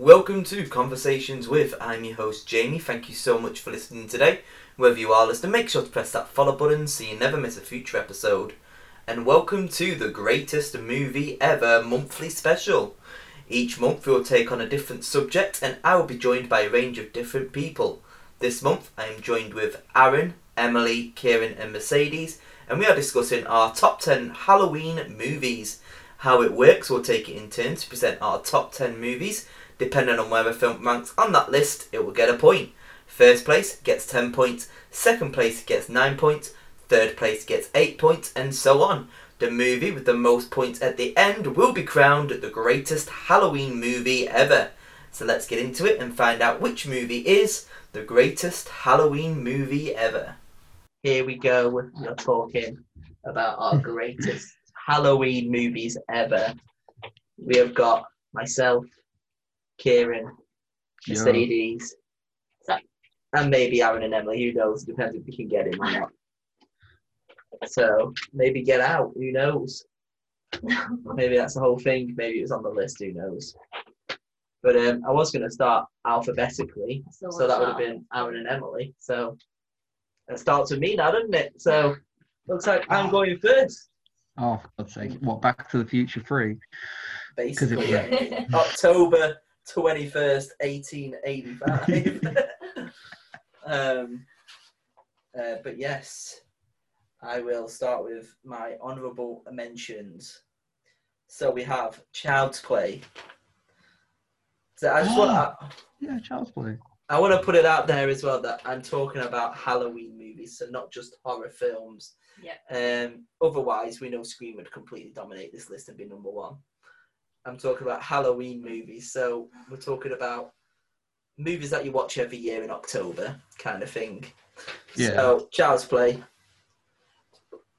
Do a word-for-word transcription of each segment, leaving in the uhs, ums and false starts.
Welcome to Conversations With. I'm your host Jamie. Thank you so much for listening today. Wherever you are listening, make sure to press that follow button so you never miss a future episode. And welcome to the Greatest Movie Ever monthly special. Each month we will take on a different subject and I will be joined by a range of different people. This month I am joined with Aaron, Emily, Kieran and Mercedes, and we are discussing our top ten Halloween movies. How it works, we'll take it in turn to present our top ten movies. Depending on where a film ranks on that list, it will get a point. First place gets ten points, second place gets nine points, third place gets eight points, and so on. The movie with the most points at the end will be crowned the greatest Halloween movie ever. So let's get into it and find out which movie is the greatest Halloween movie ever. Here we go, you're talking about our greatest Halloween movies ever. We have got myself, Kieran, Mercedes, yeah. and maybe Aaron and Emily, who knows, depends if we can get in or not. So, maybe get out, who knows? Maybe that's the whole thing, maybe it was on the list, who knows? But um, I was going to start alphabetically, so that would have been Aaron and Emily, so it starts with me now, doesn't it? So, looks like I'm going first. Oh, for God's sake, what, Back to the Future three? Basically, yeah. October twenty-first, eighteen eighty-five. um, uh, but yes, I will start with my honourable mentions. So we have Child's Play. So I just oh, want to, yeah, Child's Play. I want to put it out there as well that I'm talking about Halloween movies, so not just horror films. Yeah. Um, otherwise, we know Scream would completely dominate this list and be number one. I'm talking about Halloween movies, so we're talking about movies that you watch every year in October, kind of thing. Yeah. So, Child's Play.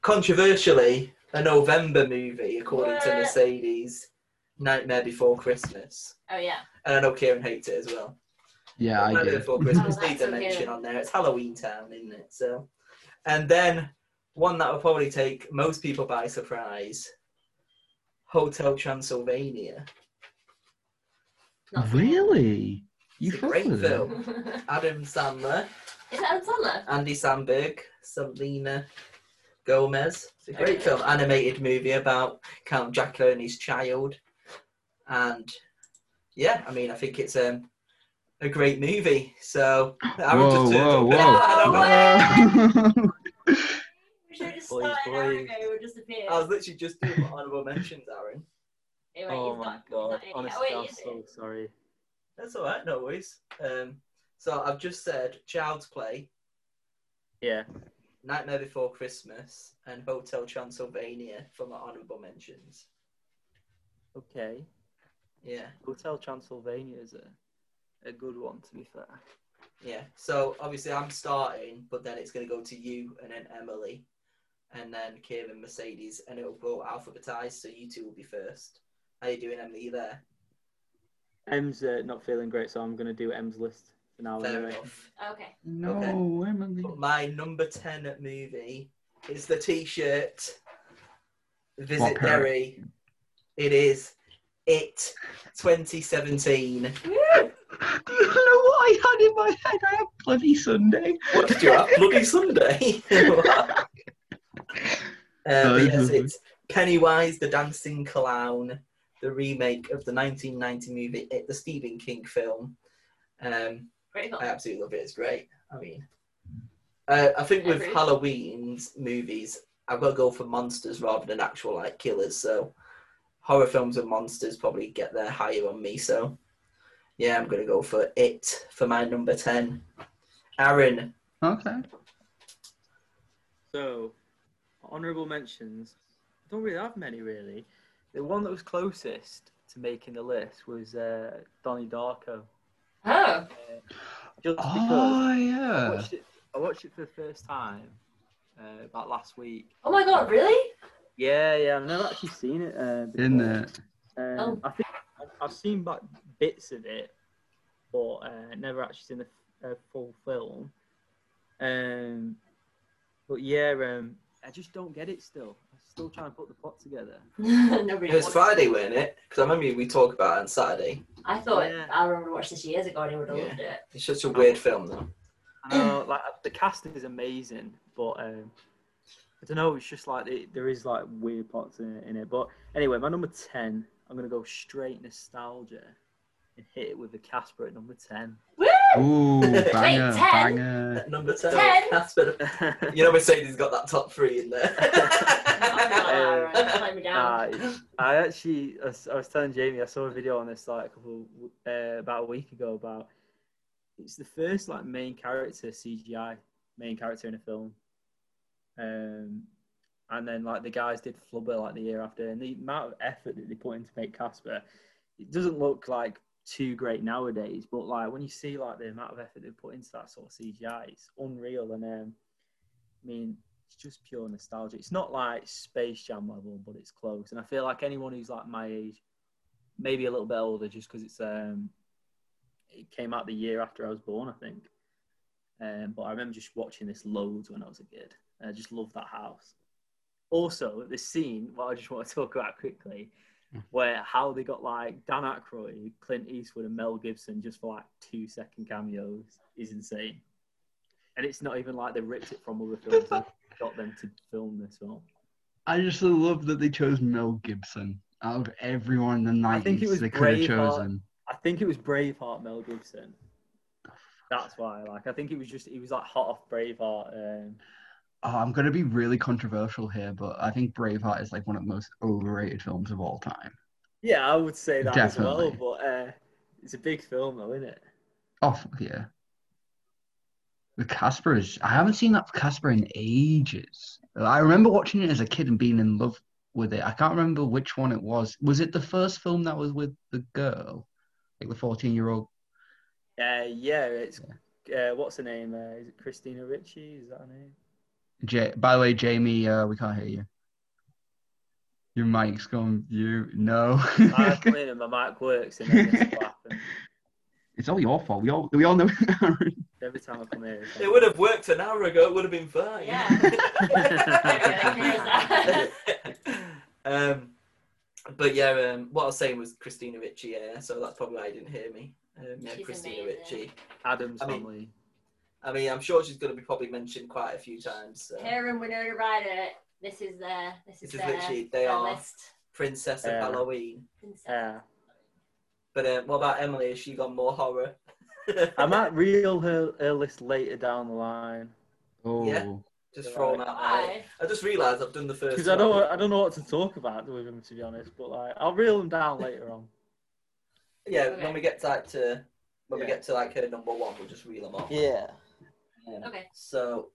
Controversially, a November movie, according what? to Mercedes, Nightmare Before Christmas. Oh, yeah. And I know Kieran hates it as well. Yeah, I do. Nightmare Before Christmas oh, needs a mention on there. It's Halloween town, isn't it? So, and then one that will probably take most people by surprise. Hotel Transylvania. Not really? You it's a great it? film. Adam Sandler. Is Adam Sandler? Andy Samberg, Selena Gomez. It's a great okay. film. Animated movie about Count Dracula and his child. And yeah, I mean, I think it's um, a great movie. So I would whoa, just whoa, whoa. I don't know. Just boys, boys. I was literally just doing my honourable mentions, Aaron. Anyway, oh my not, god, honestly, oh, wait, I'm so it? sorry. That's alright, no worries. Um, so I've just said Child's Play, yeah, Nightmare Before Christmas, and Hotel Transylvania for my honourable mentions. Okay. Yeah. Hotel Transylvania is a, a good one, to be fair. Yeah, so obviously I'm starting, but then it's going to go to you and then Emily. And then Kieran and Mercedes, and it'll go alphabetised, so you two will be first. How are you doing, Emily? Are you there? Em's uh, not feeling great, so I'm going to do Em's list for now. Fair anyway. enough. Okay. No, okay. Emily. But my number ten movie is the T-shirt, Visit Derry. It is It twenty seventeen. I don't know what I had in my head. I had Bloody Sunday. What did you have? Bloody Sunday? Uh, but yes, it's Pennywise the Dancing Clown, the remake of the nineteen ninety movie, it, the Stephen King film. Um, great film. I absolutely love it. It's great. I mean, uh, I think with Halloween's movies, I've got to go for monsters rather than actual like killers. So horror films and monsters probably get there higher on me. So yeah, I'm going to go for It for my number ten. Aaron. Okay. So honourable mentions, I don't really have many, really. The one that was closest to making the list was uh, Donnie Darko. Oh. Uh, just oh, yeah. I watched, it, I watched it for the first time uh, about last week. Oh, my God, really? Yeah, yeah. I've never actually seen it. Uh, Isn't it? Um, oh. I think I've seen like, bits of it, but uh, never actually seen the uh, full film. Um, but, yeah, um... I just don't get it still. I'm still trying to put the plot together. It was Friday, wasn't it? Because I remember we talked about it on Saturday. I thought, yeah. I remember watching this years ago and he would have yeah. loved it. It's such a weird film, though. I know, like, the casting is amazing, but um, I don't know, it's just like, it, there is like weird plots in, in it. But anyway, my number ten, I'm going to go straight nostalgia and hit it with the Casper at number ten. Woo! Ooh, banger, Wait, ten? banger. At number ten. ten? Casper. You know Mercedes got that top three in there. Oh, no, um, let me down. Uh, I actually, I was, I was telling Jamie, I saw a video on this like a couple, uh, about a week ago about, it's the first like main character C G I main character in a film, um, and then like the guys did Flubber like the year after, and the amount of effort that they put in to make Casper, it doesn't look like too great nowadays, but like when you see like the amount of effort they put into that sort of C G I, it's unreal. And um, I mean, it's just pure nostalgia. It's not like Space Jam level, but it's close. And I feel like anyone who's like my age, maybe a little bit older, just because it's um. It came out the year after I was born, I think. Um, but I remember just watching this loads when I was a kid. And I just loved that house. Also, this scene, what I just want to talk about quickly, where how they got like Dan Aykroyd, Clint Eastwood, and Mel Gibson just for like two second cameos is insane. And it's not even like they ripped it from other films and got them to film this one. I just love that they chose Mel Gibson out of everyone in the nineties. I think it was they could have chosen. Art- I think it was Braveheart Mel Gibson. That's why, like, I think it was just, he was, like, hot off Braveheart. Um, oh, I'm going to be really controversial here, but I think Braveheart is, like, one of the most overrated films of all time. Yeah, I would say that Definitely. as well, but uh, it's a big film, though, isn't it? Oh, yeah. The Casper is, I haven't seen that Casper in ages. I remember watching it as a kid and being in love with it. I can't remember which one it was. Was it the first film that was with the girl? Like the fourteen-year-old. Uh, yeah, it's yeah. Uh, what's her name? Uh, is it Christina Ricci? Is that her name? J- By the way, Jamie, uh, we can't hear you. Your mic's gone. You no. I clean and my mic works, and then this happens. It's all your fault. We all we all know. Every time I come here, it would have worked an hour ago. It would have been fine. Yeah. um. But yeah, um, what I was saying was Christina Ricci, yeah, so that's probably why you didn't hear me. Um, yeah, she's Christina amazing. Ricci. Adam's I mean, family. I mean, I'm sure she's going to be probably mentioned quite a few times. So. Her and Winona Ryder, this is their This is, this their, is literally, they their are list. Princess of uh, Halloween. Princess. Yeah. But uh, what about Emily? Has she got more horror? I might reel her, her list later down the line. Oh. Yeah. Just throwing out I just realised I've done the first because I don't I don't know what to talk about with them, to be honest, but like I'll reel them down later on. Yeah, okay. when we get to like to when yeah. we get to like her number one, we'll just reel them off. Yeah. Um, okay. So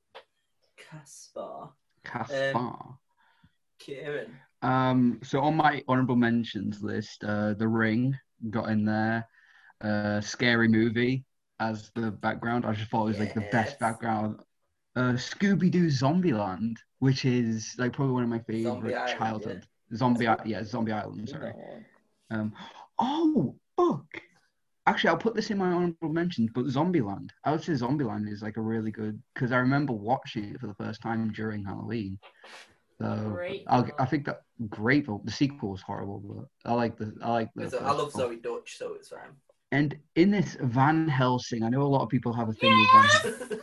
Caspar. Caspar. Um, Kieran. Um so on my honourable mentions list, uh The Ring got in there. Uh Scary Movie as the background. I just thought it was yes. like the best background. Uh, Scooby-Doo Zombieland, which is like probably one of my favourite childhood yeah. zombie, I- yeah, Zombie Island. Sorry. Um, oh, fuck! Actually, I'll put this in my honourable mentions, but Zombieland. I would say Zombieland is like a really good because I remember watching it for the first time during Halloween. So great. I'll, I think that great. The sequel was horrible, but I like the. I like the. I love Zoe Dutch, so it's fine. And in this Van Helsing, I know a lot of people have a thing yes! with Van.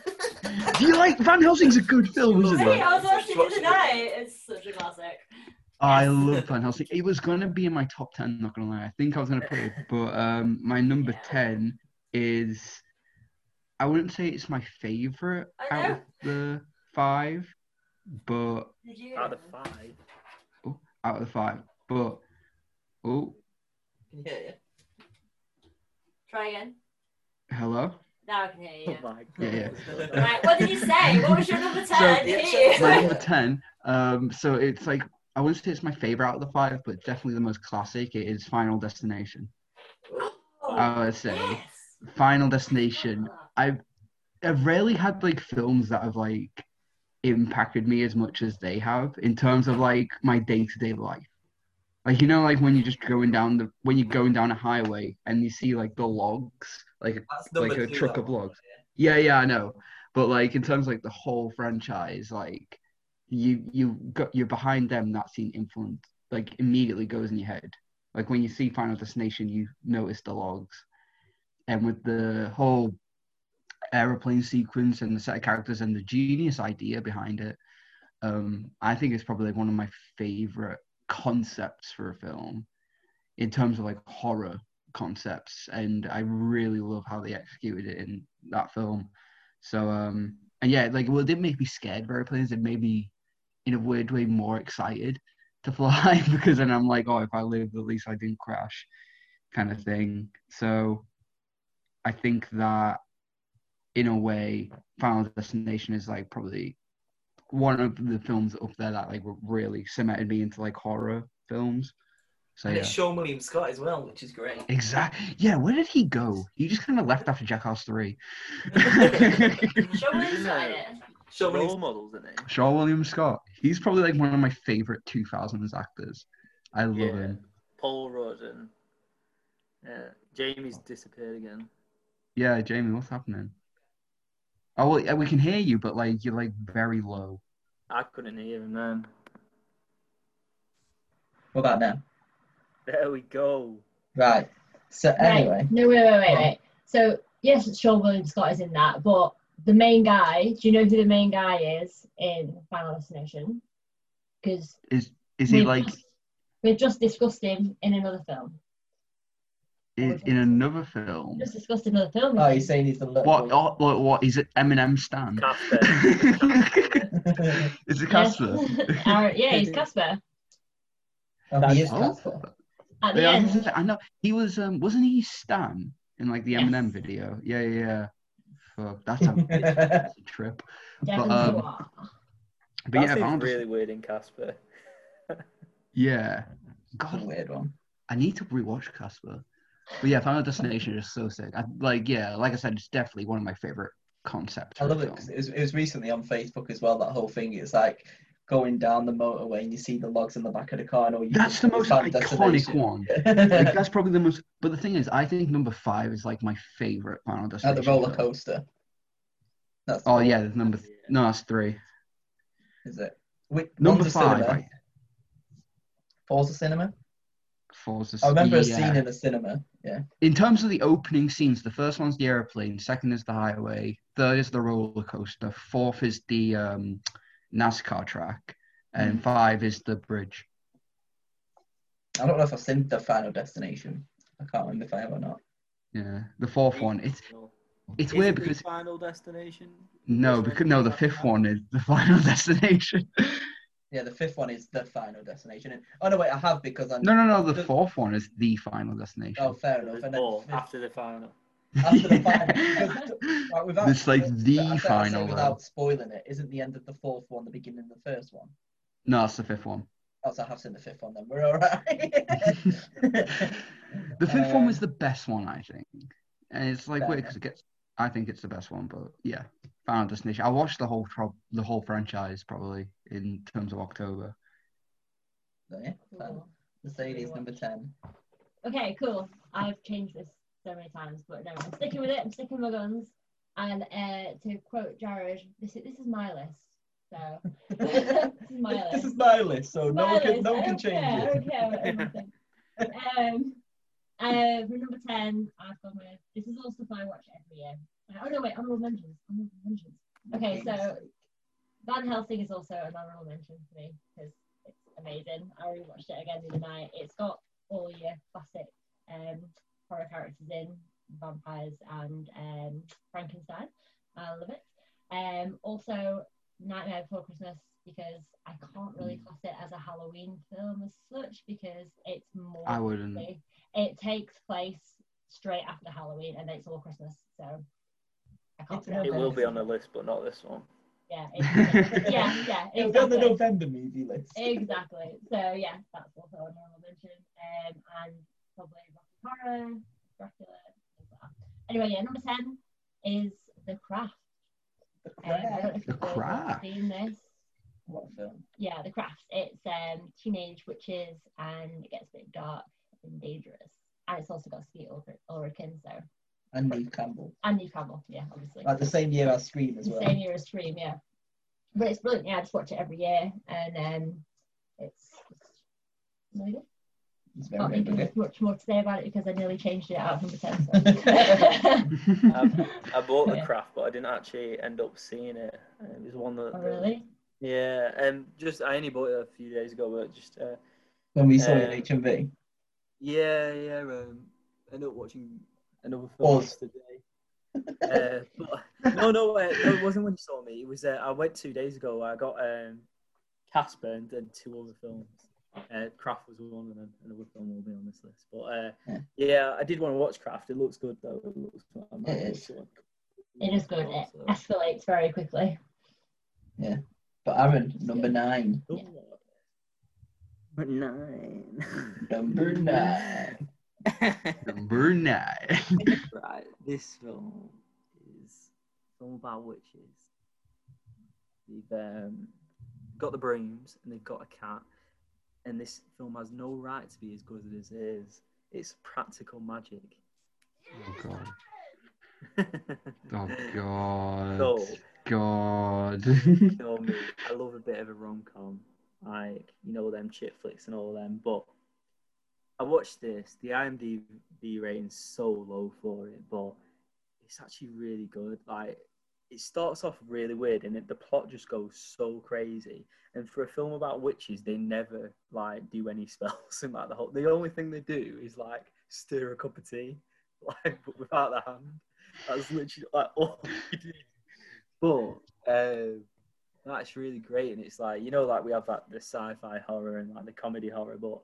Do you like Van Helsing's a good film, isn't it? I was watching it tonight. It's such a classic. Oh, I love Van Helsing. It was going to be in my top ten, not going to lie. I think I was going to put it, but um, my number yeah. ten is, I wouldn't say it's my favourite out of the five, but... Out of five? Oh, out of the five, but... Oh. Can you hear you? Try again. Hello? Now I can hear you. Oh my God. Yeah, yeah. Right, what did you say? What was your number ten? So, my number ten. Um, so it's like, I wouldn't say it's my favourite out of the five, but definitely the most classic. It is Final Destination. Oh, I would say. Yes. Final Destination. I've, I've rarely had like films that have like impacted me as much as they have in terms of like my day-to-day life. Like, you know, like when you're just going down the, when you're going down a highway and you see like the logs, like, like a truck of logs. Yeah, yeah, I know. But like, in terms of like the whole franchise, like you you go, you're behind them not seeing influence, like immediately goes in your head. Like when you see Final Destination, you notice the logs, and with the whole aeroplane sequence and the set of characters and the genius idea behind it, um, I think it's probably one of my favorite concepts for a film in terms of like horror concepts, and I really love how they executed it in that film. So um and yeah, like, well, it didn't make me scared of airplanes. It made me, in a weird way, more excited to fly because then I'm like, oh, if I lived, at least I didn't crash, kind of thing. So I think that, in a way, Final Destination is like probably one of the films up there that like really cemented me into like horror films. So, and yeah. It's Sean William Scott as well, which is great. Exactly. Yeah, where did he go? He just kind of left after Jackass three. Sean William Scott. Sean Role models, isn't he? Sean William Scott. He's probably like one of my favourite two thousands actors. I love yeah. him. Paul Rudd and yeah. Jamie's disappeared again. Yeah, Jamie, what's happening? Oh, well, we can hear you, but like you're like very low. I couldn't hear him then. What about now? There we go. Right. So anyway. Right. No, wait, wait, wait, wait. So, yes, Sean William Scott is in that, but the main guy, do you know who the main guy is in Final Destination? Because is is he like... Just, we've just discussed him in another film. In, in another film? We've just discussed another film. Oh, you're saying he's the... What, oh, what, what, he's an Eminem stan? Casper. Is it Casper? Yes. Our, yeah, he's Casper. Oh, he is Casper. At the yeah, end. I, was, I know he was. Um, wasn't he Stan in like the yes. Eminem video? Yeah, yeah. yeah. Fuck, that's a, that's a trip. But, um, but that yeah, seems really weird in Casper. Yeah, God, weird one. I need to rewatch Casper. But yeah, Final Destination is so sick. I, like, yeah, like I said, it's definitely one of my favorite concepts. I love it. Cause it was, it was recently on Facebook as well. That whole thing. It's like going down the motorway and you see the logs in the back of the car. And you that's the most iconic one. Like, that's probably the most... But the thing is, I think number five is, like, my favourite Final Destination. Oh, the roller coaster. That's oh, yeah, there's number... Th- no, that's three. Is it? Wait, number five. Right? Forza Cinema? Forza Cinema. I remember yeah. a scene in a cinema, yeah. In terms of the opening scenes, the first one's the aeroplane, second is the highway, third is the roller coaster, fourth is the... Um, NASCAR track, and five is the bridge. I don't know if I've seen the Final Destination. I can't remember if I have or not. Yeah, the fourth one. It's it's is weird it because Final Destination. No, because no, the fifth one is the Final Destination. Yeah, the fifth one is the Final Destination. And, oh no, wait, I have because I no, no, no. The, the fourth one is the Final Destination. Oh, fair enough. And then oh, the after the final. After the final, like, without, it's like the I said, final. I without spoiling it, isn't the end of the fourth one the beginning of the first one? No, it's the fifth one. Oh, so I have seen the fifth one. Then we're all right. The fifth um, one was the best one, I think, and it's like weird because it gets. I think it's the best one, but yeah, Final Destination. I watched the whole tro- the whole franchise probably in terms of October. So yeah, so Mercedes number ten. Okay, cool. I've changed this so many times, but no, I'm sticking with it. I'm sticking with my guns. And uh, to quote Jared, this is, this is my list. So this is my list. This is my list. So no one can no one can change care, it. I don't care what um, uh, for number ten, I've gone with this is all stuff I watch every year. Oh no, wait, honorable mentions. Honorable mentions. Okay, so Van Helsing is also an honorable mention for me because it's amazing. I rewatched it again the other night. It's got all your classic. Um, horror characters in, vampires and um, Frankenstein. I love it. Um, also, Nightmare Before Christmas, because I can't really class it as a Halloween film as such, because it's more... I wouldn't. It takes place straight after Halloween, and it's all Christmas, so... I can't it it will be on the list, but not this one. Yeah, it's, yeah, yeah. Exactly. It's on the November movie list. Exactly. So, yeah, that's also a normal mention. Um, and probably... Horror, Dracula, as well. Anyway, yeah, number ten is The Craft. The Craft? Um, the Craft? Seen this. What film? Yeah, The Craft. It's um, teenage witches and it gets a bit dark and dangerous. And it's also got Skeet Ulrich, so. And Neve Campbell. And Neve Campbell, yeah, obviously. Like the same year as Scream as well. The same year as Scream, yeah. But it's brilliant. Yeah, I just watch it every year, and um, it's, it's It's very I can't much more to say about it because I nearly changed it out one hundred percent. So. um, I bought The Craft, but I didn't actually end up seeing it. It was one that. Oh, really? Uh, yeah, and um, just I only bought it a few days ago, but just. Uh, when we saw um, it at H M V. Yeah, yeah. Um, I ended up watching another film today. uh, but, no, no, uh, no, it wasn't when you saw me. It was uh, I went two days ago. I got um, Casper and then two other films. Uh, Craft was one of them, and another film will be on this list. But uh, yeah. yeah, I did want to watch Craft. It looks good though. It looks. It is. It is good. It escalates very quickly. Yeah, but Aaron, number nine. Yeah. Number nine. Number nine. Number nine. Right, this film is a film about witches. They've um, got the brooms and they've got a cat. And this film has no right to be as good as it is. It's practical magic. Oh, God. Oh, God. So, God. You know me, I love a bit of a rom-com. Like, you know them chick flicks and all them. But I watched this. The I M D B rating's so low for it, but it's actually really good. Like, it starts off really weird, and it, the plot just goes so crazy. And for a film about witches, they never like do any spells and like the whole. The only thing they do is like stir a cup of tea, like but without the hand. That's literally like all they do. But um, that's really great, and it's like you know, like we have like the sci-fi horror and like the comedy horror, but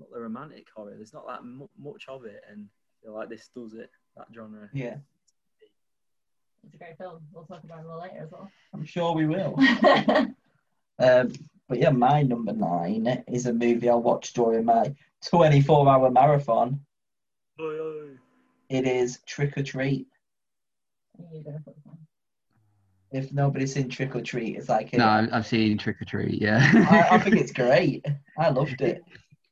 not the romantic horror. There's not that m- much of it, and I feel like this does it. That genre. Yeah. It's a great film. We'll talk about it more later as well. I'm sure we will. um, but yeah, my number nine is a movie I watched during my twenty-four hour marathon. Aye, aye. It is Trick or Treat. If nobody's seen Trick or Treat, it's like... A, no, I've seen Trick or Treat, yeah. I, I think it's great. I loved it.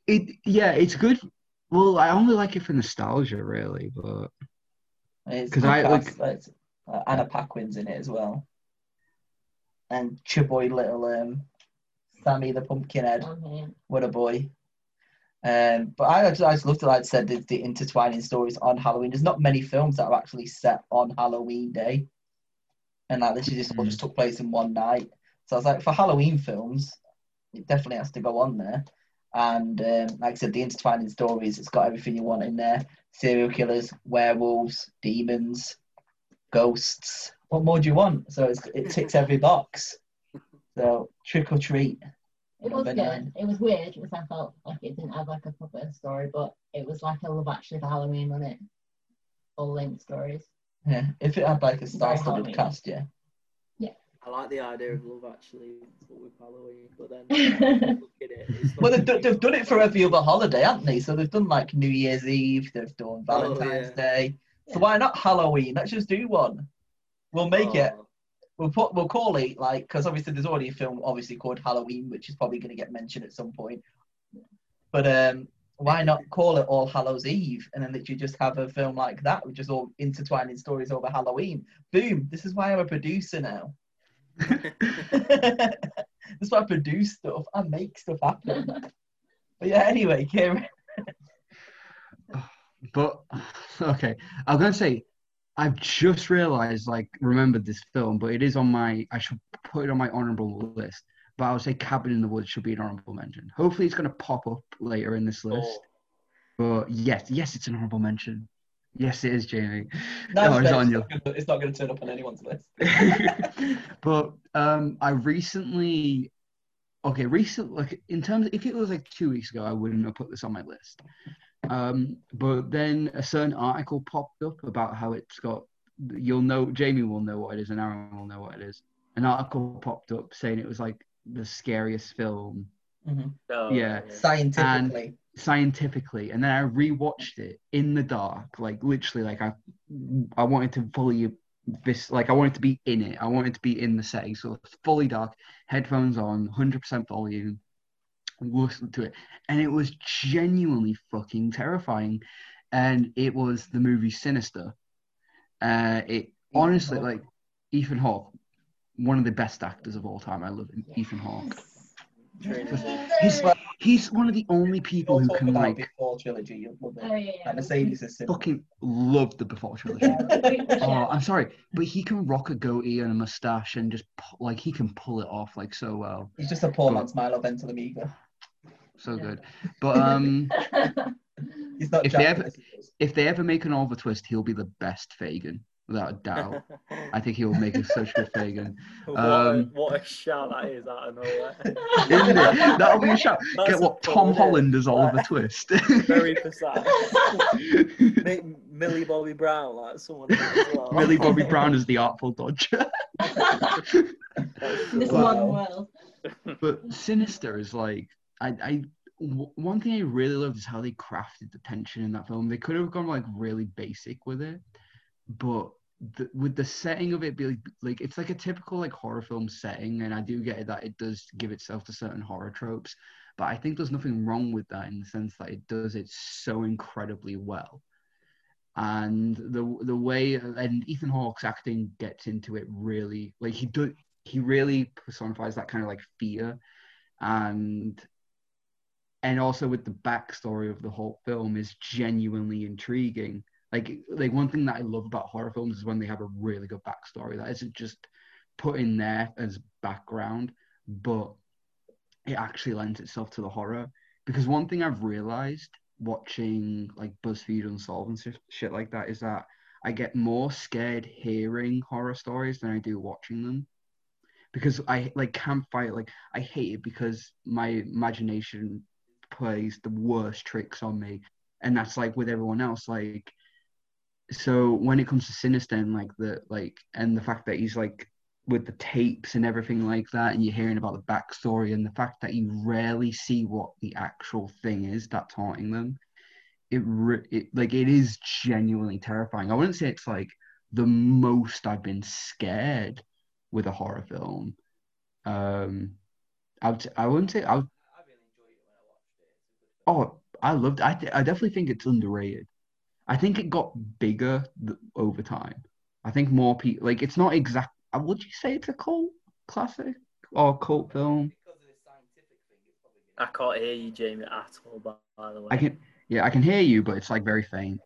It, it. Yeah, it's good. Well, I only like it for nostalgia, really, but... Because I... Like, it's, Uh, Anna Paquin's in it as well, and your boy little um, Sammy the Pumpkinhead, mm-hmm. What a boy! Um, but I just, I just loved it. Like I said, the, the intertwining stories on Halloween. There's not many films that are actually set on Halloween day, and like this is just all just took place in one night. So I was like, for Halloween films, it definitely has to go on there. And um, like I said, the intertwining stories. It's got everything you want in there: serial killers, werewolves, demons. Ghosts. What more do you want? So it's, it ticks every box. So Trick or Treat. It was good. Nine. It was weird because I felt like it didn't have like a proper story, but it was like a Love Actually for Halloween, wasn't it? All linked stories. Yeah. If it had like a star-studded cast, yeah. Yeah. I like the idea of Love Actually with Halloween, but then look at it. Well, they've, do, they've done it for every other holiday, haven't they? So they've done like New Year's Eve. They've done Valentine's oh, yeah. Day. So why not Halloween? Let's just do one. We'll make oh. it. We'll put. We'll call it like because obviously there's already a film obviously called Halloween, which is probably going to get mentioned at some point. But um, why not call it All Hallows Eve and then literally just have a film like that, which is all intertwining stories over Halloween. Boom! This is why I'm a producer now. This is why I produce stuff. I make stuff happen. But yeah, anyway, Kieran. But, okay, I was going to say, I've just realised, like, remembered this film, but it is on my, I should put it on my honourable list, but I would say Cabin in the Woods should be an honourable mention. Hopefully it's going to pop up later in this list. Oh. But, yes, yes, it's an honourable mention. Yes, it is, Jamie. No, no, it's, it's, on your... it's not going to turn up on anyone's list. But um, I recently, okay, recently, like, in terms of, if it was, like, two weeks ago, I wouldn't have put this on my list. Um, but then a certain article popped up about how it's got, you'll know, Jamie will know what it is and Aaron will know what it is. An article popped up saying it was like the scariest film. Mm-hmm. Oh, yeah. Scientifically. And, scientifically. And then I rewatched it in the dark. Like literally like I, I wanted to fully, this, like I wanted to be in it. I wanted to be in the setting. So fully dark, headphones on, one hundred percent volume. Listen to it, and it was genuinely fucking terrifying, and it was the movie Sinister. Uh, it honestly, like Ethan Hawke, one of the best actors of all time. I love him, yes. Ethan Hawke. He's, he's one of the only people who can like. Before trilogy, you'll love it. Oh, yeah, yeah. Mercedes is fucking loved the Before trilogy. Oh, I'm sorry, but he can rock a goatee and a mustache and just like he can pull it off like so well. He's just a poor but, man's Milo Ventimiglia. So yeah. Good, but um, he's not if, they ever, if they ever make an Oliver twist, he'll be the best Fagin. Without a doubt, I think he will make a such good Fagin. Um, what, a, what a shout that is out of nowhere! Isn't it? That'll be a shout. That's Get what Tom Holland is all of a twist. Very precise. Millie Bobby Brown, like someone as well. Millie Bobby Brown is the Artful Dodger. This one well. But Sinister is like I. I w- one thing I really loved is how they crafted the tension in that film. They could have gone like really basic with it. But the, with the setting of it, be like, like it's like a typical like horror film setting, and I do get that it does give itself to certain horror tropes, but I think there's nothing wrong with that in the sense that it does it so incredibly well, and the the way and Ethan Hawke's acting gets into it really like he do he really personifies that kind of like fear, and and also with the backstory of the whole film is genuinely intriguing. Like, like one thing that I love about horror films is when they have a really good backstory that isn't just put in there as background, but it actually lends itself to the horror. Because one thing I've realized watching like BuzzFeed Unsolved and shit, shit like that is that I get more scared hearing horror stories than I do watching them. Because I like Campfire, like I hate it because my imagination plays the worst tricks on me. And that's like with everyone else, like, so when it comes to Sinister and like the like and the fact that he's like with the tapes and everything like that, and you're hearing about the backstory and the fact that you rarely see what the actual thing is that's haunting them, it, re- it like it is genuinely terrifying. I wouldn't say it's like the most I've been scared with a horror film. Um, I would, I wouldn't say I. Would, I really enjoyed it when I watched it. Oh, I loved. I th- I definitely think it's underrated. I think it got bigger th- over time. I think more people, like, it's not exact, would you say it's a cult classic or cult film? I can't hear you, Jamie, at all, by, by the way. I can, yeah, I can hear you, but it's, like, very faint.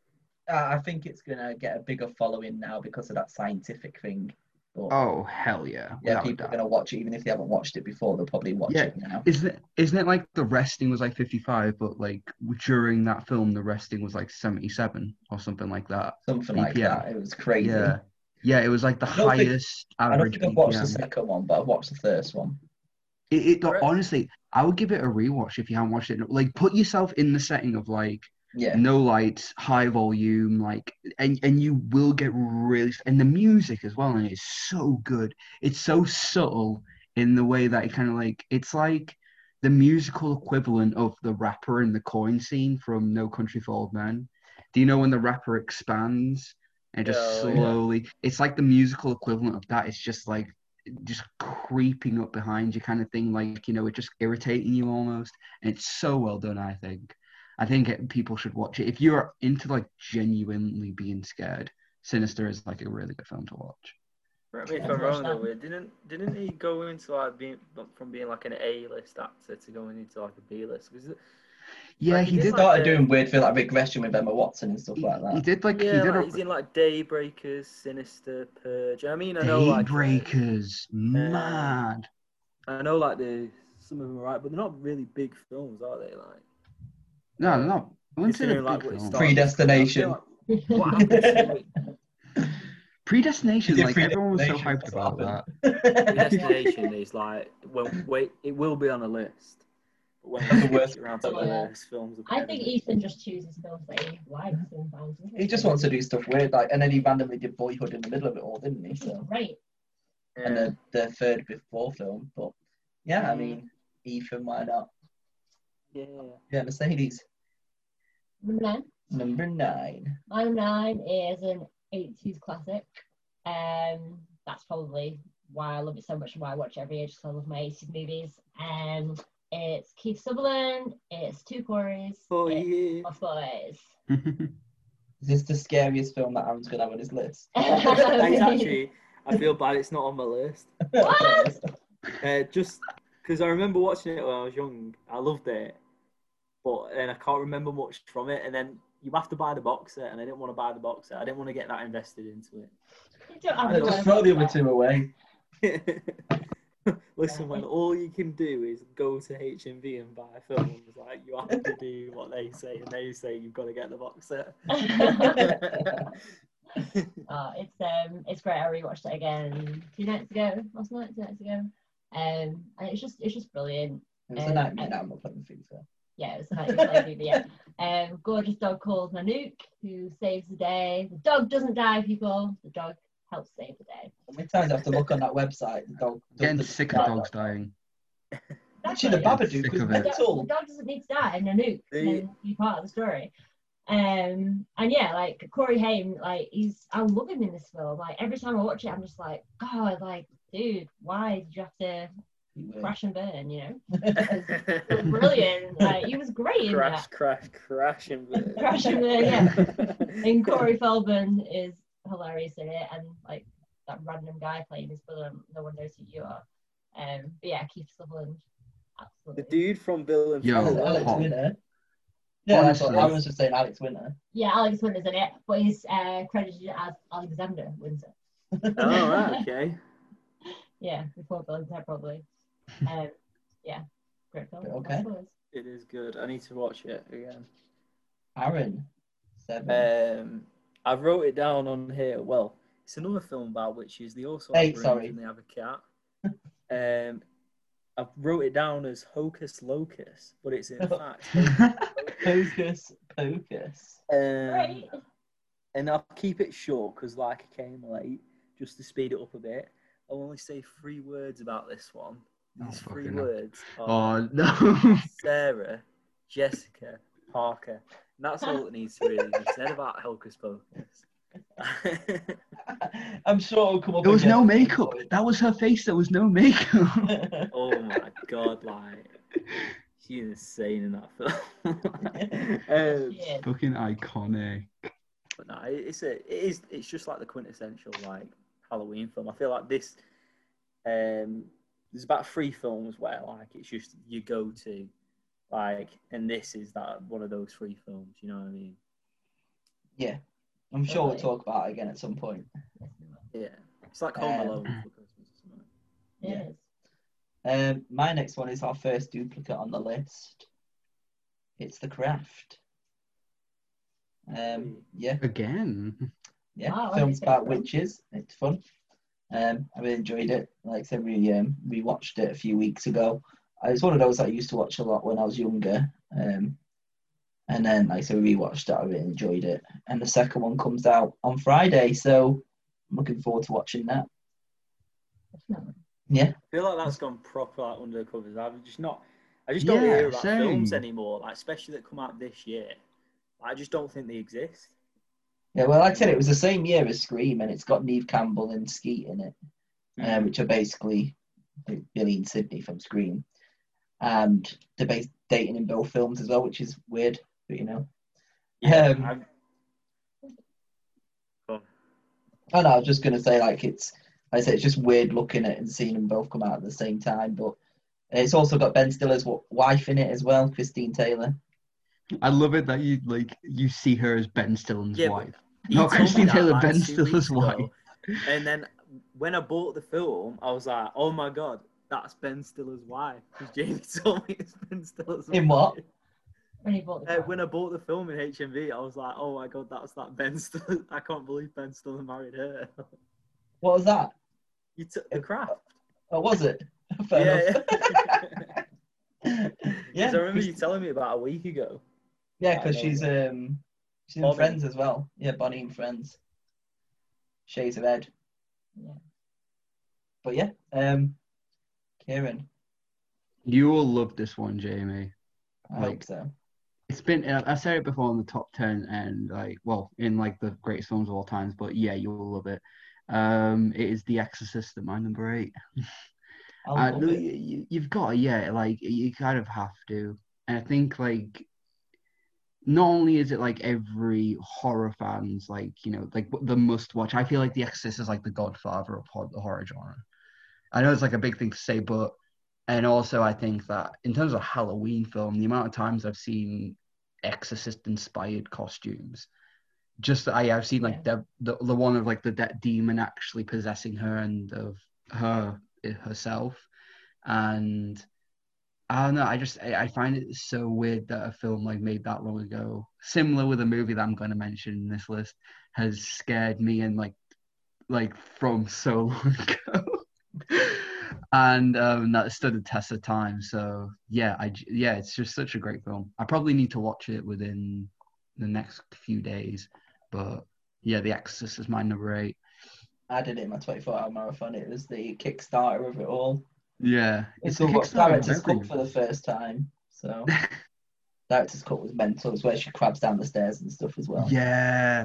Uh, I think it's going to get a bigger following now because of that scientific thing. But, oh, hell yeah. Yeah, people are going to watch it, even if they haven't watched it before, they'll probably watch yeah. it now. Isn't it, isn't it like The Resting was like fifty-five, but like during that film, The Resting was like seventy-seven or something like that. Something B P M. Like that. It was crazy. Yeah, yeah it was like the I highest think, average I don't think I've watched B P M. The second one, but I've watched the first one. It, it got, honestly, I would give it a rewatch if you haven't watched it. Like put yourself in the setting of like, yeah. No lights, high volume, like, and, and you will get really, and the music as well, and it's so good. It's so subtle in the way that it kind of like, it's like the musical equivalent of the rapper in the coin scene from No Country for Old Men. Do you know when the rapper expands and just oh, slowly, yeah. It's like the musical equivalent of that. It's just like, just creeping up behind you kind of thing. Like, you know, it's just irritating you almost. And it's so well done, I think. I think it, people should watch it. If you're into, like, genuinely being scared, Sinister is, like, a really good film to watch. Correct me if I'm wrong, though. Didn't, didn't he go into, like, being from being, like, an A-list actor to going into, like, a B-list? Was it, yeah, like, he, he did. He started like, doing weird, feel like, regression with Emma Watson and stuff he, like that. He did, like... Yeah, he did like, a, he's in, like, Daybreakers, Sinister, Purge. I mean, I know, like... Daybreakers, mad. Uh, I know, like, the some of them are right, but they're not really big films, are they, like... No, no, no. Like Predestination. Predestination, like everyone was so hyped about that. Predestination is like, well, wait, it will be on a list. But when the worst around to yeah. the films. I think Ethan just chooses films that he likes sometimes. He just wants to do stuff weird, like, and then he randomly did Boyhood in the middle of it all, didn't he? So right. And the the third before film, but yeah, I mean, Ethan, why not? Yeah. Yeah, Mercedes. Number nine. Number nine. My nine is an eighties classic. Um, that's probably why I love it so much and why I watch it every year, just because I love my eighties movies. Um, it's Keith Sutherland. It's Two Quarries. Oh, yeah. Lost Boys. Is this the scariest film that Aaron's going to have on his list? It's actually, I feel bad it's not on my list. What? Uh, just because I remember watching it when I was young. I loved it. But then I can't remember much from it. And then you have to buy the box set, and I didn't want to buy the box set. I didn't want to get that invested into it. You don't have to just throw the other two away. Listen, when all you can do is go to H M V and buy films, like, you have to do what they say, and they say you've got to get the box set. Oh, it's um, it's great. I rewatched it again two nights ago. Last night, two nights ago. Um, and it's just, it's just brilliant. It's um, a nightmare. I'm not putting things there. Yeah, it's a nightmare. Yeah. Um, gorgeous dog called Nanook, who saves the day. The dog doesn't die, people. The dog helps save the day. And we times have to look on that website. The dog getting sick of dogs dying. Actually, the Babadook was mental. The dog doesn't need to die, and Nanook can be part of the story. Um, and yeah, like Corey Haim, like he's, I love him in this film. Like every time I watch it, I'm just like, God, like, dude, why did you have to crash and burn? You know, brilliant. Like he was great. Crash, in that. crash, crash and burn. Crash and burn. Yeah. And Corey Feldman is hilarious in it, and like that random guy playing his brother, no one knows who you are. Um, but yeah, Keith Sutherland, absolutely. The dude from Bill and Ted. Yeah, that's what I was just saying. Alex Winter. Yeah, Alex Winter's in it, but he's uh, credited as Alexander Winter. Oh, right, okay. Yeah, before Bill and Ted, probably. Um, yeah, great film. Okay. It is good. I need to watch it again. Aaron, seven. Um, I wrote it down on here. Well, it's another film about witches. They also have eight, sorry. And they have a cat. um, I wrote it down as Hocus Locus, but it's in oh. fact. Hocus Pocus. Um, right. And I'll keep it short because, like, I came late, just to speed it up a bit. I'll only say three words about this one. These oh, three words are oh, no. Sarah, Jessica, Parker. And that's all it needs to really be said about Hocus Pocus. I'm sure it'll come up. There was no makeup. That was her face. There was no makeup. Oh my God, like. She's insane in that film. um, yeah. Fucking iconic. But no, it's a, it is. It's just like the quintessential like Halloween film. I feel like this. Um, there's about three films where like it's just you go to, like, and this is that one of those three films. You know what I mean? Yeah, I'm sure we'll talk about it again at some point. Yeah, it's like Home um, Alone for Christmas or something. Yeah. yeah. Um, my next one is our first duplicate on the list. It's The Craft. Um, yeah. Again. Yeah. Wow, film's about witches. It's fun. Um, I really enjoyed it. Like I said, we um, we watched it a few weeks ago. It's one of those that I used to watch a lot when I was younger. Um, and then, like I said, we watched it. I really enjoyed it. And the second one comes out on Friday, so I'm looking forward to watching that. Definitely. Yeah, I feel like that's gone proper like, under the covers. I've just not, I just don't yeah, hear about same. films anymore, like especially that come out this year. I just don't think they exist. Yeah, well, like I said, it was the same year as Scream, and it's got Neve Campbell and Skeet in it, mm. uh, which are basically Billy and Sydney from Scream, and they're based dating in both films as well, which is weird, but you know. Yeah. Um, oh. oh no, I was just gonna say like it's. Like I said, it's just weird looking at and seeing them both come out at the same time. But it's also got Ben Stiller's w- wife in it as well, Christine Taylor. I love it that you like you see her as Ben Stiller's yeah, wife. No, Christine Taylor, like Ben Stiller's wife. Ago. And then when I bought the film, I was like, oh my God, that's Ben Stiller's wife. Because Jamie told me it's Ben Stiller's wife. In what? When he bought the uh, when I bought the film in H M V, I was like, oh my God, that's that Ben Stiller. I can't believe Ben Stiller married her. What was that? You took The Craft. Oh, was it? Fair yeah. Because yeah. I remember you telling me about a week ago. Yeah, because she's um she's Bonnie. in Friends as well. Yeah, Bonnie in Friends. Shades of Ed. Yeah. But yeah, um, Kieran, you will love this one, Jamie. I like, hope so. It's been. I said it before in the top ten, and like, well, in like the greatest films of all times. But yeah, you will love it. Um, it is The Exorcist at my number eight. uh, you, you've got to, yeah, like you kind of have to, and I think like not only is it like every horror fan's like, you know, like the must watch. I feel like The Exorcist is like the godfather of the horror genre. I know it's like a big thing to say, but, and also I think that in terms of Halloween film, the amount of times I've seen Exorcist inspired costumes, just I, I've seen like the, the the one of like the de- demon actually possessing her and of her herself. And I don't know, I just, I, I find it so weird that a film like made that long ago, similar with a movie that I'm going to mention in this list, has scared me and like, like from so long ago. And um, that stood the test of time. So yeah, I, yeah, it's just such a great film. I probably need to watch it within the next few days. But yeah, The Exorcist is my number eight. I did it in my twenty-four hour marathon. It was the Kickstarter of it all. Yeah, it's, it's a Kickstarter director's cut for the first time. So director's cut was mental. It's where she crabs down the stairs and stuff as well. Yeah,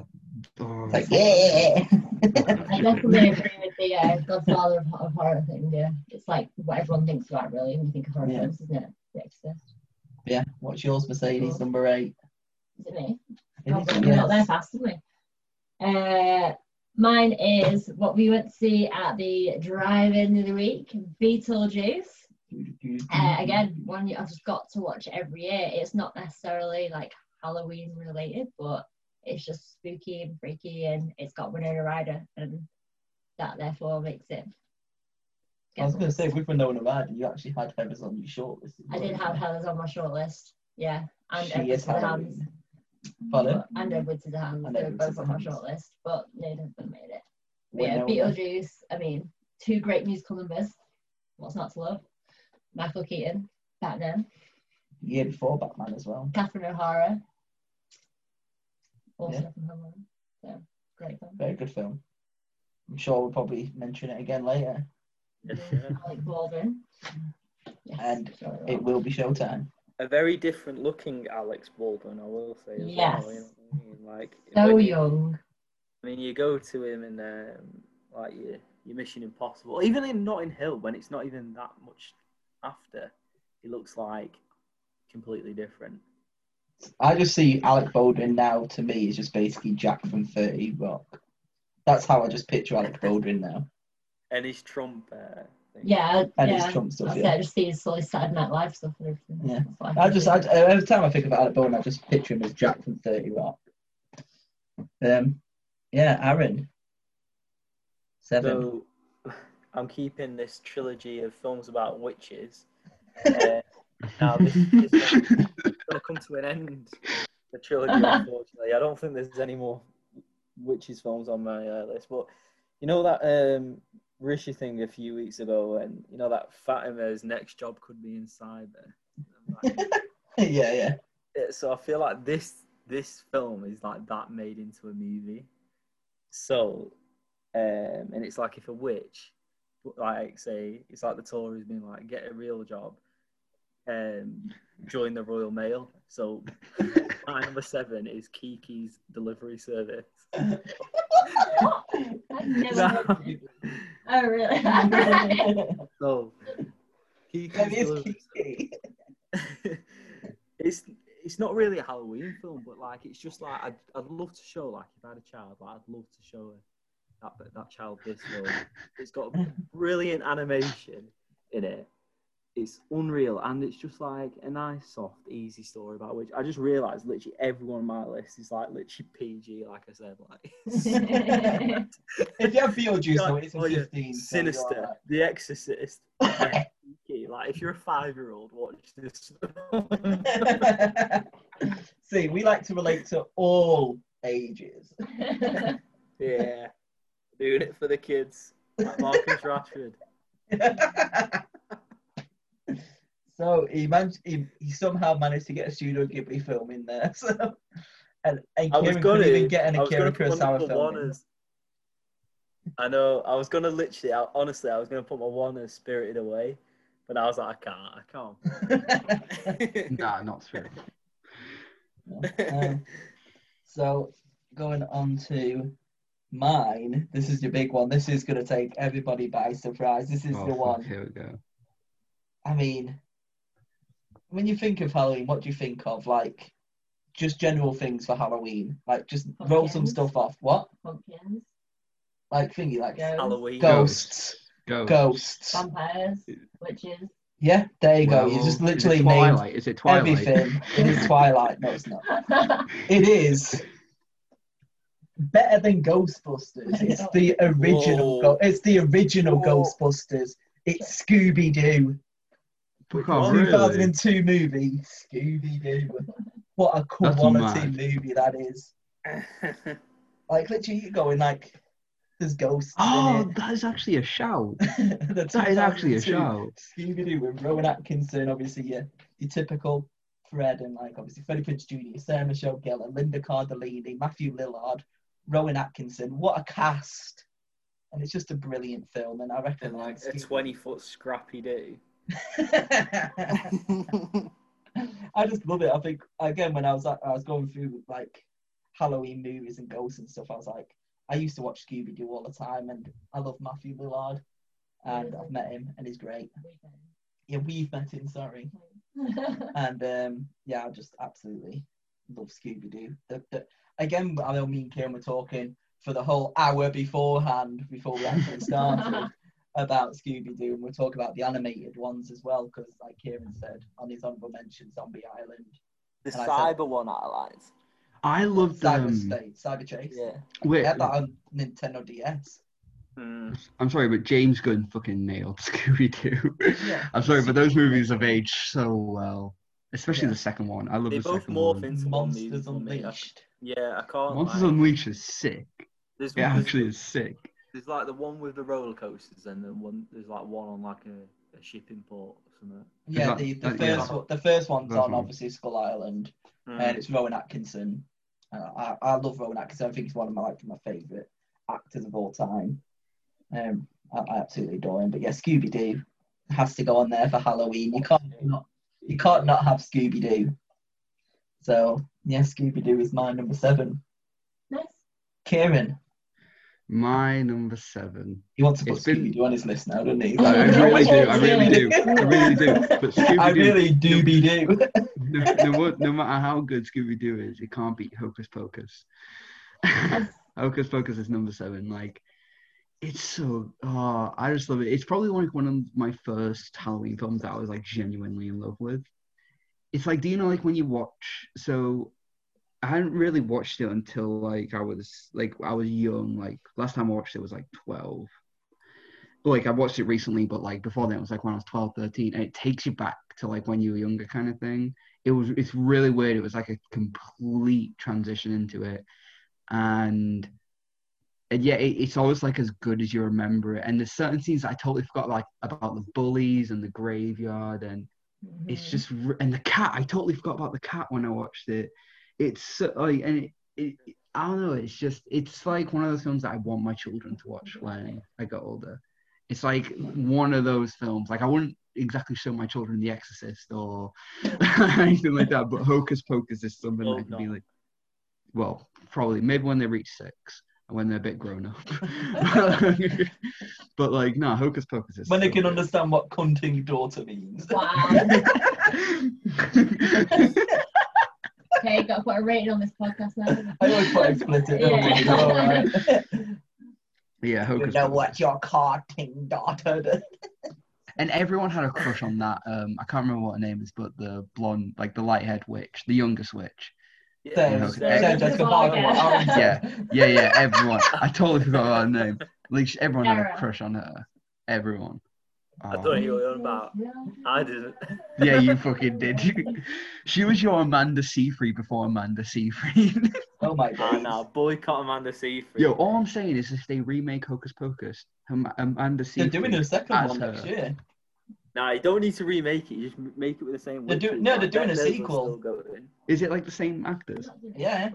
oh, like yeah. I definitely agree with the uh, Godfather of, of horror thing. Yeah, it's like what everyone thinks about really when you think of horror yeah. films, isn't it? The Exorcist. Yeah. What's yours, Mercedes? Number eight. Is it me? Oh, we got there fast, didn't we? Uh, Mine is what we went to see at the drive-in of the week, Beetlejuice. Uh, again, one I've just got to watch every year. It's not necessarily like Halloween related, but it's just spooky and freaky, and it's got Winona Ryder, and that therefore makes it. I was going to say, with Winona Ryder, you actually had Heathers on your shortlist. I did have Heathers on my shortlist, yeah, and she is Halloween. But, and Edward Scissorhands, and they were both on my shortlist, but neither of them made it. But yeah, Beetlejuice, I mean, two great musical numbers. What's not to love? Michael Keaton, Batman. Year before Batman as well. Catherine O'Hara. Also yeah. from Home Alone. So, great film. Very good film. I'm sure we'll probably mention it again later. Alec Baldwin. Yes, and sure it, it will be showtime. A very different looking Alex Baldwin, I will say. As yes. Well, you know what I mean? Like, so you, young. I mean, you go to him in um, like your, your Mission Impossible, even in Notting Hill, when it's not even that much after, he looks like completely different. I just see Alec Baldwin now, to me, is just basically Jack from thirty Rock. That's how I just picture Alec Baldwin now. And his Trump. Uh, Yeah, and yeah. his Trump stuff. Yeah, it. I just see his silly Saturday Night Live stuff and everything. Yeah, I just I, every time I think about Alec Baldwin, I just picture him as Jack from thirty Rock. Um, yeah, Aaron. Seven. So, I'm keeping this trilogy of films about witches. Uh, now this is going to come to an end. The trilogy, unfortunately, I don't think there's any more witches films on my uh, list. But you know that. Um, Rishi thing a few weeks ago, and you know that Fatima's next job could be in cyber. Like, yeah, yeah. It, so I feel like this this film is like that made into a movie. So, um, and it's like if a witch, like say, it's like the Tories being like, get a real job, um, join the Royal Mail. So, my number seven is Kiki's Delivery Service. Never oh really? So Kiki, it's it's not really a Halloween film, but like it's just like I'd I'd love to show like if I had a child, like I'd love to show her that that child this film. It's got brilliant animation in it. It's unreal, and it's just like a nice, soft, easy story about which I just realised literally everyone on my list is like literally P G, like I said. Like, if you have Beetlejuice, so it's a fifteen. Sinister, so like, The Exorcist. Like, if you're a five-year-old, watch this. See, we like to relate to all ages. Yeah, doing it for the kids. Like Marcus Rashford. So he, managed, he he somehow managed to get a Studio Ghibli film in there. So and, and I was going to get an Akira Kurosawa film. I know. I was going to literally, I, honestly, I was going to put my one as Spirited Away, but I was like, I can't, I can't. Nah, not Spirited. um, so going on to mine. This is your big one. This is going to take everybody by surprise. This is oh, the one. Here we go. I mean. When you think of Halloween, what do you think of? Like, just general things for Halloween. Like, just pumpkins. Roll some stuff off. What? Pumpkins. Like, thingy, like... Ghosts. Halloween. Ghosts. Ghosts. Ghosts. Vampires. Witches. Yeah, there you go. Well, you just literally is Twilight? Is it Twilight? Everything. It is Twilight. No, it's not. It is... better than Ghostbusters. It's the original. Go- it's the original Whoa. Ghostbusters. It's Scooby Doo. two thousand two really? Movie. Scooby Doo. What a quality movie that is. Like literally, you go in like there's ghosts. Oh, in it. That is actually a shout. That is actually a shout. Scooby Doo with Rowan Atkinson, obviously your your typical Fred, and like obviously Freddie Prinze Junior, Sarah Michelle Gellar, Linda Cardellini, Matthew Lillard, Rowan Atkinson. What a cast! And it's just a brilliant film, and I reckon like a twenty-foot Scrappy-Doo. I just love it. I think again when I was I was going through like Halloween movies and ghosts and stuff, I was like, I used to watch Scooby-Doo all the time, and I love Matthew Lillard, and I've met him, and he's great. Yeah, we've met him. Sorry. And um, yeah, I just absolutely love Scooby-Doo. The, the, again, I know me and Kieran were talking for the whole hour beforehand, before we actually started, about Scooby-Doo, and we'll talk about the animated ones as well, because like Kieran said on his honourable mention, Zombie Island. The and cyber said, one I liked. I loved Cyber um, State, Cyber Chase. Yeah, wait, yeah, that on Nintendo D S. Mm. I'm sorry, but James Gunn fucking nailed Scooby-Doo. Yeah. I'm sorry, but those movies have aged so well, especially yeah. the second one. I love they the second one. They both morph into Monsters Unleashed. Yeah, I can't. Monsters like... Unleashed is sick. There's it one, actually there's, is sick. There's like the one with the roller coasters, and the one there's like one on like a, a shipping port or something. Yeah, that, the, the that, first yeah. One, the first one's first on one. Obviously Skull Island, mm. and it's Rowan Atkinson. Uh, I I love Rowan Atkinson. I think he's one of my like my favourite actors of all time. Um, I, I absolutely adore him, but yeah, Scooby-Doo has to go on there for Halloween. You can't not, you can't not have Scooby-Doo. So yeah, Scooby-Doo is my number seven. Nice, Kieran. My number seven. He wants to put it's Scooby-Doo been... on his list now, doesn't he? Like, I really do. I really do. I really do. But Scooby-Doo, I really do be do. no, no, no matter how good Scooby-Doo is, it can't beat Hocus Pocus. Hocus Pocus is number seven. Like. It's so, oh, I just love it. It's probably like one of my first Halloween films that I was like genuinely in love with. It's like, do you know, like when you watch, so I hadn't really watched it until like I was, like I was young, like last time I watched it was like twelve. Like I watched it recently, but like before then it was like when I was twelve, thirteen, and it takes you back to like when you were younger kind of thing. It was, it's really weird. It was like a complete transition into it. And... And yeah, it, it's always like as good as you remember it. And there's certain scenes I totally forgot, like about the bullies and the graveyard, and mm-hmm. it's just and the cat. I totally forgot about the cat when I watched it. It's so, like, and it, it, I don't know. It's just it's like one of those films that I want my children to watch when I got older. It's like one of those films. Like I wouldn't exactly show my children The Exorcist or anything like that. But Hocus Pocus is something oh, that can no. be like, well, probably maybe when they reach six. When they're a bit grown up. But like, no, Hocus Pocus is when they can good. Understand what cunting daughter means. Wow. Okay, got to put a rating on this podcast now. I always put explicit. Yeah, oh, right. Yeah Hocus you know Pocus. What your cunting daughter does. And everyone had a crush on that. Um, I can't remember what her name is, but the blonde, like the light-haired witch, the youngest witch. Yeah. So, yeah. So Barbara, yeah, yeah, yeah. Everyone, I totally forgot her name. Like everyone Sarah. Had a crush on her. Everyone. Oh. I thought you were on about. I didn't. Yeah, you fucking did. She was your Amanda Seyfried before Amanda Seyfried. Oh my god! Oh, no, boycott Amanda Seyfried. Yo, all I'm saying is if they remake Hocus Pocus, Amanda Seyfried. They're doing a second one next year. No, nah, you don't need to remake it. You just make it with the same. They're do- no, they're doing a sequel. Is it like the same actors? Yeah,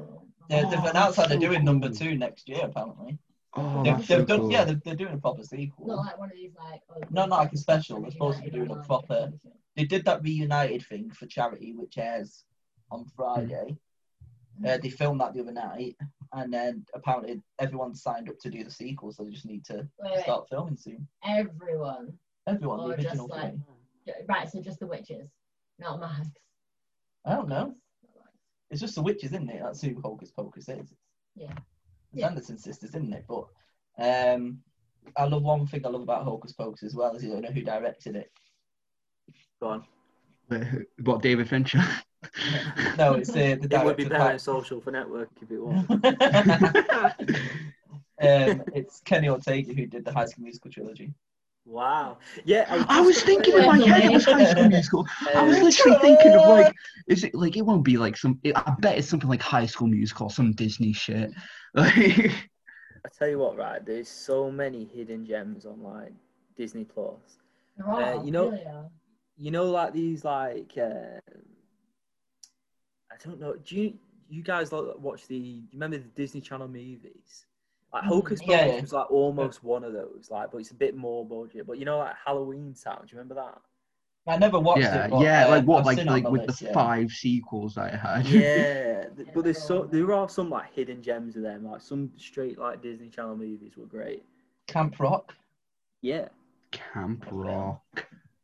they're, oh, they've announced that they're doing number two next year. Apparently, oh, they've, that's they've so done. Cool. Yeah, they're, they're doing a proper sequel. Not like one of these like. Not like a special. They're supposed to be doing a proper. They did that Reunited thing for charity, which airs on Friday. Mm-hmm. Uh, they filmed that the other night, and then apparently everyone signed up to do the sequel, so they just need to wait, start wait. filming soon. Everyone. Everyone, or the original just like, thing. Right, so just the witches, not Max. I don't know. It's just the witches, isn't it? That's who Hocus Pocus is. Yeah. It's yeah. Anderson sisters, isn't it? But um, I love one thing I love about Hocus Pocus as well is you don't know who directed it. Go on. What, David Fincher? No, it's uh, the director. It would be better in social for network if it was. um, it's Kenny Ortega who did the High School Musical trilogy. Wow. Yeah, I, I was thinking in my head it was High School Musical. I was literally thinking of like, is it like it won't be like some? It, I bet it's something like High School Musical, some Disney shit. I tell you what, right? There's so many hidden gems on like Disney Plus. Oh, uh, you know, yeah. you know, like these like. Uh, I don't know. Do you you guys watch the? You remember the Disney Channel movies? Like Hocus Pocus yeah, yeah. was like almost yeah. one of those, like, but it's a bit more budget. But you know, like Halloween Town. Do you remember that? I never watched yeah, it. But, yeah, uh, like what, I've like like, like with list, the yeah. five sequels I had. Yeah, th- but there's so there are some like hidden gems of them. Like some straight like Disney Channel movies were great. Camp Rock. Yeah. Camp Rock.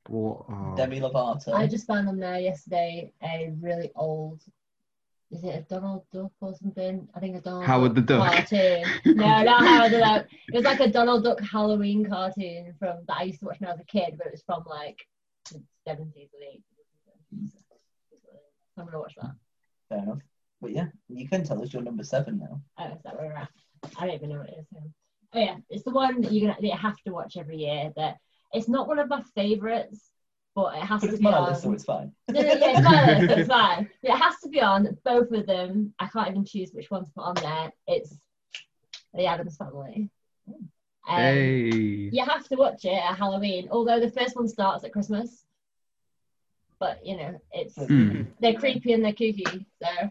What? Oh. Demi Lovato. I just found on there yesterday a really old. Is it a Donald Duck or something? I think a Donald Howard Duck the Duck cartoon. No, not Howard the Duck. It was like a Donald Duck Halloween cartoon from that I used to watch when I was a kid, but it was from like the seventies or eighties. I'm gonna watch that. Fair enough. But yeah, you can tell us you're number seven now. Oh, is that where we're at? I don't even know what it is. Oh yeah, it's the one that you're gonna that you have to watch every year. That it's not one of my favourites. But it has but to be on. List, so it's fine. No, no, yeah, it's my list, so it's fine. But it has to be on, both of them. I can't even choose which one to put on there. It's The Addams Family. Um, hey. You have to watch it at Halloween, although the first one starts at Christmas. But, you know, it's mm. they're creepy and they're kooky, so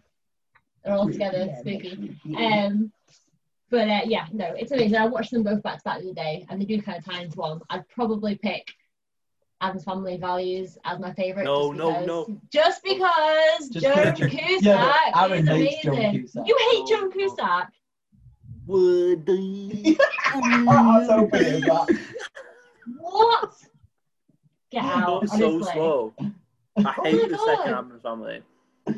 they're all together yeah, spooky. Yeah. Um, but, uh, yeah, no, it's amazing. I watched them both back to back the other day, and they do kind of tie into one. I'd probably pick Addams Family Values as my favourite. No, no, no. Just because just Joan Cusack yeah, Aaron is amazing. Joan Cusack. You hate Joan Cusack? Would they? I'm so big of that. What? Get out. It's so slow. I hate oh the god. second Addams Family.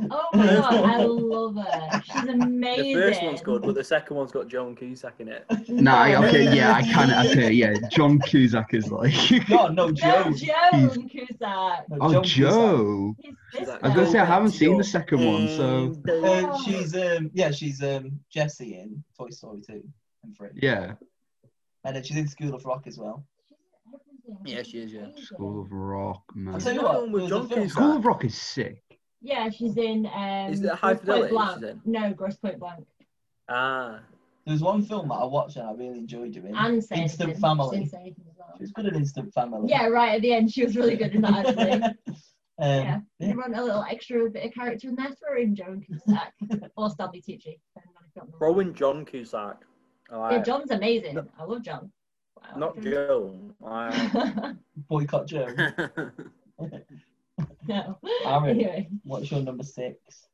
Oh my god, I love her. She's amazing. The first one's good, but the second one's got John Cusack in it. Nah, okay, yeah, I kind of, okay, yeah. John Cusack is like... no, no, Joe. No, Joan Cusack. No, oh, Joe. Cusack. I was going to say, I haven't seen the second one, so... Uh, she's, um, yeah, she's um, Jessie in Toy Story two and three. Yeah. And then she's in School of Rock as well. Yeah, she is, yeah. School of Rock, man. I'll tell you what, School of Rock is sick. Yeah, she's in. Um, Is it a High Fidelity? No, Grosse Point Blank. Ah, there's one film that I watched and I really enjoyed doing. And Satan. Instant Family. She was well. good in Instant Family. Yeah, right at the end, she was really good in that. Actually. um, yeah, yeah. You want a little extra bit of character in there? Throw in Joan Cusack or Stanley Tucci. Throw in John Cusack. Right. Yeah, John's amazing. No. I love John. I Not love Joan. I... Boycott Joan. No. Aaron, anyway. What's your number six?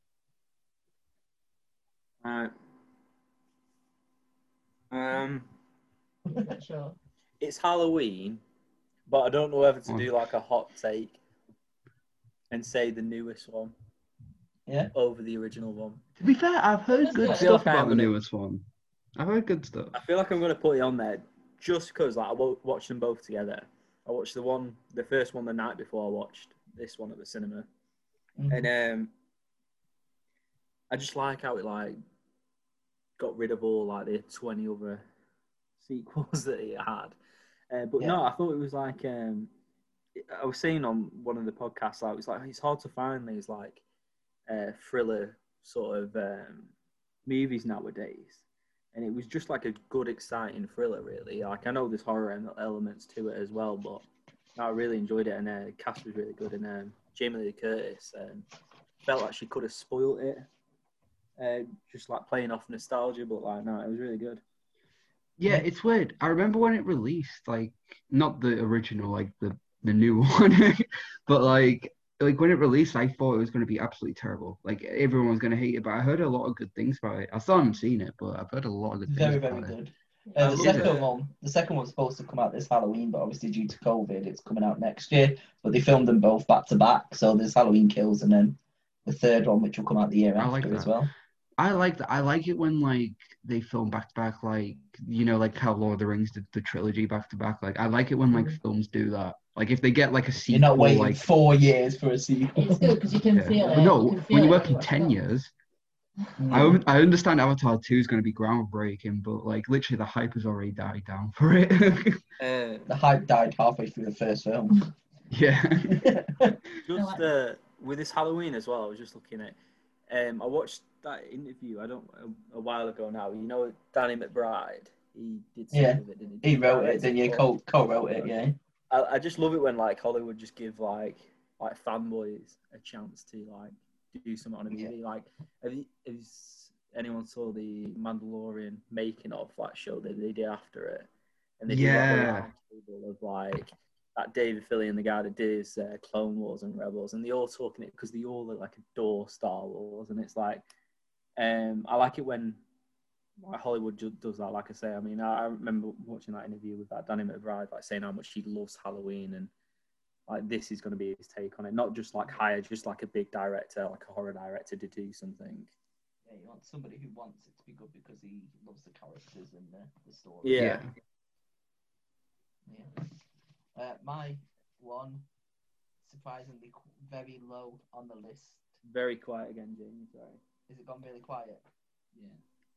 Alright. Um. I'm not sure. It's Halloween, but I don't know whether to do like a hot take and say the newest one. Yeah. Over the original one. To be fair, I've heard That's good good stuff about the newest one. I've heard good stuff. I feel like I'm going to put it on there just because like I watched them both together. I watched the one, the first one the night before I watched this one at the cinema, mm-hmm. and um, I just like how it like got rid of all like the twenty other sequels that it had. Uh, but yeah. no, I thought it was like um, I was saying on one of the podcasts, like it's like it's hard to find these like uh, thriller sort of um, movies nowadays, and it was just like a good, exciting thriller. Really, like I know there's horror elements to it as well, but. I really enjoyed it, and uh, the cast was really good, and um, Jamie Lee Curtis um, felt like she could have spoiled it, uh, just like playing off nostalgia, but like no, it was really good. Yeah, it's weird. I remember when it released, like not the original, like the, the new one, but like like when it released, I thought it was going to be absolutely terrible. Like everyone was going to hate it, but I heard a lot of good things about it. I still haven't seen it, but I've heard a lot of good very, things very about good. it. Uh, the second it. one, the second one's supposed to come out this Halloween, but obviously due to COVID, it's coming out next year. But they filmed them both back to back, so there's Halloween Kills and then the third one, which will come out the year I after like as well. I like that. I like it when, like, they film back to back, like, you know, like how Lord of the Rings did the trilogy back to back. Like, I like it when, like, films do that. Like, if they get, like, a sequel. You're not waiting like four years for a sequel. It's good because you can yeah. feel it. But no, you when you're working ten years, mm. I, I understand Avatar two is going to be groundbreaking, but, like, literally the hype has already died down for it. uh, the hype died halfway through the first film. Yeah. Just uh, with this Halloween as well, I was just looking at, um, I watched that interview, I don't, a, a while ago now, you know, Danny McBride, he did something yeah. with it, didn't he? He wrote it, didn't you? Co- co-wrote it, yeah. I, I just love it when, like, Hollywood just give, like, like fanboys a chance to, like, do something on a movie. Yeah. Like, have you, has anyone saw the Mandalorian making of that show that they did after it? And they yeah. did a roundtable of, like, that David Fillion, the guy that did his uh, Clone Wars and Rebels, and they all talking it because they all look like adore Star Wars, and it's like, um, I like it when like, Hollywood does that. Like I say, I mean, I, I remember watching that interview with that Danny McBride, like saying how much she loves Halloween, and like this is going to be his take on it, not just like hire just like a big director, like a horror director, to do something. Yeah, you want somebody who wants it to be good because he loves the characters and the, the story. Yeah. Yeah. yeah. Uh, my one, surprisingly very low on the list. Very quiet again, Jamie, sorry. Is it gone really quiet? Yeah.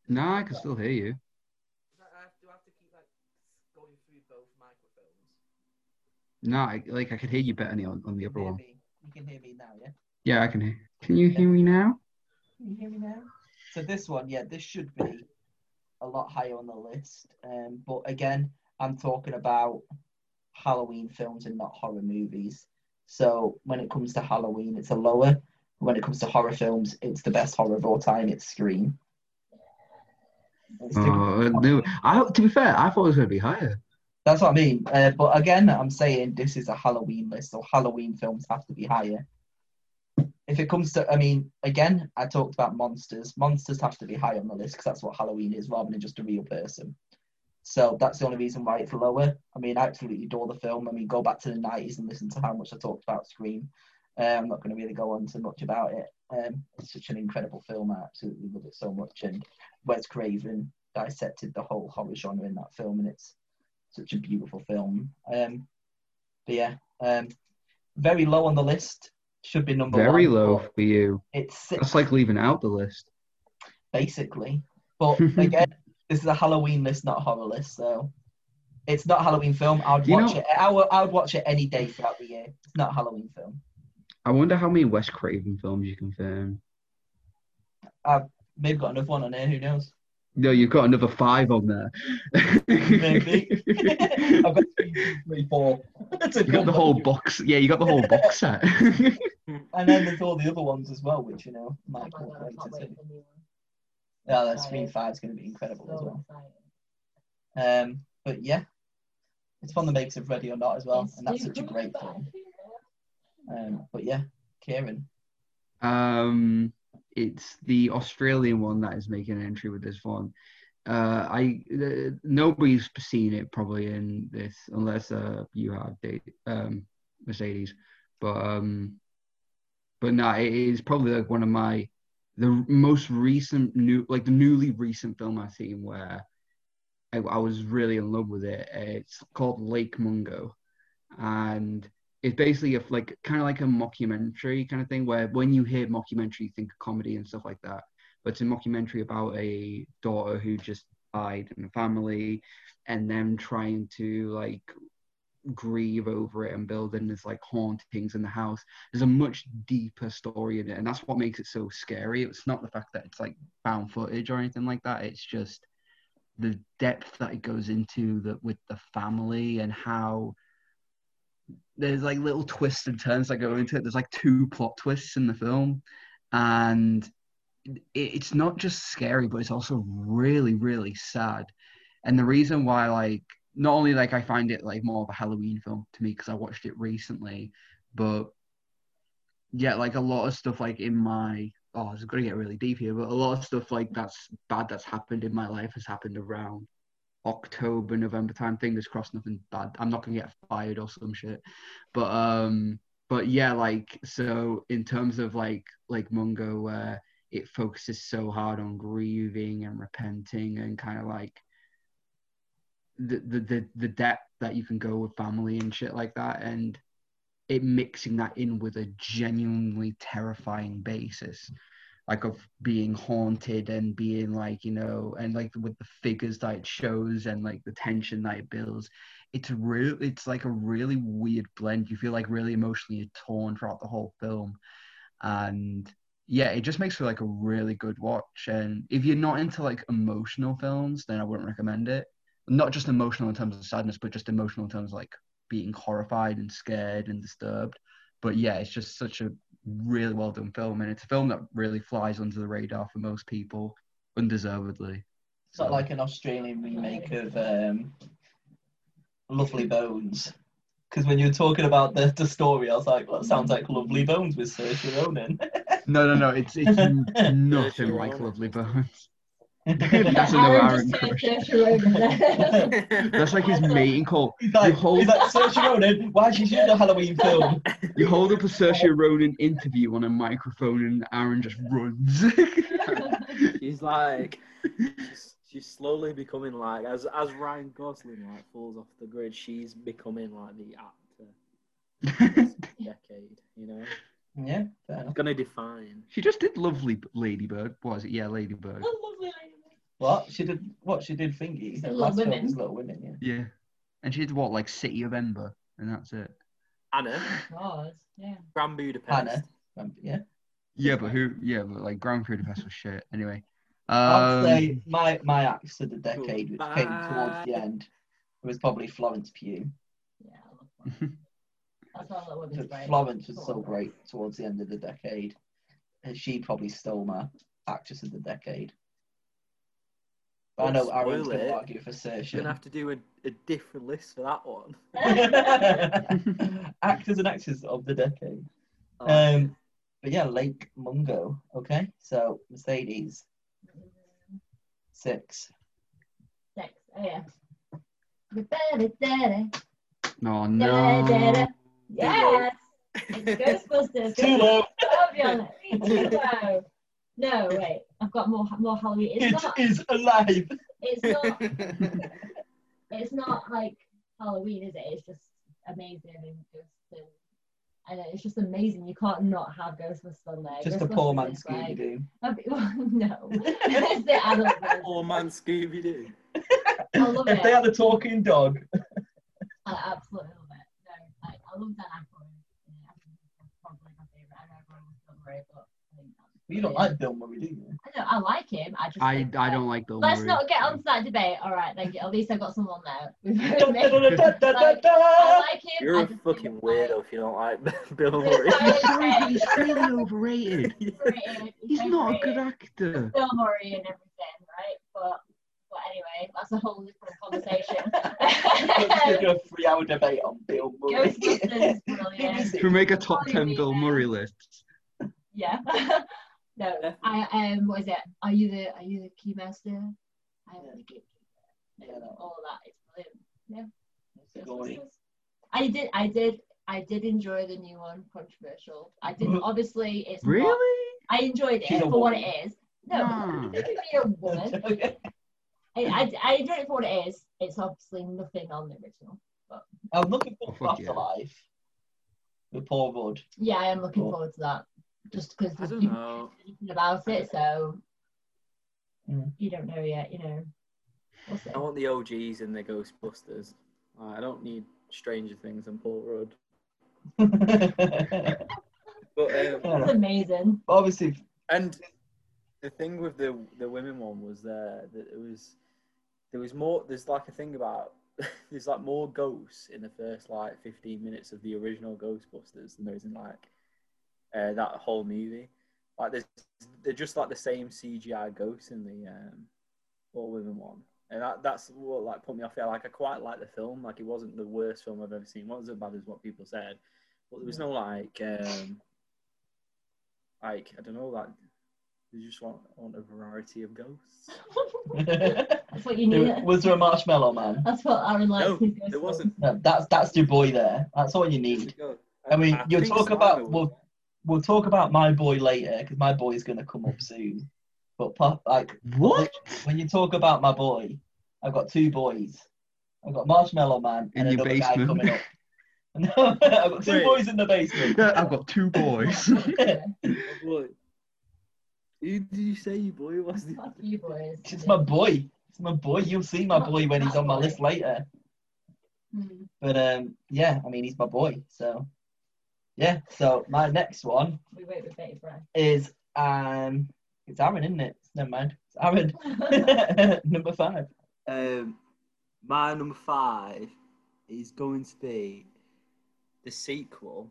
No, I can still hear you. Do I have to keep like going through both microphones? No, I, like I could hear you better on, on the other one. Me. You can hear me now, yeah? Yeah, I can hear. Can you yeah. hear me now? Can you hear me now? So this one, yeah, this should be a lot higher on the list. Um, but again, I'm talking about Halloween films and not horror movies. So when it comes to Halloween, it's a lower. When it comes to horror films, it's the best horror of all time. It's Scream. It's oh, no. I, to be fair, I thought it was going to be higher. That's what I mean. Uh, but again, I'm saying this is a Halloween list, so Halloween films have to be higher. If it comes to, I mean, again, I talked about monsters. Monsters have to be high on the list because that's what Halloween is, rather than just a real person. So that's the only reason why it's lower. I mean, I absolutely adore the film. I mean, go back to the nineties and listen to how much I talked about Scream. Uh, I'm not going to really go on too much about it. Um, it's such an incredible film. I absolutely love it so much. And Wes Craven dissected the whole horror genre in that film, and it's such a beautiful film. Um, but yeah, um, very low on the list. Should be number very one. Very low for you. It's six, that's like leaving out the list. Basically. But again, this is a Halloween list, not a horror list, so it's not a Halloween film. I'd you watch know, it. I would, I would watch it any day throughout the year. It's not a Halloween film. I wonder how many Wes Craven films you can film. I've maybe got another one on there. Who knows? No, you've got another five on there. Maybe. I've got three, three four. That's a you got the whole you. box. Yeah, you got the whole box set. And then there's all the other ones as well, which you know might come later too. Oh, that Scream five is going to be incredible so as well. Exciting. Um, but yeah, it's from the makers of Ready or Not as well, it's and that's such a great film. Um, but yeah, Kieran. Um, it's the Australian one that is making an entry with this one. Uh, I uh, nobody's seen it probably in this unless uh, you have um, Mercedes, but um, but no, it is probably like one of my. The most recent, new like the newly recent film I've seen where I, I was really in love with it. It's called Lake Mungo, and it's basically a, like kind of like a mockumentary kind of thing where when you hear mockumentary, you think of comedy and stuff like that. But it's a mockumentary about a daughter who just died in a family, and them trying to like grieve over it and build in this like hauntings in the house. There's a much deeper story in it, and that's what makes it so scary. It's not the fact that it's like found footage or anything like that. It's just the depth that it goes into that with the family and how there's like little twists and turns that go into it. There's like two plot twists in the film, and it's not just scary, but it's also really, really sad. And the reason why like not only like I find it like more of a Halloween film to me because I watched it recently, but yeah, like a lot of stuff like in my oh it's gonna get really deep here, but a lot of stuff like that's bad that's happened in my life has happened around October, November time. Fingers crossed, nothing bad. I'm not gonna get fired or some shit, but um, But yeah, like, so in terms of like, like Mungo, where it focuses so hard on grieving and repenting and kind of like the, the, the, the depth that you can go with family and shit like that. And it mixing that in with a genuinely terrifying basis, like of being haunted and being like, you know, and like with the figures that it shows and like the tension that it builds, it's real. It's like a really weird blend. You feel like really emotionally torn throughout the whole film. And yeah, it just makes for like a really good watch. And if you're not into like emotional films, then I wouldn't recommend it. Not just emotional in terms of sadness, but just emotional in terms of like being horrified and scared and disturbed. But yeah, it's just such a really well done film, and it's a film that really flies under the radar for most people, undeservedly. It's so. Not like an Australian remake of um, Lovely Bones, because when you were talking about the, the story, I was like, well, it sounds like Lovely Bones with Saoirse Ronan. no, no, no, it's, it's nothing like Lovely Bones. That's another Aaron crush. That's like his mating call. He's like, hold... he's like Saoirse Ronan, why did you do the Halloween film? You hold up a Saoirse Ronan interview on a microphone and Aaron just runs. He's like, she's, she's slowly becoming like, as as Ryan Gosling like falls off the grid, she's becoming like the actor of the decade, you know? Yeah, it's gonna define. She just did Lovely Ladybird, was it? Yeah, Ladybird. Oh, Lovely Ladybird. What she did? What she did? Thingy. So Little Women. Little Women. Yeah. Yeah, and she did what, like City of Ember, and that's it. Anna. Oh, that's, yeah. Grand Budapest. Anna. Um, yeah. Yeah, but who? Yeah, but like Grand Budapest was shit. Anyway. Um, I'd say my my axe of the decade, which bye. Came towards the end, was probably Florence Pugh. Yeah, I love Florence. Florence was so great towards the end of the decade. And she probably stole my actress of the decade. But I know Aaron's going to argue for Saoirse. You're going to have to do a, a different list for that one. Actors and actresses of the decade. Oh. Um, but yeah, Lake Mungo. Okay, so Mercedes. Six. Six, oh yeah. No, no. Yes! It's Ghostbusters. Too low. I'll be honest. Too low. No, wait. I've got more more Halloween. It's it not, is alive. It's not. It's not like Halloween, is it? It's just amazing and just. I know, it's just amazing. You can't not have Ghostbusters on there. Just a poor man Scooby Doo. Like, no. It's the adult version. Poor man Scooby Doo. I love if it. If they had a talking dog. I absolutely love it. Like, I love Dan Aykroyd. Yeah, I think he's probably my favourite. I know everyone was Bill Murray, but I think that's. Well, you don't like Bill Murray, do you? I know, I like him. I just. I, like, I don't like Bill Murray. Let's not get onto that debate. All right, thank you. At least I got someone there. like, I like him. You're I a fucking weirdo like... if you don't like Bill Murray. He's really overrated. He's, he's so not great. A good actor. Bill Murray and everything, right? But. But anyway, that's a whole different conversation. We're going to do a three-hour debate on Bill Murray. Ghostbusters is brilliant. Can we make a top ten Bill Murray list? Yeah. No. I um. What is it? Are you the Are you the key master? I am the key master. No, all of that. It's brilliant. Yeah. Ghostbusters. I did. I did. I did enjoy the new one. Controversial. I didn't. Obviously, it's really. Not, I enjoyed it She's for what it is. No, no. It could be a woman. I, I, I don't know what it is. It's obviously nothing on the original. But. I'm looking forward to Afterlife. Yeah. With Paul Rudd. Yeah, I am looking but, forward to that. Just because there's nothing about it, so mm. you don't know yet, you know. What's I want the O Gs and the Ghostbusters. I don't need Stranger Things and Paul Rudd. But, um, that's amazing. Obviously. And... The thing with the the women one was there that it was there was more there's like a thing about there's like more ghosts in the first like fifteen minutes of the original Ghostbusters than there is in like uh, that whole movie. Like there's they're just like the same C G I ghosts in the um, all women one, and that that's what like put me off there. Like I quite liked the film. Like it wasn't the worst film I've ever seen. It wasn't as bad as what people said, but there was no like um, like I don't know like. You just want, want a variety of ghosts. That's what you need. Was there a marshmallow man? That's what Aaron likes. No, there wasn't. No, that's that's your boy there. That's all you need. I mean, I you'll talk so. about we'll we'll talk about my boy later because my boy is going to come up soon. But like, what? When you talk about my boy, I've got two boys. I've got Marshmallow Man and in another your guy coming up. No, I've got two Wait. boys in the basement. I've got two boys. Boy. Who did you say your boy was? Your boy. It's my boy. It's my boy. You'll see my boy when he's on my list later. Mm. But um, yeah, I mean, he's my boy. So yeah. So my next one we wait with Betty Brad. is um, it's Aaron, isn't it? Never mind. It's Aaron. Number five. Um, my number five is going to be the sequel,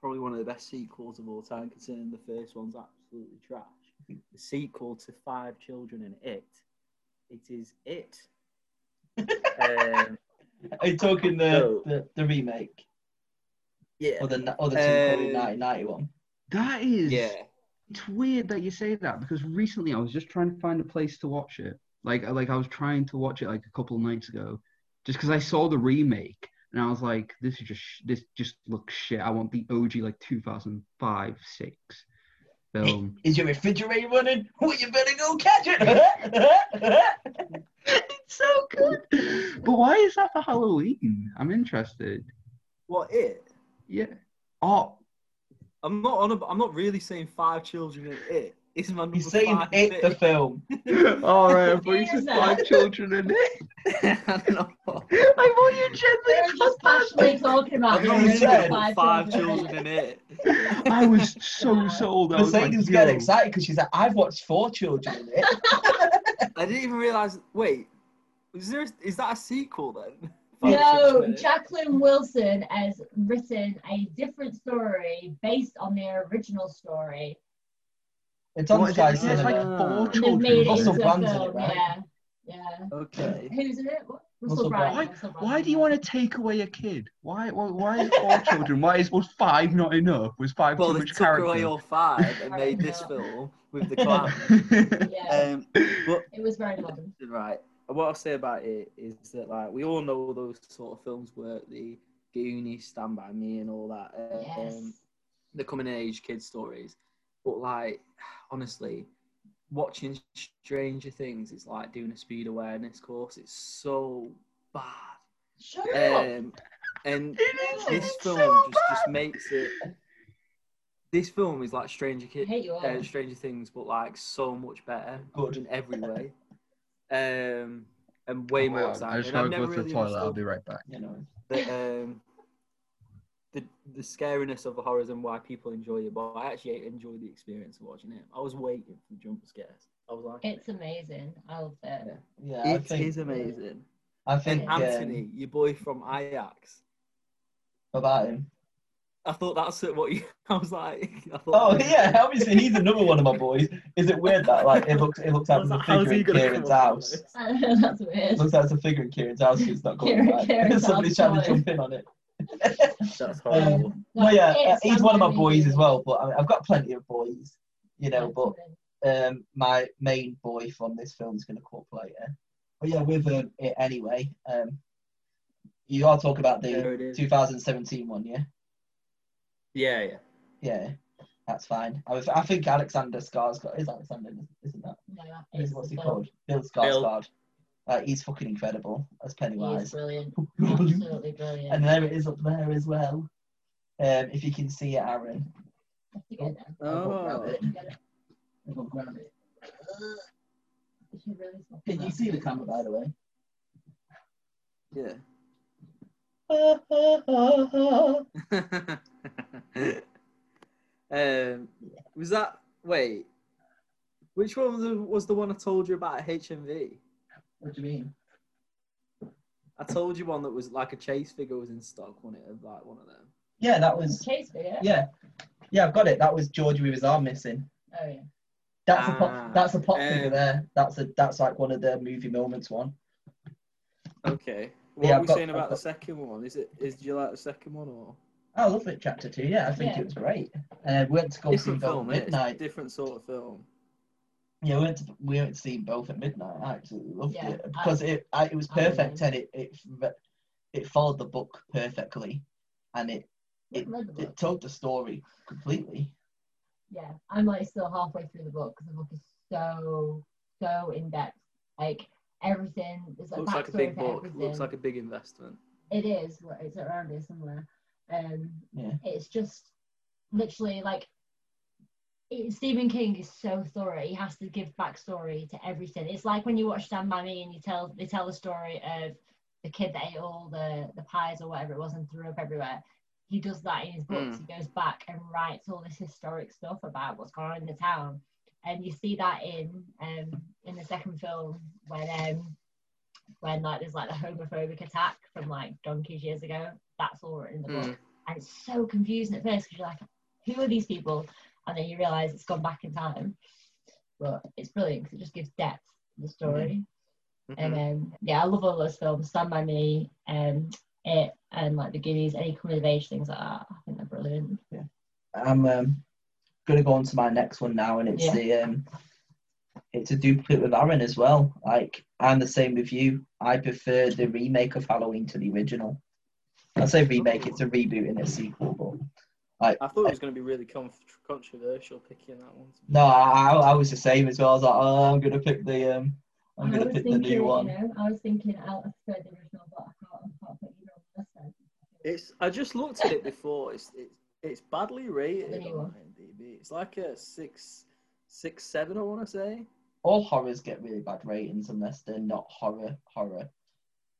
probably one of the best sequels of all time, considering the first one's absolutely trash. The sequel to Five Children and It. It is It. um, Are you talking the, so, the, the remake? Yeah. Or the, or the sequel in um, nineteen ninety-one? That is... Yeah. It's weird that you say that, because recently I was just trying to find a place to watch it. Like, like I was trying to watch it like a couple of nights ago, just because I saw the remake. And I was like, "This is just this just looks shit. I want the O G like two thousand five, six film." Is your refrigerator running? Well, you better go catch it. It's so good. But why is that for Halloween? I'm interested. What It? Yeah. Oh, I'm not on. A, I'm not really saying Five Children and It. It's my number You're saying five It, the film. All right, I thought you said Five Children and It. I don't know. I want you gently. Just passionately talking about really five, five children in it. I was so sold. Mercedes got excited because she's like, "I've watched four children in it." I didn't even realize. Wait, is there? Is that a sequel then? No, Jacqueline Wilson has written a different story based on their original story. It's on the guys. There's like four children. Russell Brand's in it, right? Yeah. Yeah. Okay. Who's in it? What? Russell Brand. Why, Russell Brand. Why do you want to take away a kid? Why? Why? Why is all children? Why is was five not enough? Was five well, too much character? Well, they took away all five and made this film with the clown. Yeah. Um, but, it was very modern. Right. What I'll say about it is that, like, we all know those sort of films work. The Goonies, Stand By Me, and all that. Um, yes. The coming age kid stories, but like, honestly. Watching Stranger Things is like doing a speed awareness course. It's so bad. Shut um, up. And it is, this film so just, just makes it. This film is like Stranger Kids, uh, Stranger Things, but like so much better, good in every way, um, and way oh, more wow. exciting. I just gotta go to really the toilet. I'll be right back. You know, the, um, the the scariness of the horrors and why people enjoy it, but I actually enjoyed the experience of watching it. I was waiting for jump scares. I was like, it's amazing. I love it. Yeah, yeah it I think, is amazing. I think and Anthony, um, your boy from Ajax. About him. I thought that's it. What you? I was like. I thought, oh yeah, obviously he's another one of my boys. Is it weird that like it looks it looks out as a figure in Kieran's house? That's weird. It looks out as a figure in Kieran's house. It's not going right. Somebody's trying to jump in on it. That's horrible. Um, no, well, yeah, uh, he's one of my boys as well. But I mean, I've got plenty of boys, you know. But um, my main boy from this film is going to come up later. But yeah, with um, it anyway. Um, you are talking about the twenty seventeen one, yeah? Yeah, yeah, yeah. That's fine. I, was, I think Alexander Skarsgård is Alexander, isn't that? No, is what's he called? Bill Skarsgård. Like, he's fucking incredible as Pennywise. He's brilliant. Absolutely brilliant. And there it is up there as well. Um, if you can see it, Aaron. Oh. oh. Grab it. Grab it. Can you see the camera, by the way? Yeah. um, was that... Wait. Which one was the, was the one I told you about at H M V? What do you mean? I told you one that was like a chase figure was in stock, wasn't it? Of like one of them. Yeah, that was chase figure. Yeah, yeah, I've got it. That was Georgie with his arm missing. Oh yeah. That's ah, a pop. That's a pop um, figure there. That's a that's like one of the movie moments one. Okay. What yeah, are we got, saying about got, the second one? Is it is do you like the second one or? I love it. Chapter two. Yeah, I think yeah. it was great. Uh, we went to go different see film. It's a different sort of film. Yeah, we went to, we went to see both at midnight. I absolutely loved yeah, it because I, it I, it was perfect I mean, and it, it it followed the book perfectly, and it it, it told the story completely. Yeah, I'm like still halfway through the book because the book is so so in depth. Like everything, there's like looks like a big book. Everything. Looks like a big investment. It is. It's around here somewhere. Um, yeah. It's just literally like it, Stephen King is so thorough. He has to give backstory to everything. It's like when you watch Stand By Me and you tell they tell the story of the kid that ate all the the pies or whatever it was and threw up everywhere. He does that in his books. Mm. He goes back and writes all this historic stuff about what's going on in the town, and you see that in um in the second film when um when like there's like the homophobic attack from like donkeys years ago. That's all written in the mm. book, and it's so confusing at first because you're like, who are these people? And then you realise it's gone back in time. But it's brilliant because it just gives depth to the story. Mm-hmm. And um, yeah, I love all those films. Stand By Me. Um, It and like the Goonies, any coming of age things like that. I think they're brilliant. Yeah, I'm um, gonna go on to my next one now, and it's yeah. the um, it's a duplicate with Aaron as well. Like I'm the same with you. I prefer the remake of Halloween to the original. I say remake; it's a reboot and a sequel. But like, I thought it was gonna be really conf- controversial picking that one. No, I, I was the same as well. I was like, oh, I'm gonna pick the um, I'm gonna pick thinking, the new one. You know, I was thinking I'll prefer the original, but I can't. I can't pick the It's. I just looked at it before. It's. It, it's badly rated on IMDb. It's like a six, six, seven. I want to say. All horrors get really bad ratings unless they're not horror. Horror.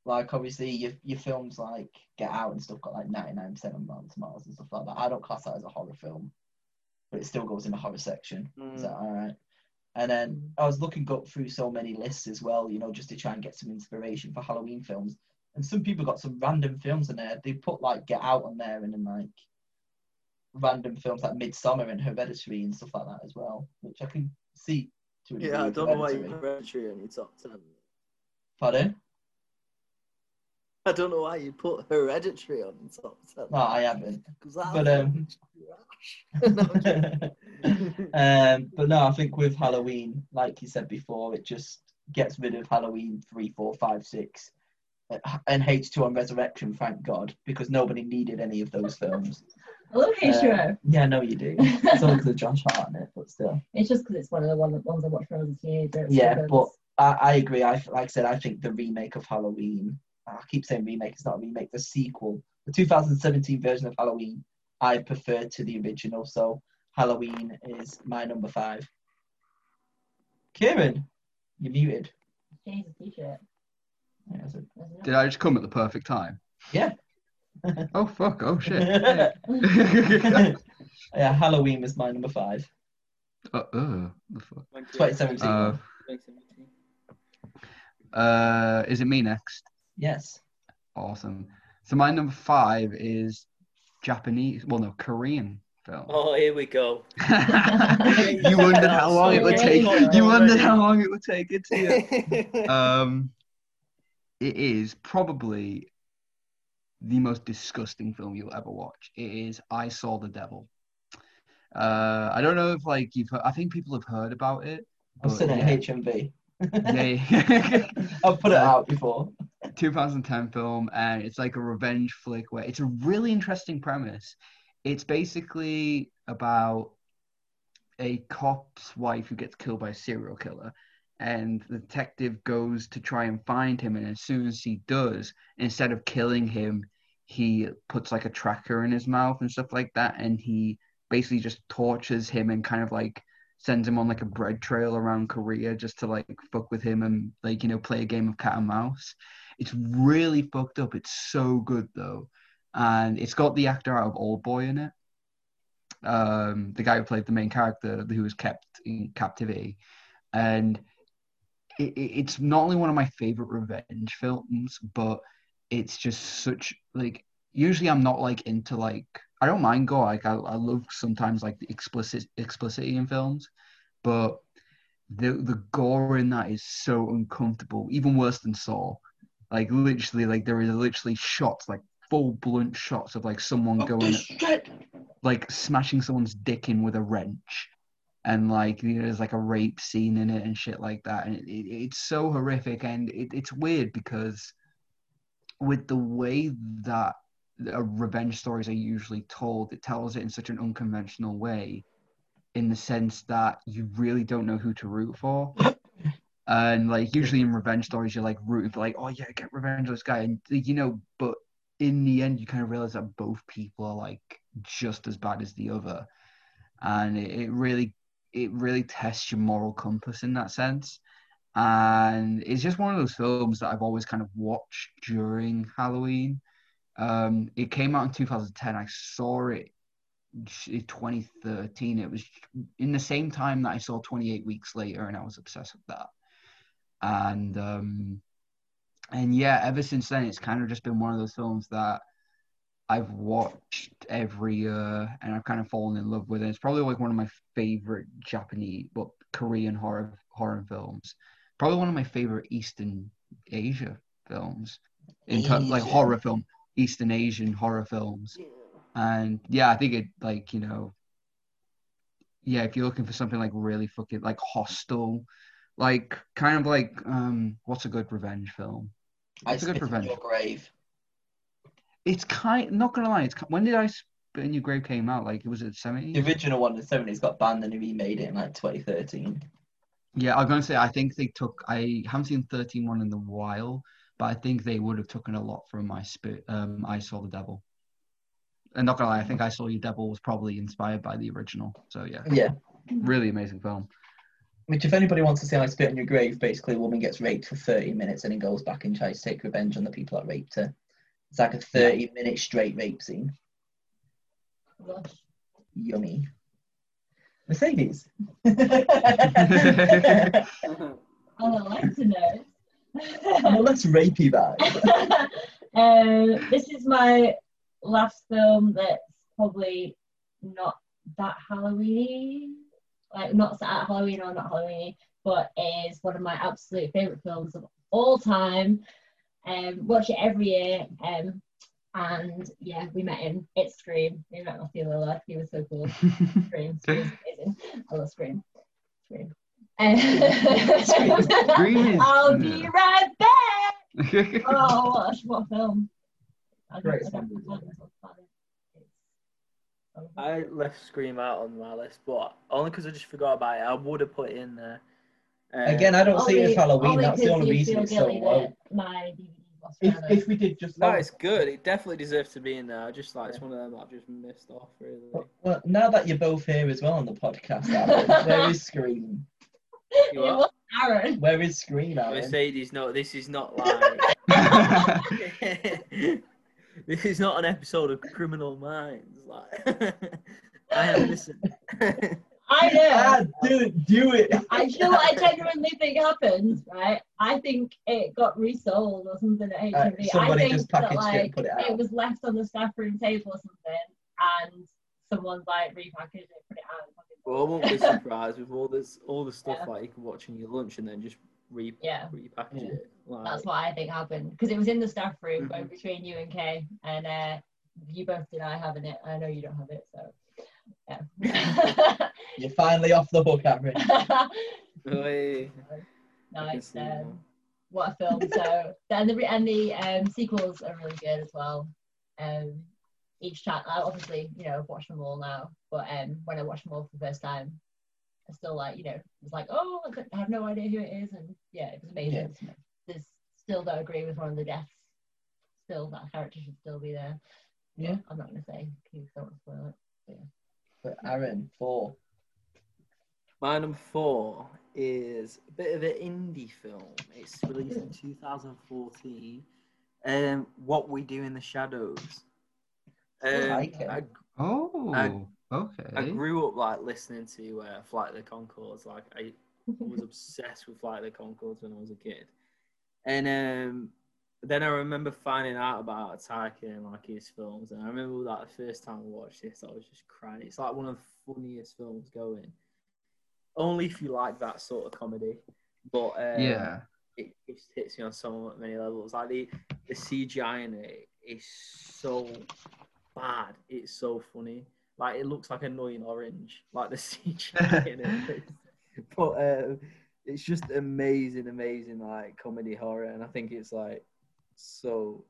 Like obviously your your films like Get Out and stuff got like ninety nine percent on Rotten Tomatoes and stuff like that. I don't class that as a horror film, but it still goes in the horror section. Mm. Is that all right? And then I was looking up through so many lists as well, you know, just to try and get some inspiration for Halloween films. And some people got some random films in there. They put like Get Out on there and then like random films like Midsommar and Hereditary and stuff like that as well, which I can see to a degree. Yeah, I don't know why you put Hereditary in your top ten. Pardon? I don't know why you put Hereditary on your top ten. No, I haven't. But um, um, but no, I think with Halloween, like you said before, it just gets rid of Halloween three, four, five, six. And H two O and Resurrection, thank God, because nobody needed any of those films. I love H two O. Uh, yeah, no, you do. It's always the Josh Hart in it, but still. It's just because it's one of the ones I watched when I was a teenager. Yeah, because... but I, I agree. I like I said, I think the remake of Halloween. I keep saying remake. It's not a remake. The sequel, the two thousand seventeen version of Halloween, I prefer to the original. So Halloween is my number five. Kieran, you're muted. Change the T-shirt. Yeah, a... Did I just come at the perfect time? Yeah. Oh, fuck. Oh, shit. Yeah, Halloween was my number five. Uh, uh, the fuck? twenty seventeen. Uh, uh, is it me next? Yes. Awesome. So my number five is Japanese, well, no, Korean film. Oh, here we go. You wondered how long it would take. You wondered how long it would take it to you. Um... It is probably the most disgusting film you'll ever watch. It is I Saw the Devil. Uh, I don't know if like you've heard, I think people have heard about it. I've seen it at H M V. I've put it out before. twenty ten film, and it's like a revenge flick where it's a really interesting premise. It's basically about a cop's wife who gets killed by a serial killer. And the detective goes to try and find him, and as soon as he does, instead of killing him, he puts like a tracker in his mouth and stuff like that, and he basically just tortures him and kind of like sends him on like a bread trail around Korea just to like fuck with him and like, you know, play a game of cat and mouse. It's really fucked up. It's so good though, and it's got the actor out of Old Boy in it, um, the guy who played the main character who was kept in captivity, and it's not only one of my favorite revenge films, but it's just such like, usually I'm not like into like, I don't mind gore. Like I, I love sometimes like the explicit explicitity in films, but the the gore in that is so uncomfortable, even worse than Saw. Like literally, like there is literally shots, like full blunt shots of like someone oh, going, at, like smashing someone's dick in with a wrench. And like, you know, there's like a rape scene in it and shit like that, and it, it, it's so horrific. And it, it's weird because with the way that uh, revenge stories are usually told, it tells it in such an unconventional way, in the sense that you really don't know who to root for. And like usually in revenge stories, you're like rooting for like, oh yeah, get revenge on this guy, and you know, but in the end, you kind of realize that both people are like just as bad as the other, and it, it really, it really tests your moral compass in that sense. And it's just one of those films that I've always kind of watched during Halloween. Um, it came out in two thousand ten. I saw it in twenty thirteen. It was in the same time that I saw twenty-eight weeks later, and I was obsessed with that. And um, and yeah, ever since then, it's kind of just been one of those films that I've watched every year, and I've kind of fallen in love with it. It's probably like one of my favorite Japanese, but well, Korean horror horror films. Probably one of my favorite Eastern Asia films, in ter- like horror film, Eastern Asian horror films. And yeah, I think it like, you know, yeah, if you're looking for something like really fucking like hostile, like kind of like um, what's a good revenge film? What's I a good revenge? Your Grave. It's kind. Not gonna lie, it's when did I Spit in Your Grave came out? Like, was it the seventies? The original one in the seventies got banned, and they remade it in like twenty thirteen. Yeah, I'm gonna say I think they took. I haven't seen thirteen one in a while, but I think they would have taken a lot from my Spit. Um, I Saw the Devil. And not gonna lie, I think I Saw Your Devil was probably inspired by the original. So yeah. Yeah. Really amazing film. Which, if anybody wants to see I Spit in Your Grave, basically a woman gets raped for thirty minutes and then goes back and tries to take revenge on the people that raped her. It's like a thirty-minute yeah. straight rape scene. Yummy. Mercedes. I would like to know. I'm a less rapey vibe. um, this is my last film that's probably not that Halloweeny, like not at Halloween or not Halloweeny, but is one of my absolute favourite films of all time. Um, watch it every year, um, and yeah, we met him. It's Scream. We met Matthew Lillard. He was so cool. Scream. Scream's amazing. I love Scream. Scream. Um, Scream. I'll be right back. Oh, what, what film? I, Great I, I left Scream out on my list, but only because I just forgot about it. I would have put it in there. Uh, Again, I don't see it as Halloween. That's the only reason it's so low. My D V D was if, if we did just... No, it's good. It definitely deserves to be in there. I just like, yeah. It's one of them that I've just missed off, really. Well, well, now that you're both here as well on the podcast, Aaron, where is Scream? You what? Aaron. Where is Scream, Aaron? Mercedes, no, this is not like... This is not an episode of Criminal Minds. Like, I am innocent. I know. I didn't do it. I know what I genuinely think happens, right? I think it got resold or something at H M V. Uh, somebody I think just packaged that, like, it and put it out. It was left on the staff room table or something, and someone's like repackaged it, put it out. Well, I won't be surprised with all this, all the stuff yeah. like you can watch in your lunch and then just re- yeah. repackage yeah. it. Like... That's what I think happened, because it was in the staff room mm-hmm. between you and Kay, and uh, you both deny having it. I know you don't have it, so. Yeah. You're finally off the hook, Aaron. Nice. Um, what a film! So and the and the um, sequels are really good as well. Um, each chapter, obviously, you know, I've watched them all now. But um, when I watched them all for the first time, I still like, you know, it's like, oh, I have no idea who it is, and yeah, it was amazing. Yeah. There's still don't agree with one of the deaths. Still, that character should still be there. Yeah, but I'm not gonna say because I don't want to spoil it. Yeah. But Aaron, four. My number four is a bit of an indie film. It's released in two thousand fourteen. Um, What We Do in the Shadows. Um, I like it. I, oh, I, okay. I grew up like listening to uh, Flight of the Conchords. Like I was obsessed with Flight of the Conchords when I was a kid, and um, then I remember finding out about Taika and like his films, and I remember like the first time I watched this, I was just crying. It's like one of the funniest films going. Only if you like that sort of comedy, but um, yeah, it just hits me on so many levels. Like the the C G I in it is so bad, it's so funny. Like it looks like annoying orange, like the C G I in it. But um, it's just amazing, amazing like comedy horror, and I think it's like. So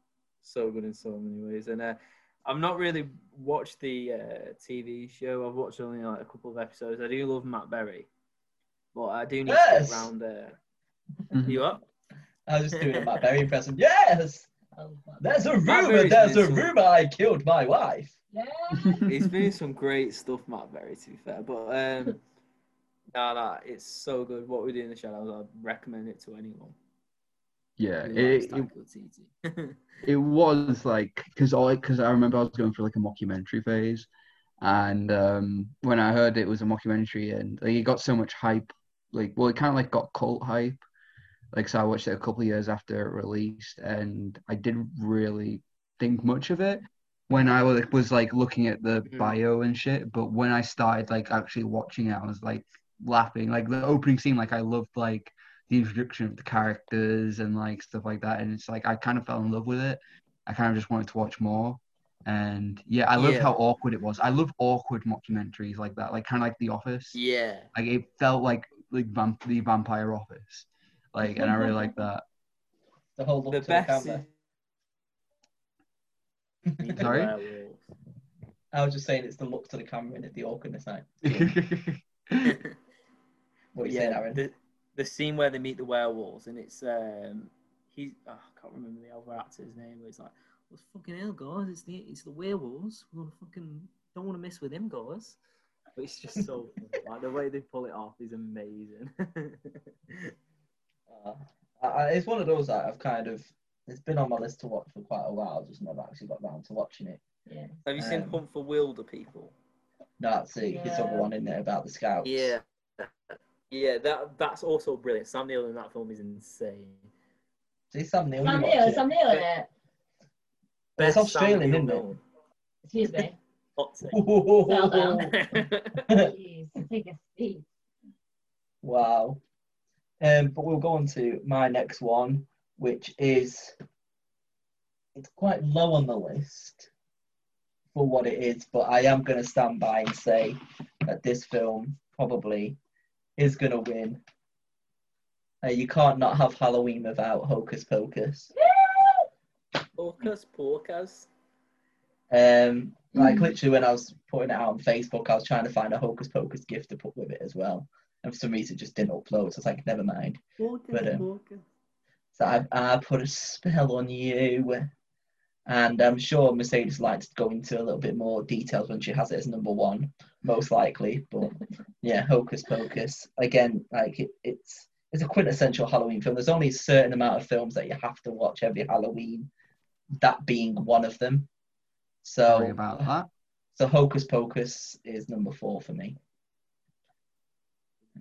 so good in so many ways. And uh, I've not really watched the uh, T V show. I've watched only like a couple of episodes. I do love Matt Berry, but I do need yes. to get around there. Uh... You up? I was just doing a Matt Berry impression. Yes! There's a rumour, there's a rumour some... I killed my wife. Yeah. He's doing some great stuff, Matt Berry, to be fair. But um, no, no, it's so good. What We Do in the Shadows, I'd recommend it to anyone. Yeah, it, it, it was like, because I, cause I remember I was going through like a mockumentary phase, and um, when I heard it was a mockumentary, and like, it got so much hype, like, well, it kind of like got cult hype, like, so I watched it a couple of years after it released, and I didn't really think much of it when I was, was like looking at the mm-hmm. bio and shit, but when I started like actually watching it, I was like laughing, like the opening scene, like I loved like the introduction of the characters and like stuff like that, and it's like I kind of fell in love with it. I kind of just wanted to watch more, and yeah, I loved yeah. how awkward it was. I love awkward mockumentaries like that, like kind of like The Office. Yeah, like it felt like like vamp- the Vampire Office, like, and I really like that. The whole look the to best the camera. Sorry, I was just saying it's the look to the camera and it's the awkwardness night. What are you yeah, saying, Aaron? The- The scene where they meet the werewolves, and it's um, he oh, I can't remember the other actor's name, but he's like, "Well, fucking hell, guys, it's the it's the werewolves. We fucking don't want to mess with them, guys." But it's just so funny. Like the way they pull it off is amazing. uh, I, it's one of those that I've kind of it's been on my list to watch for quite a while, just never actually got round to watching it. Yeah. Have you um, seen Hunt for Wilder People? No, that's it. It's the one in there about the scouts. Yeah. Yeah, that that's also brilliant. Sam Neill in that film is insane. See Sam Neill. Sam Neill, Sam Neill in it. Best it's Australian, Sam isn't it? Excuse me. Hot take. Jeez, take a seat. Wow. Um, but we'll go on to my next one, which is it's quite low on the list for what it is, but I am going to stand by and say that this film probably is going to win. Uh, you can't not have Halloween without Hocus Pocus. Hocus Pocus. Um, like, mm. literally when I was putting it out on Facebook, I was trying to find a Hocus Pocus gift to put with it as well. And for some reason, it just didn't upload. So I was like, never mind. Hocus but, um, Pocus. So I, I put a spell on you. And I'm sure Mercedes likes to go into a little bit more details when she has it as number one, most likely. But yeah, Hocus Pocus. Again, like it, it's it's a quintessential Halloween film. There's only a certain amount of films that you have to watch every Halloween, that being one of them. So Sorry about that. So Hocus Pocus is number four for me.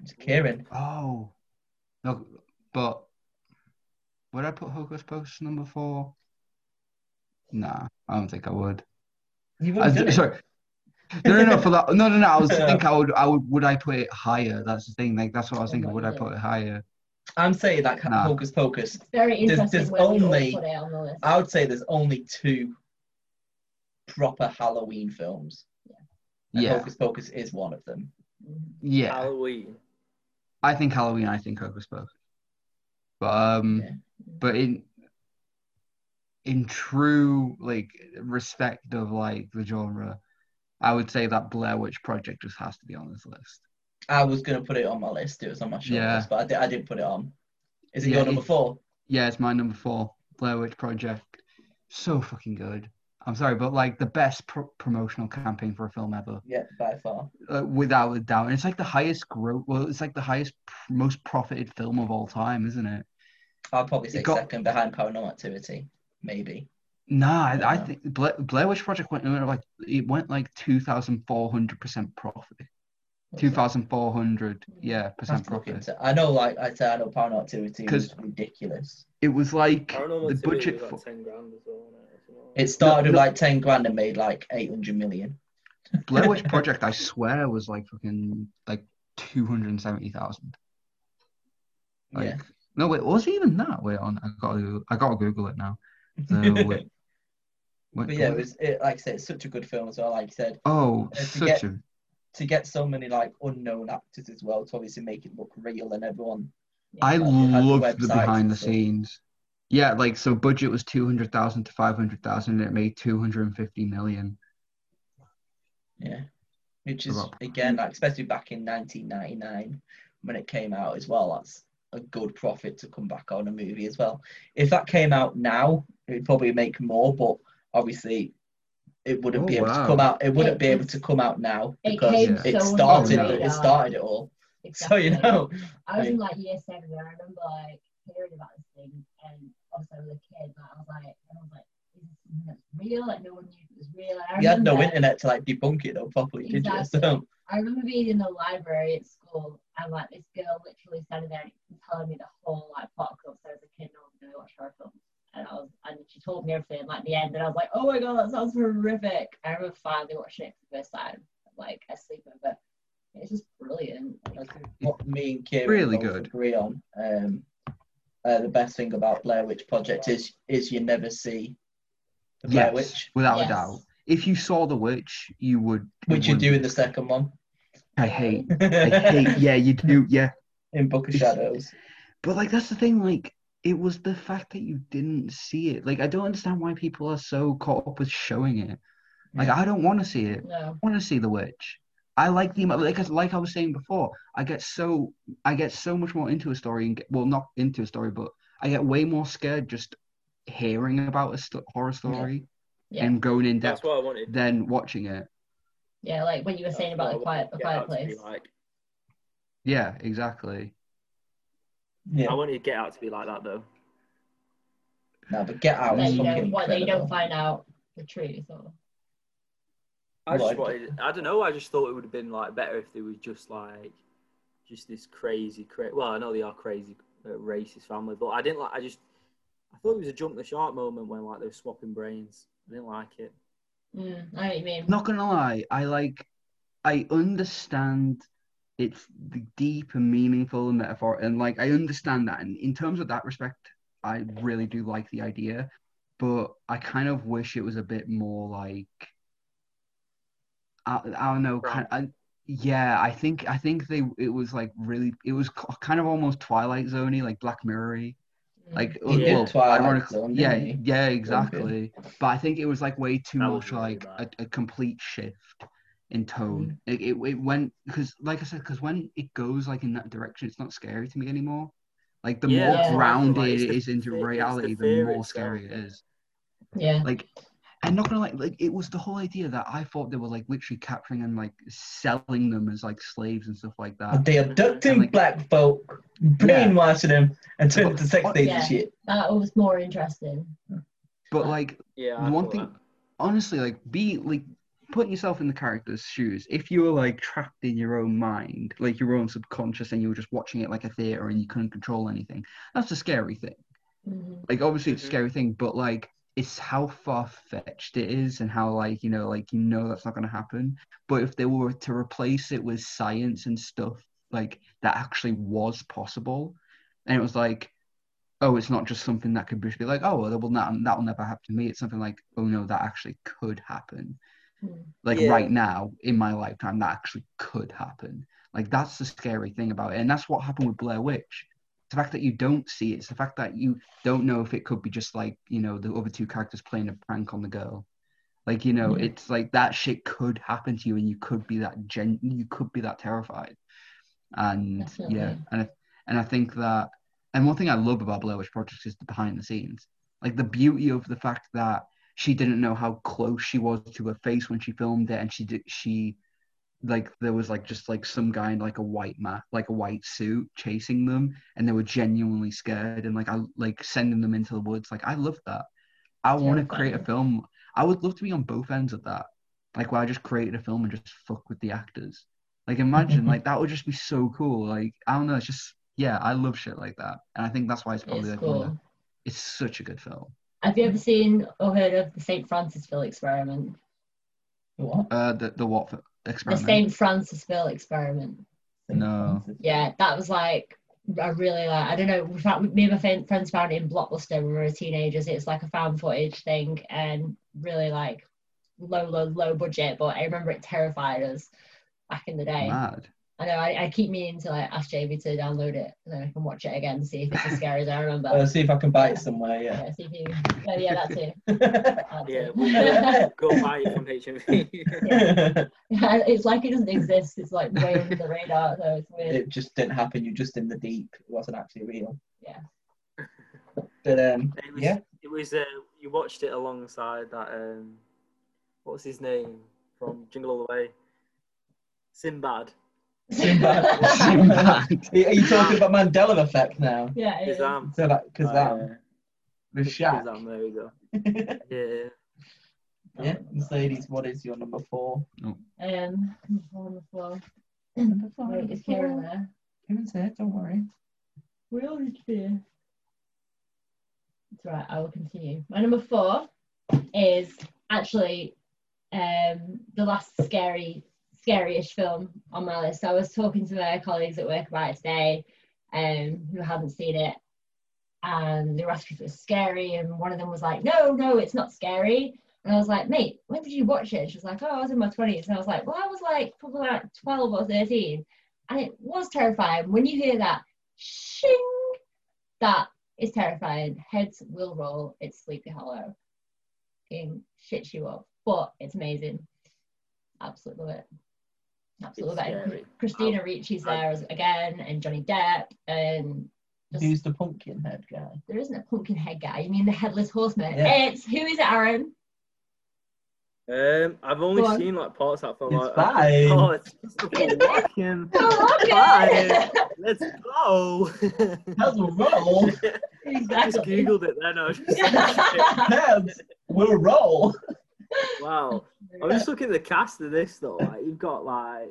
It's Kieran. Oh, no, but would I put Hocus Pocus number four? Nah, I don't think I would. You would do it. Sorry. No, no, no. For that, no, no, no. I was thinking I would. I would. Would I put it higher? That's the thing. Like that's what I was thinking. Would I put it higher? I'm saying that nah. Hocus Pocus. It's very interesting. There's, there's only. Put it on the list. I would say there's only two proper Halloween films. Yeah. And yeah. Hocus Pocus is one of them. Yeah. Halloween. I think Halloween. I think Hocus Pocus. But um, yeah. but in. In true, like, respect of, like, the genre, I would say that Blair Witch Project just has to be on this list. I was going to put it on my list. It was on my short yeah. list, but I, did, I didn't put it on. Is it yeah, your number four? Yeah, it's my number four. Blair Witch Project. So fucking good. I'm sorry, but, like, the best pro- promotional campaign for a film ever. Yeah, by far. Uh, without a doubt. And it's, like, the highest growth... Well, it's, like, the highest, pr- most profited film of all time, isn't it? I'd probably say got- second behind Paranormal Activity. Maybe. Nah, I, I, I think Bla- Blair Witch Project went like it went like two thousand four hundred percent profit. Two thousand four hundred, yeah, percent profit. I know, like I said, I know Paranormal Activity was ridiculous. It was like the budget was like for ten grand as well. It started no, with no, like ten grand and made like eight hundred million. Blair Witch Project, I swear, was like fucking like two hundred and seventy thousand. Like, yeah. No, wait, was it even that? Wait, on I gotta I gotta Google it now. So, wait, wait, but yeah, it was it, like I said, it's such a good film as well. Like I said, oh, uh, to such get, a to get so many like unknown actors as well to obviously make it look real and everyone. I know, loved the behind the scenes. Yeah, like, so budget was two hundred thousand to five hundred thousand, and it made two hundred fifty million. Yeah, which is, again, like, especially back in nineteen ninety-nine when it came out as well, that's a good profit to come back on a movie as well. If that came out now, it would probably make more, but obviously it wouldn't oh, be able wow. to come out. It wouldn't it, be able to come out now because it, it so started. It, it started it all. Exactly. So you know, I was like, in like year seven, and I remember like hearing about this thing, and also as a kid, like, I was like, I was like, is this something that's real? Like no one knew it was real. And I you remember, had no internet to like debunk it though properly, exactly. did you? So I remember being in the library at school, and like this girl literally standing there and telling me the whole like plot because I was a kid, and I was going to watch horror films. And I was, and she told me everything, like the end, and I was like, "Oh my god, that sounds horrific!" I remember finally watching it for the first time, like a sleepover. It's just brilliant. That's what me and Kieran really good. agree on. Um, uh, the best thing about Blair Witch Project is is you never see the Blair yes, Witch without yes. a doubt. If you saw the witch, you would. Which you, you do in the second one. I hate. I hate. Yeah, you do. Yeah. In Book of Shadows. But like, that's the thing, like. It was the fact that you didn't see it. Like, I don't understand why people are so caught up with showing it. Like, I don't want to see it. No. I want to see the witch. I like the like. Like I was saying before, I get so I get so much more into a story and get, well, not into a story, but I get way more scared just hearing about a st- horror story yeah. Yeah. and going in depth. That's what I wanted. Than watching it. Yeah, like when you were That's saying about the quiet, the quiet place. Like. Yeah, exactly. Yeah. I wanted Get Out to be like that though. No, but Get Out. There you know what they don't find out the truth. Or... I just wanted. I don't know. I just thought it would have been like better if there was just like, just this crazy, crazy. Well, I know they are crazy, uh, racist family, but I didn't like. I just, I thought it was a jump the shark moment when like they were swapping brains. I didn't like it. Mm, I know what you mean. Not gonna lie, I like. I understand. It's deep and meaningful and metaphor, and like I understand that, and in terms of that respect I really do like the idea, but I kind of wish it was a bit more like I, I don't know kind of, I, yeah I think I think they it was like really it was kind of almost Twilight Zone-y, like Black Mirror-y, like yeah, well, Twilight Zone, yeah yeah exactly but I think it was like way too much like a, a complete shift in tone. It, it, it went because like I said because when it goes like in that direction it's not scary to me anymore, like the yeah, more yeah. grounded like, it is into the, reality the more scary itself. It is yeah like I'm not gonna like like it was the whole idea that I thought they were like literally capturing and like selling them as like slaves and stuff like that. They abducting like, black folk, brainwashing yeah. them and turning to sex slaves yeah, and shit. That was more interesting but like yeah, one thing that. honestly like be like putting yourself in the character's shoes, if you were like trapped in your own mind, like your own subconscious, and you were just watching it like a theater and you couldn't control anything, that's a scary thing. Mm-hmm. Like obviously it's mm-hmm. a scary thing, but like it's how far-fetched it is and how like you know like you know that's not going to happen. But if they were to replace it with science and stuff like that actually was possible, and it was like, oh, it's not just something that could be like, oh well, that'll never happen to me, it's something like, oh no, that actually could happen. Like yeah. right now in my lifetime, that actually could happen. Like that's the scary thing about it, and that's what happened with Blair Witch. It's the fact that you don't see it. It's the fact that you don't know if it could be just like you know the other two characters playing a prank on the girl. Like you know, mm-hmm. it's like that shit could happen to you, and you could be that gen- you could be that terrified. And Definitely. yeah, and I, and I think that, and one thing I love about Blair Witch Project is the behind the scenes. Like the beauty of the fact that. She didn't know how close she was to her face when she filmed it, and she did. She, like, there was like just like some guy in like a white ma- like a white suit chasing them, and they were genuinely scared. And like I like sending them into the woods. Like I love that. I want to create a film. I would love to be on both ends of that. Like where I just created a film and just fuck with the actors. Like imagine like that would just be so cool. Like I don't know. It's just yeah. I love shit like that, and I think that's why it's probably it's, like, cool. the, it's such a good film. Have you ever seen or heard of the Saint Francisville experiment? The what? Uh, the, the what experiment? The Saint Francisville experiment. No. Yeah, that was like, I really like, I don't know, me and my friends found it in Blockbuster when we were teenagers. It's like a found footage thing and really like low, low, low budget, but I remember it terrified us back in the day. Mad. I know I, I keep meaning to like ask Jamie to download it so I can watch it again to see if it's as scary as I remember. Uh, see if I can buy it somewhere, yeah. Yeah, see if you, oh, yeah, that too. That yeah, too. We'll go buy it from H M V. Yeah. Yeah, it's like it doesn't exist. It's like way under the radar, so it's weird. It just didn't happen. You're just in the deep. It wasn't actually real. Yeah. But um, it was, yeah. It was. Uh, you watched it alongside that. Um, what was his name from Jingle All the Way? Sinbad. Sinbad. Sinbad. Are you talking about Mandela effect now? Yeah, it Kazam. Is. So like Kazam. Uh, the Shaq. Kazam, there we go. Yeah. Yeah. Mercedes, what is your number four? Oh. Um, number four on the floor. Number four. Wait, is Kieran there? Kieran's here, don't worry. We all need to be here. That's right, I will continue. My number four is actually um, the last scary scariest film on my list. I was talking to my colleagues at work about it today um, who hadn't seen it, and they were asking if it was scary, and one of them was like, no, no, it's not scary. And I was like, mate, when did you watch it? And she was like, oh, I was in my twenties. And I was like, well, I was like probably like twelve or thirteen, and it was terrifying. When you hear that shing, that is terrifying. Heads will roll. It's Sleepy Hollow. It shits you up, but it's amazing. Absolutely love it. Absolutely love it. Christina um, Ricci's there as, again, and Johnny Depp, and just, who's the pumpkin head guy? There isn't a pumpkin head guy. You mean the headless horseman? Yeah. It's who is it, Aaron? Um, I've only Go seen on. like parts of that film. It's like, fine. Oh, it's just a pumpkin. Fine. Let's go. That's a roll. Exactly. I just googled it then. I was just heads will roll. Wow. I was just looking at the cast of this though. Like, you've got like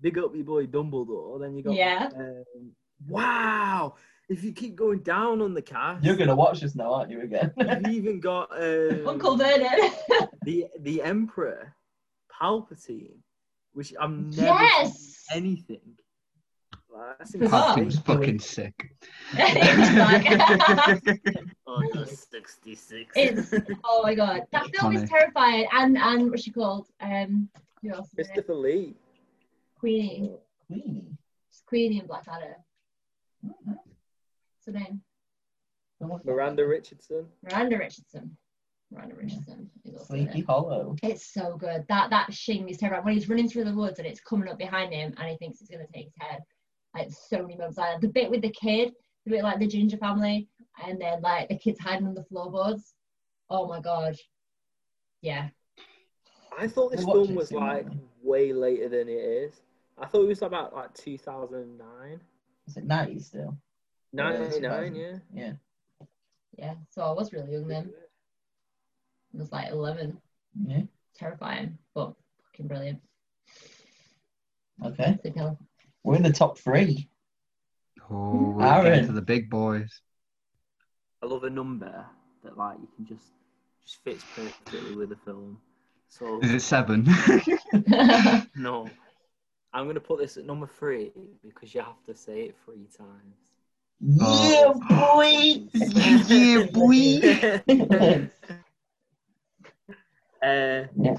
big up your boy Dumbledore, then you got yeah. Um, wow. If you keep going down on the cast, you're gonna watch this now, aren't you? Again. You've even got um, Uncle Vernon, the the Emperor Palpatine, which I've never yes! seen anything. Like, that's Palpatine's fucking sick. Oh, no, sixty-six. It's, oh my god, that it's film funny. Is terrifying. And and what's she called? Um, who else? Christopher Lee. Queenie. Oh, Queenie. It's Queenie in Blackadder. Oh, nice. What's her name? Miranda Richardson. Miranda Richardson. Miranda Richardson. Sleepy Hollow. It's so good. That that shing is terrifying. When he's running through the woods and it's coming up behind him and he thinks it's gonna take his head. Like so many moments like that. The bit with the kid, the bit like the Ginger family, and then like the kid's hiding on the floorboards. Oh my god. Yeah. I thought this film was like way later than it is. I thought it was about like two thousand and nine. Is it ninety still? ninety-nine, yeah. Yeah. Yeah, so I was really young then. I was like eleven. Yeah. Terrifying, but fucking brilliant. Okay. We're in the top three. Oh, we're getting to the big boys. I love a number that like you can just just fits perfectly with a film. So is it seven? No. I'm gonna put this at number three because you have to say it three times. Yeah, boy! Yeah, boy! uh, yeah.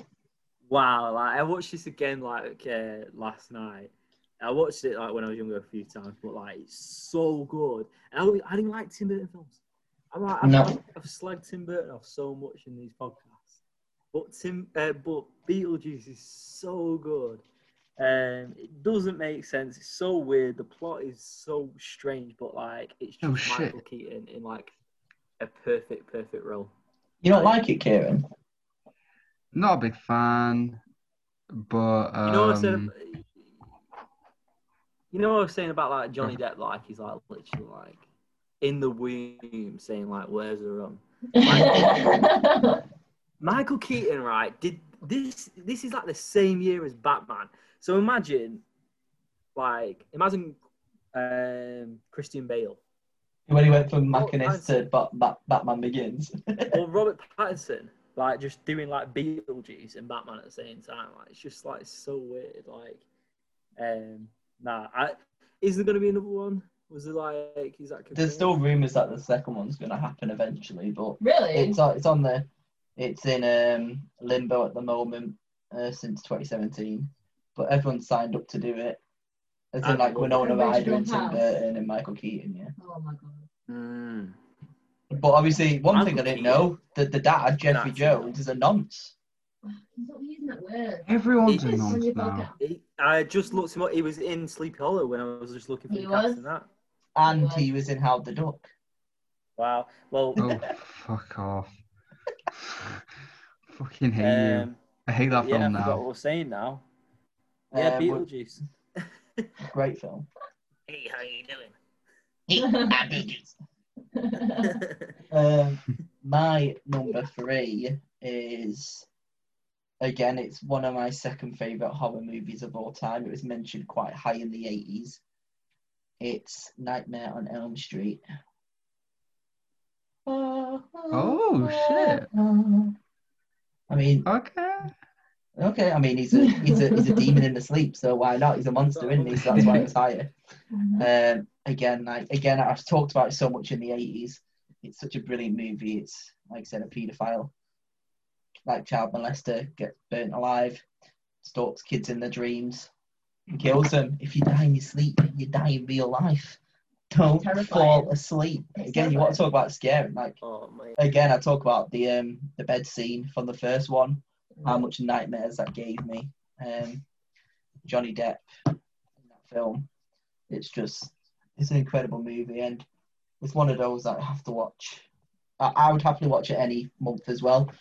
Wow, like, I watched this again, like, uh, last night. I watched it, like, when I was younger a few times, but, like, it's so good. And I, I didn't like Tim Burton films. I'm like, I'm no. like, I've slagged Tim Burton off so much in these podcasts. But Tim, uh, but Beetlejuice is so good. Um, it doesn't make sense. It's so weird. The plot is so strange, but like it's just oh, shit. Michael Keaton in like a perfect, perfect role. You don't like, like it, Kieran? Not a big fan, but um... you know what I'm saying. You know what I was saying about like Johnny Depp, like he's like literally like in the womb saying like, "Where's the rum?" Like, Michael Keaton, right? Did this? This is like the same year as Batman. So imagine, like, imagine um, Christian Bale. When he went from Machinist to ba- ba- Batman Begins. Or Robert Pattinson, like, just doing, like, Beetlejuice and Batman at the same time. Like, it's just, like, so weird. Like, um, nah. I, is there going to be another one? Was it like, is that... There's still rumours that the second one's going to happen eventually, but... Really? It's, it's on the... It's in um, limbo at the moment uh, since twenty seventeen. But everyone's signed up to do it. As in, like, Winona Ryder and Tim Burton and Michael Keaton, yeah. Oh, my God. Mm. But obviously, one Michael thing I didn't Keaton. know, that the dad, Jeffrey That's Jones, is a nonce. He's not using that word. Everyone's he a nonce now. He, I just looked him up. He was in Sleepy Hollow when I was just looking for he the cast in that. And he was. he was in Howard the Duck. Wow. Well. Oh, fuck off. Fucking hate um, you. I hate that yeah, film now. I forgot what we're saying now. Yeah, um, Beetlejuice. Great film. Hey, how you doing? Hey, I'm Beetlejuice. um, my number three is, again, it's one of my second favourite horror movies of all time. It was mentioned quite high in the eighties. It's Nightmare on Elm Street. Oh, shit. I mean... Okay. Okay, I mean, he's a, he's a, he's a demon in the sleep, so why not? He's a monster, isn't he? So that's why it's higher. Um, again, like, again, I've talked about it so much in the eighties. It's such a brilliant movie. It's, like I said, a paedophile. Like child molester, gets burnt alive, stalks kids in their dreams, and kills them. If you die in your sleep, you die in real life. Don't terrifying. fall asleep. It's again, terrifying. You want to talk about scaring. Like, oh, again, I talk about the um the bed scene from the first one. Mm. How much nightmares that gave me. Um, Johnny Depp in that film. It's just, it's an incredible movie, and it's one of those that I have to watch. I, I would happily watch it any month as well.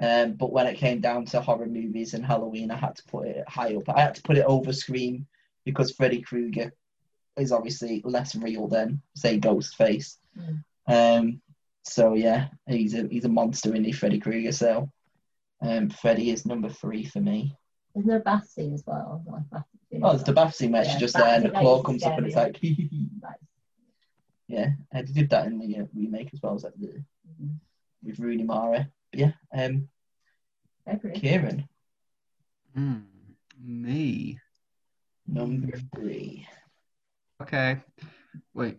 Um, but when it came down to horror movies and Halloween, I had to put it high up. I had to put it over Scream because Freddy Krueger is obviously less real than, say, Ghostface. Mm. Um, so, yeah, he's a he's a monster, isn't he, Freddy Krueger? So, um, Freddy is number three for me. There's no bath scene as well. Like bath scene oh, there's the bath scene where yeah, she's just there and the claw comes up and it's like... Yeah, I did that in the uh, remake as well. Was like the, mm-hmm. With Rooney Mara. Yeah. Um, Kieran. Mm, me. Number three. Okay. Wait.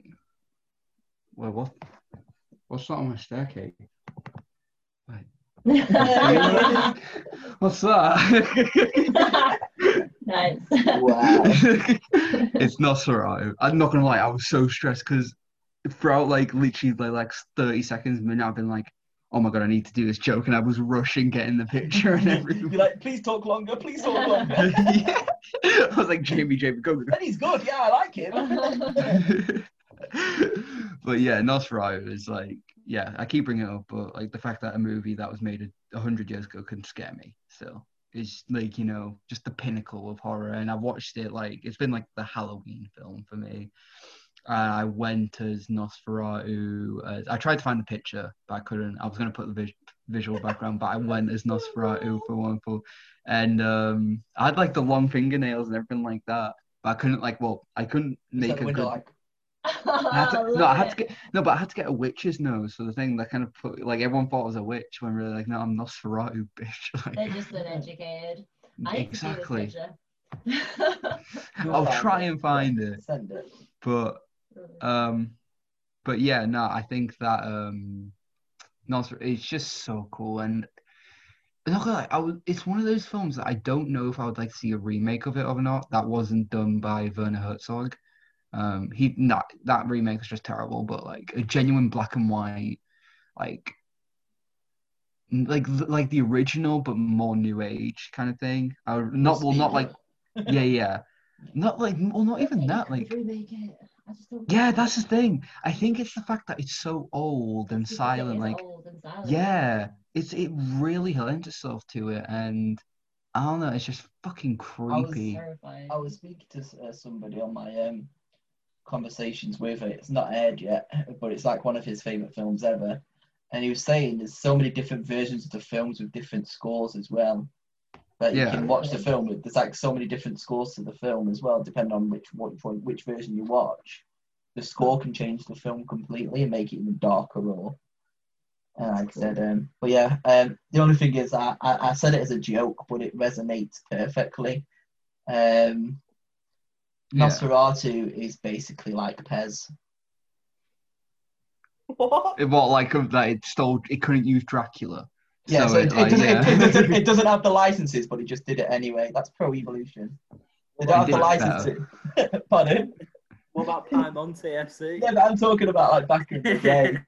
Wait, what? What's that on my staircase? Wait. What's that? Nice. Wow. It's not Sorrow. I'm not going to lie, I was so stressed because throughout, like, literally, like, like thirty seconds, minute, I've been like, oh my God, I need to do this joke, and I was rushing getting the picture and everything. You're like, please talk longer, please talk longer. Yeah. I was like, Jamie, Jamie, go. And he's good, yeah, I like him. But yeah, Nosferatu is like, yeah, I keep bringing it up, but like the fact that a movie that was made a hundred years ago can scare me still. It's like, you know, just the pinnacle of horror, and I've watched it like, it's been like the Halloween film for me. Uh, I went as Nosferatu. Uh, I tried to find the picture, but I couldn't. I was going to put the vis- visual background, but I went as Nosferatu for one. For, and um, I had, like, the long fingernails and everything like that, but I couldn't, like, well, I couldn't make a good... Like... I to, no, I had to get, no, but I had to get a witch's nose. So the thing that kind of put... Like, everyone thought I was a witch when really, like, no, I'm Nosferatu, bitch. Like, they're just uneducated. Exactly. I'll try and find it. Send it. But... Um, but yeah, no, I think that um, Nosfer- it's just so cool, and not gonna lie, I would, it's one of those films that I don't know if I would like to see a remake of it or not. That wasn't done by Werner Herzog. Um, he not that remake was just terrible, but like a genuine black and white, like, like like the original but more new age kind of thing. I would, not well, not like yeah, yeah, not like well, not even that like. Yeah, that's the thing. I think it's the fact that it's so old and silent. Like, old and silent. Yeah, it's it really lends itself to it, and I don't know. It's just fucking creepy. I was terrifying. I was speaking to uh, somebody on my um conversations with it. It's not aired yet, but it's like one of his favorite films ever. And he was saying there's so many different versions of the films with different scores as well. But yeah. You can watch the film. There's like so many different scores to the film as well, depending on which which, which version you watch. The score can change the film completely and make it even darker. Or, and like I said, um, but yeah, um, the only thing is, I, I I said it as a joke, but it resonates perfectly. Um, yeah. Nosferatu is basically like Pez. What? It what like that? It stole. It couldn't use Dracula. Yeah, so, so it, it, like, doesn't, yeah. It, it, doesn't, it doesn't have the licenses, but it just did it anyway. That's Pro Evolution. We don't have the licensing. Pardon? What about Piemonte F C? Yeah, but I'm talking about like back in the day.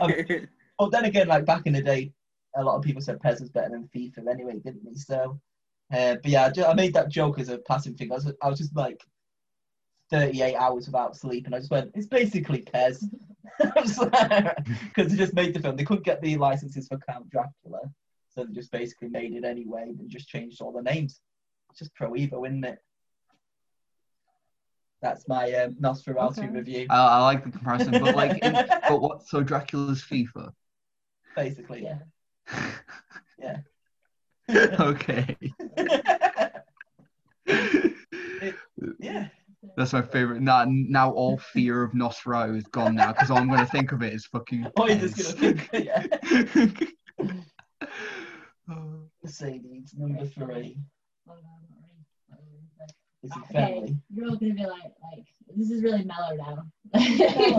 Like, but then again, like back in the day, a lot of people said P E S was better than FIFA anyway, didn't they? So, uh, but yeah, I made that joke as a passing thing. I was, I was just like thirty-eight hours without sleep, and I just went, it's basically P E S. Because they just made the film. They couldn't get the licenses for Count Dracula, so they just basically made it anyway and just changed all the names. It's just pro Evo, isn't it? That's my um, Nosferatu okay. review. Uh, I like the comparison, but like, in, but what? So Dracula's FIFA, basically, yeah, yeah. Okay. it, yeah. That's my favourite. Now, now all fear of Nosferatu is gone now, because all I'm going to think of it is fucking... Oh, you're just going to think... Yeah. Mercedes, number three. Is it family? You're all going to be like, like, this is really mellow now,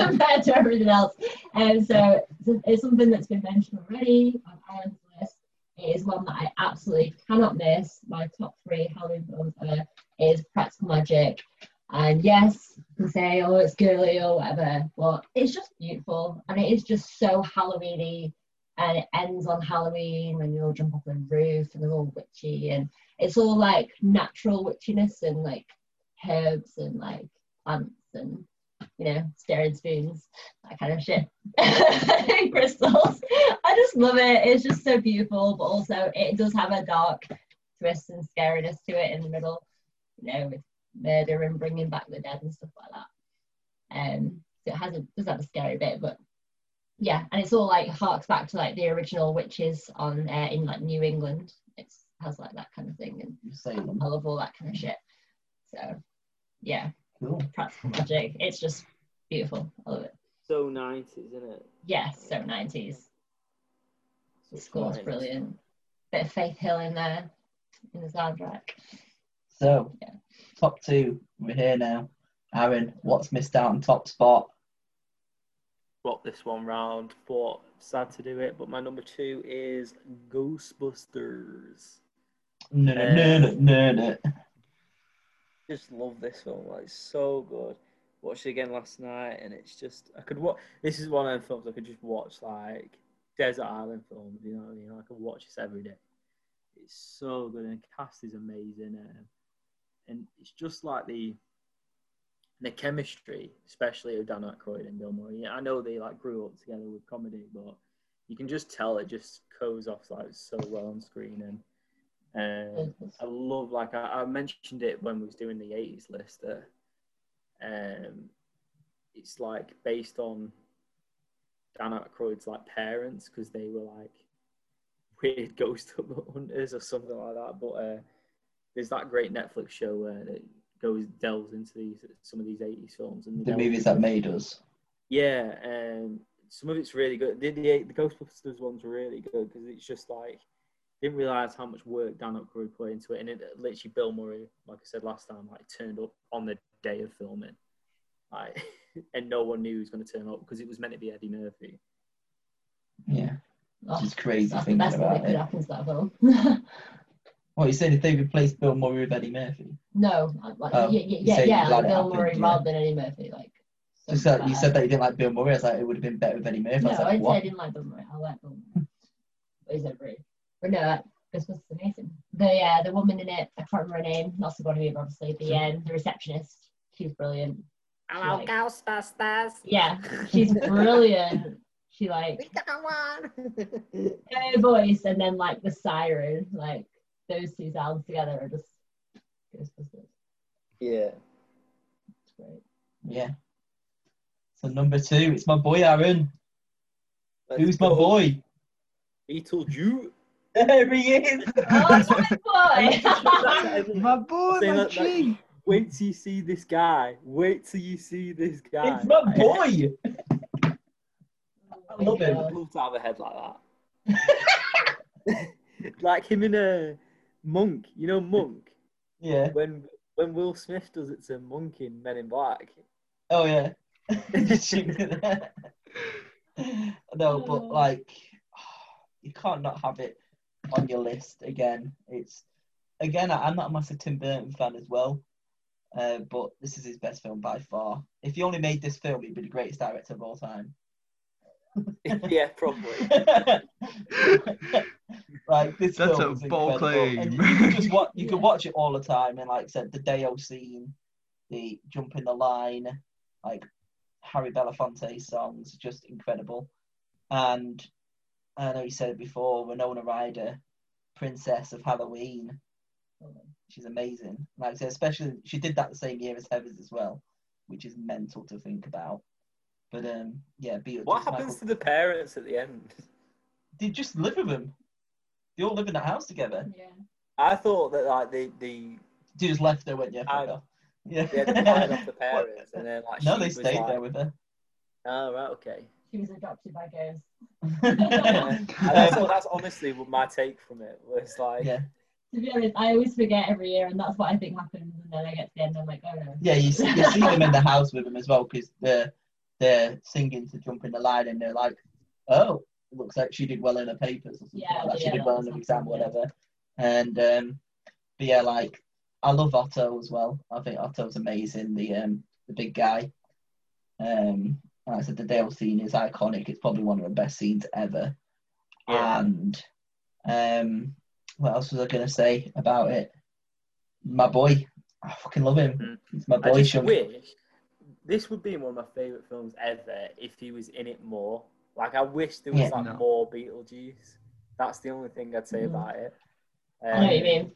compared to everything else. And so, it's something that's been mentioned already on Aaron's list. It is one that I absolutely cannot miss. My top three Halloween films ever is Practical Magic. And yes, you can say, oh, it's girly or whatever, but it's just beautiful. And it is just so Halloween-y, and it ends on Halloween when you all jump off the roof and they're all witchy. And it's all like natural witchiness and like herbs and like plants and, you know, staring spoons, that kind of shit. And crystals. I just love it. It's just so beautiful, but also it does have a dark twist and scariness to it in the middle, you know, with murder and bringing back the dead and stuff like that. Um, so it has a does have a scary bit, but yeah, and it's all like harks back to like the original witches on uh, in like New England. It has like that kind of thing, and I love all that kind of shit. So yeah, cool. Practical Magic. It's just beautiful. I love it. So nineties, isn't it? Yeah, so nineties. The score's brilliant. Bit of Faith Hill in there in the soundtrack. So, yeah. Top two, we're here now. Aaron, what's missed out on top spot? Blocked this one round, but sad to do it. But my number two is Ghostbusters. No, no, um, no, no, no, no. Just love this film. Like, it's so good. Watched it again last night, and it's just, I could watch, this is one of the films I could just watch, like, Desert Island films, you know what I mean? I could watch this every day. It's so good, and the cast is amazing. Um, And it's just like the the chemistry, especially with Dan Aykroyd and Bill Murray. I know they like grew up together with comedy, but you can just tell it just goes off like so well on screen. And um, I love, like I, I mentioned it when we was doing the eighties list. Uh, um, it's like based on Dan Aykroyd's like parents, because they were like weird ghost hunters or something like that, but. Uh, There's that great Netflix show where it goes delves into these some of these eighties films and the movies that made us. Yeah, and um, some of it's really good. The the, the Ghostbusters one's really good because it's just like didn't realize how much work Dan Aykroyd put into it, and it literally Bill Murray, like I said last time, like turned up on the day of filming, like, and no one knew he was going to turn up because it was meant to be Eddie Murphy. Yeah, which is crazy. That's the best thing that could happen to that film. What, you saying if they replaced Bill Murray with Eddie Murphy? No, like, um, yeah, yeah, yeah, like Bill happened, Murray yeah. rather than Eddie Murphy. Like, just like you said that you didn't like Bill Murray, I was like, it would have been better with Eddie Murphy. No, I, like, I, I didn't like Bill Murray, I like Bill Murray. But he's every. But no, this was amazing. The, uh, the woman in it, I can't remember her name, not so Bonnie, obviously, the, um, the receptionist, she's brilliant. She, Hello, like, Ghostbusters. Yeah, she's brilliant. She, like, we got one. Her voice, and then, like, the siren, like, those two sounds together are just Ghostbusters. Yeah. It's great. Yeah. So number two, it's my boy Aaron. Let's Who's go. My boy? He told you. There he is. Oh, my boy. My boy, my that, G. Wait till you see this guy. Wait till you see this guy. It's my boy. I love him. I'd love to have a head like that. Like him in a... Monk, you know Monk? Yeah. When when Will Smith does it to Monk in Men in Black. Oh yeah. No, but like you can't not have it on your list again. It's again, I'm not a massive Tim Burton fan as well, uh, but this is his best film by far. If he only made this film, he'd be the greatest director of all time. Yeah, probably. Like this That's film a bold claim. And you can just watch, you yeah. can watch it all the time, and like I said, the Deo scene, the jumping the line, like Harry Belafonte songs, just incredible. And I know you said it before, Winona Ryder, Princess of Halloween, she's amazing. Like I said, especially she did that the same year as Heathers as well, which is mental to think about. But um, yeah, Beatles. What happens Michael... to the parents at the end? They just live with them. They all live in that house together. Yeah. I thought that like the the they just left her, went yeah. I... Yeah. Yeah, they fired off the parents, and then like no, they stayed like... there with her. Oh right, okay. She was adopted by ghosts. Yeah. That's, that's honestly my take from it. Was like, yeah. To be honest, I always forget every year, and that's what I think happens. And then I get to the end, I'm like, oh no. Yeah, you see, you see them in the house with them as well, because the. They're singing to Jump in the Line, and they're like, oh, it looks like she did well in her papers or something yeah, like that. She yeah, did well in her exam, whatever. And, um, but yeah, like, I love Otto as well. I think Otto's amazing, the um, the big guy. Um, like I said, the Dale scene is iconic. It's probably one of the best scenes ever. Yeah. And um, what else was I going to say about it? My boy. I fucking love him. Mm-hmm. He's my boy. I just wish- This would be one of my favourite films ever if he was in it more. Like, I wish there was, yeah, like, no. more Beetlejuice. That's the only thing I'd say mm. about it. Um, I know what you mean.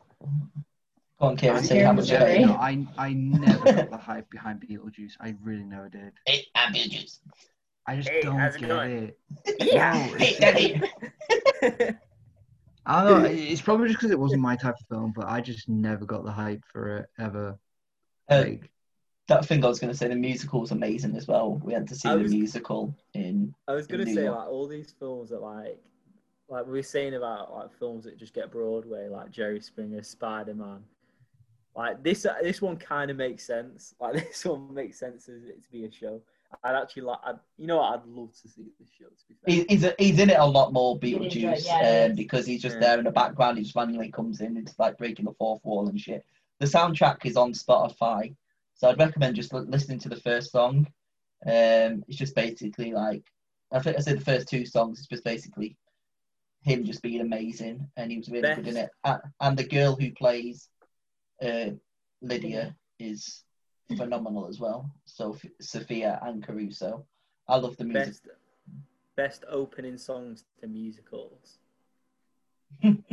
Go on, Kieran, say how much you know, I, I never got the hype behind Beetlejuice. I really never did. Hey, I'm Beetlejuice. I just hey, don't how's it get going? It. Yeah. No, hey, Daddy. I don't know. It's probably just because it wasn't my type of film, but I just never got the hype for it, ever. Uh, like... That thing I was going to say, the musical was amazing as well. We had to see was, the musical in. I was going to say, like, all these films that, like, like we were saying about, like, films that just get Broadway, like Jerry Springer, Spider-Man. Like, this uh, this one kind of makes sense. Like, this one makes sense as it to be a show. I'd actually like, I'd, you know what, I'd love to see this show, to be fair. He, he's, a, he's in it a lot more, Beetlejuice, yeah, um, because he's just yeah. there in the background. He just randomly comes in, it's like breaking the fourth wall and shit. The soundtrack is on Spotify. So I'd recommend just listening to the first song. Um, it's just basically like, I think I said the first two songs, it's just basically him just being amazing, and he was really Best. good in it. And the girl who plays uh, Lydia is phenomenal as well. So Sophia and Caruso. I love the music. Best, best opening songs to musicals.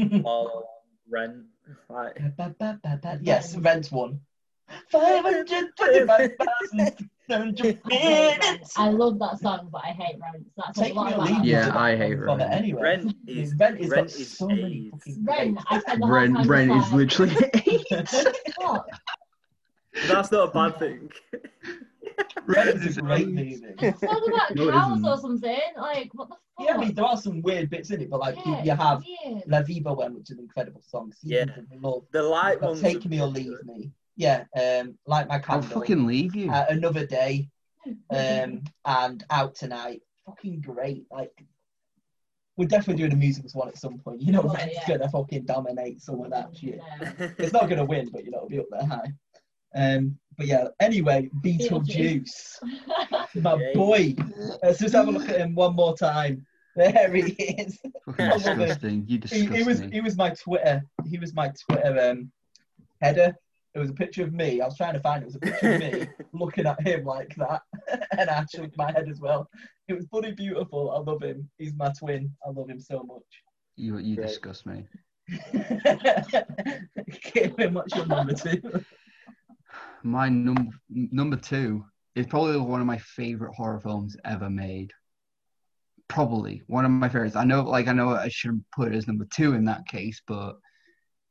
Oh, Rent. Right. Ba, ba, ba, ba. Yes, Rent's one. five hundred twenty-five thousand minutes. I love that song, but I hate Rent. That's Take a lot of that. Yeah, I hate Rent. Anyway. Rent is Rent is, Rent is so many fucking Rent. I said the Rent, whole time Rent is literally eight. What? That's not a bad thing. Rent is a great movie. It's all about no, cows or something. Like, what the fuck? Yeah, I mean, there are some weird bits in it, but like yeah, you, you have weird. La Viva When, which is an incredible song. Yeah. Love. The light ones. Take Me or Leave Me. Yeah, um, Light My Candle. I'll fucking leave you. Uh, Another Day, um, and Out Tonight. Fucking great. Like, we're definitely doing a musicals one at some point. You know, oh, Rent's yeah. gonna fucking dominate some of that shit. Yeah. It's not gonna win, but you know, it'll be up there high. Um, but yeah. Anyway, Beetlejuice, my boy. Let's just have a look at him one more time. There he is. Disgusting. You disgusting. He, he was. He was my Twitter. He was my Twitter um, header. It was a picture of me. I was trying to find it. It was a picture of me looking at him like that. And I shook my head as well. It was bloody beautiful. I love him. He's my twin. I love him so much. You you Great. disgust me. Kieran, what's your number two? My num- number two is probably one of my favourite horror films ever made. Probably. One of my favourites. I know, like, I know I shouldn't put it as number two in that case, but...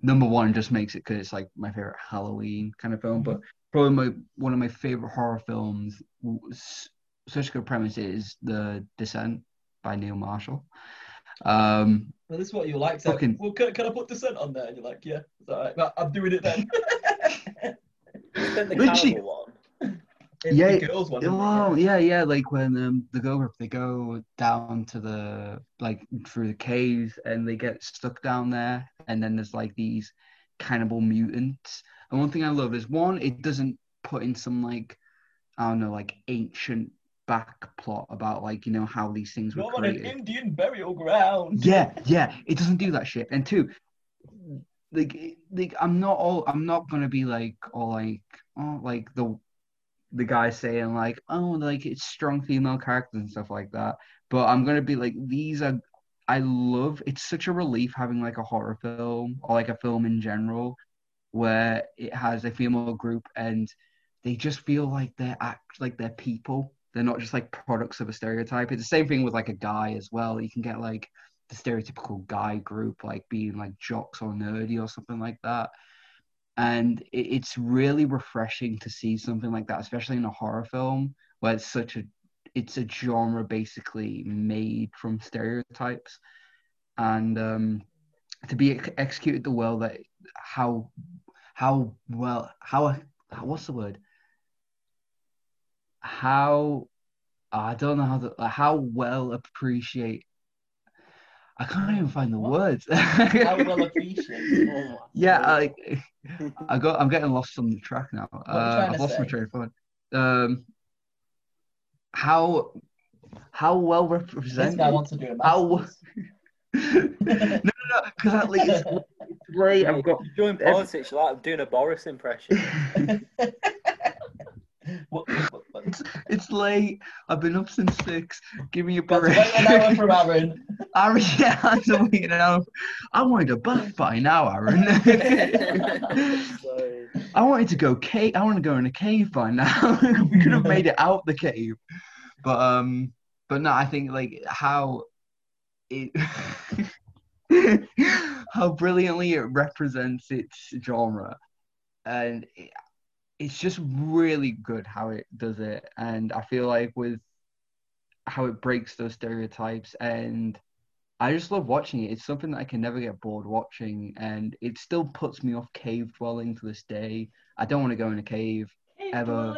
Number one just makes it because it's like my favorite Halloween kind of film, but probably my, one of my favorite horror films. Such a good premise is The Descent by Neil Marshall. Um, well, this is what you like. So, fucking, well, can, can I put Descent on there? And you're like, yeah, it's all right. Well, I'm doing it then. The Literally, one. Yeah, the girls one. Well, yeah, yeah. Like when um, the girl group, they go down to the like through the caves and they get stuck down there. And then there's like these cannibal mutants. And one thing I love is, one, it doesn't put in some, like, I don't know, like, ancient back plot about, like, you know, how these things were created. Not on an Indian burial ground. Yeah, yeah. It doesn't do that shit. And two, like, like I'm not all, I'm not going to be, like, all, like, oh, like, the... the guy saying, like, oh, like, it's strong female characters and stuff like that. But I'm going to be like, these are, I love, it's such a relief having, like, a horror film or, like, a film in general where it has a female group and they just feel like they're act, like they're people. They're not just, like, products of a stereotype. It's the same thing with, like, a guy as well. You can get, like, the stereotypical guy group, like, being, like, jocks or nerdy or something like that. And it's really refreshing to see something like that, especially in a horror film where it's such a, it's a genre basically made from stereotypes, and um, to be ex- executed the well that how, how well, how, how, what's the word? How, I don't know how to, how well appreciate, I can't even find the words. How well appreciated. Oh, yeah, I, I got. I'm getting lost on the track now. Uh, I've lost say? my train of thought. Um, how how well represented? This guy wants to do a how? no, no, no. Because at least great. I've got You're doing politics. Like, I'm doing a Boris impression. What, what, what? It's, it's late. I've been up since six. Give me a break. Wait an hour from Aaron. Aaron, yeah, I'm waiting an hour. I wanted a bath by now, Aaron. I wanted to go cave. I want to go in a cave by now. We could have made it out the cave, but um, but no, I think like how it. How brilliantly it represents its genre, and. It, It's just really good how it does it. And I feel like with how it breaks those stereotypes, and I just love watching it. It's something that I can never get bored watching, and it still puts me off cave dwelling to this day. I don't want to go in a cave, cave ever.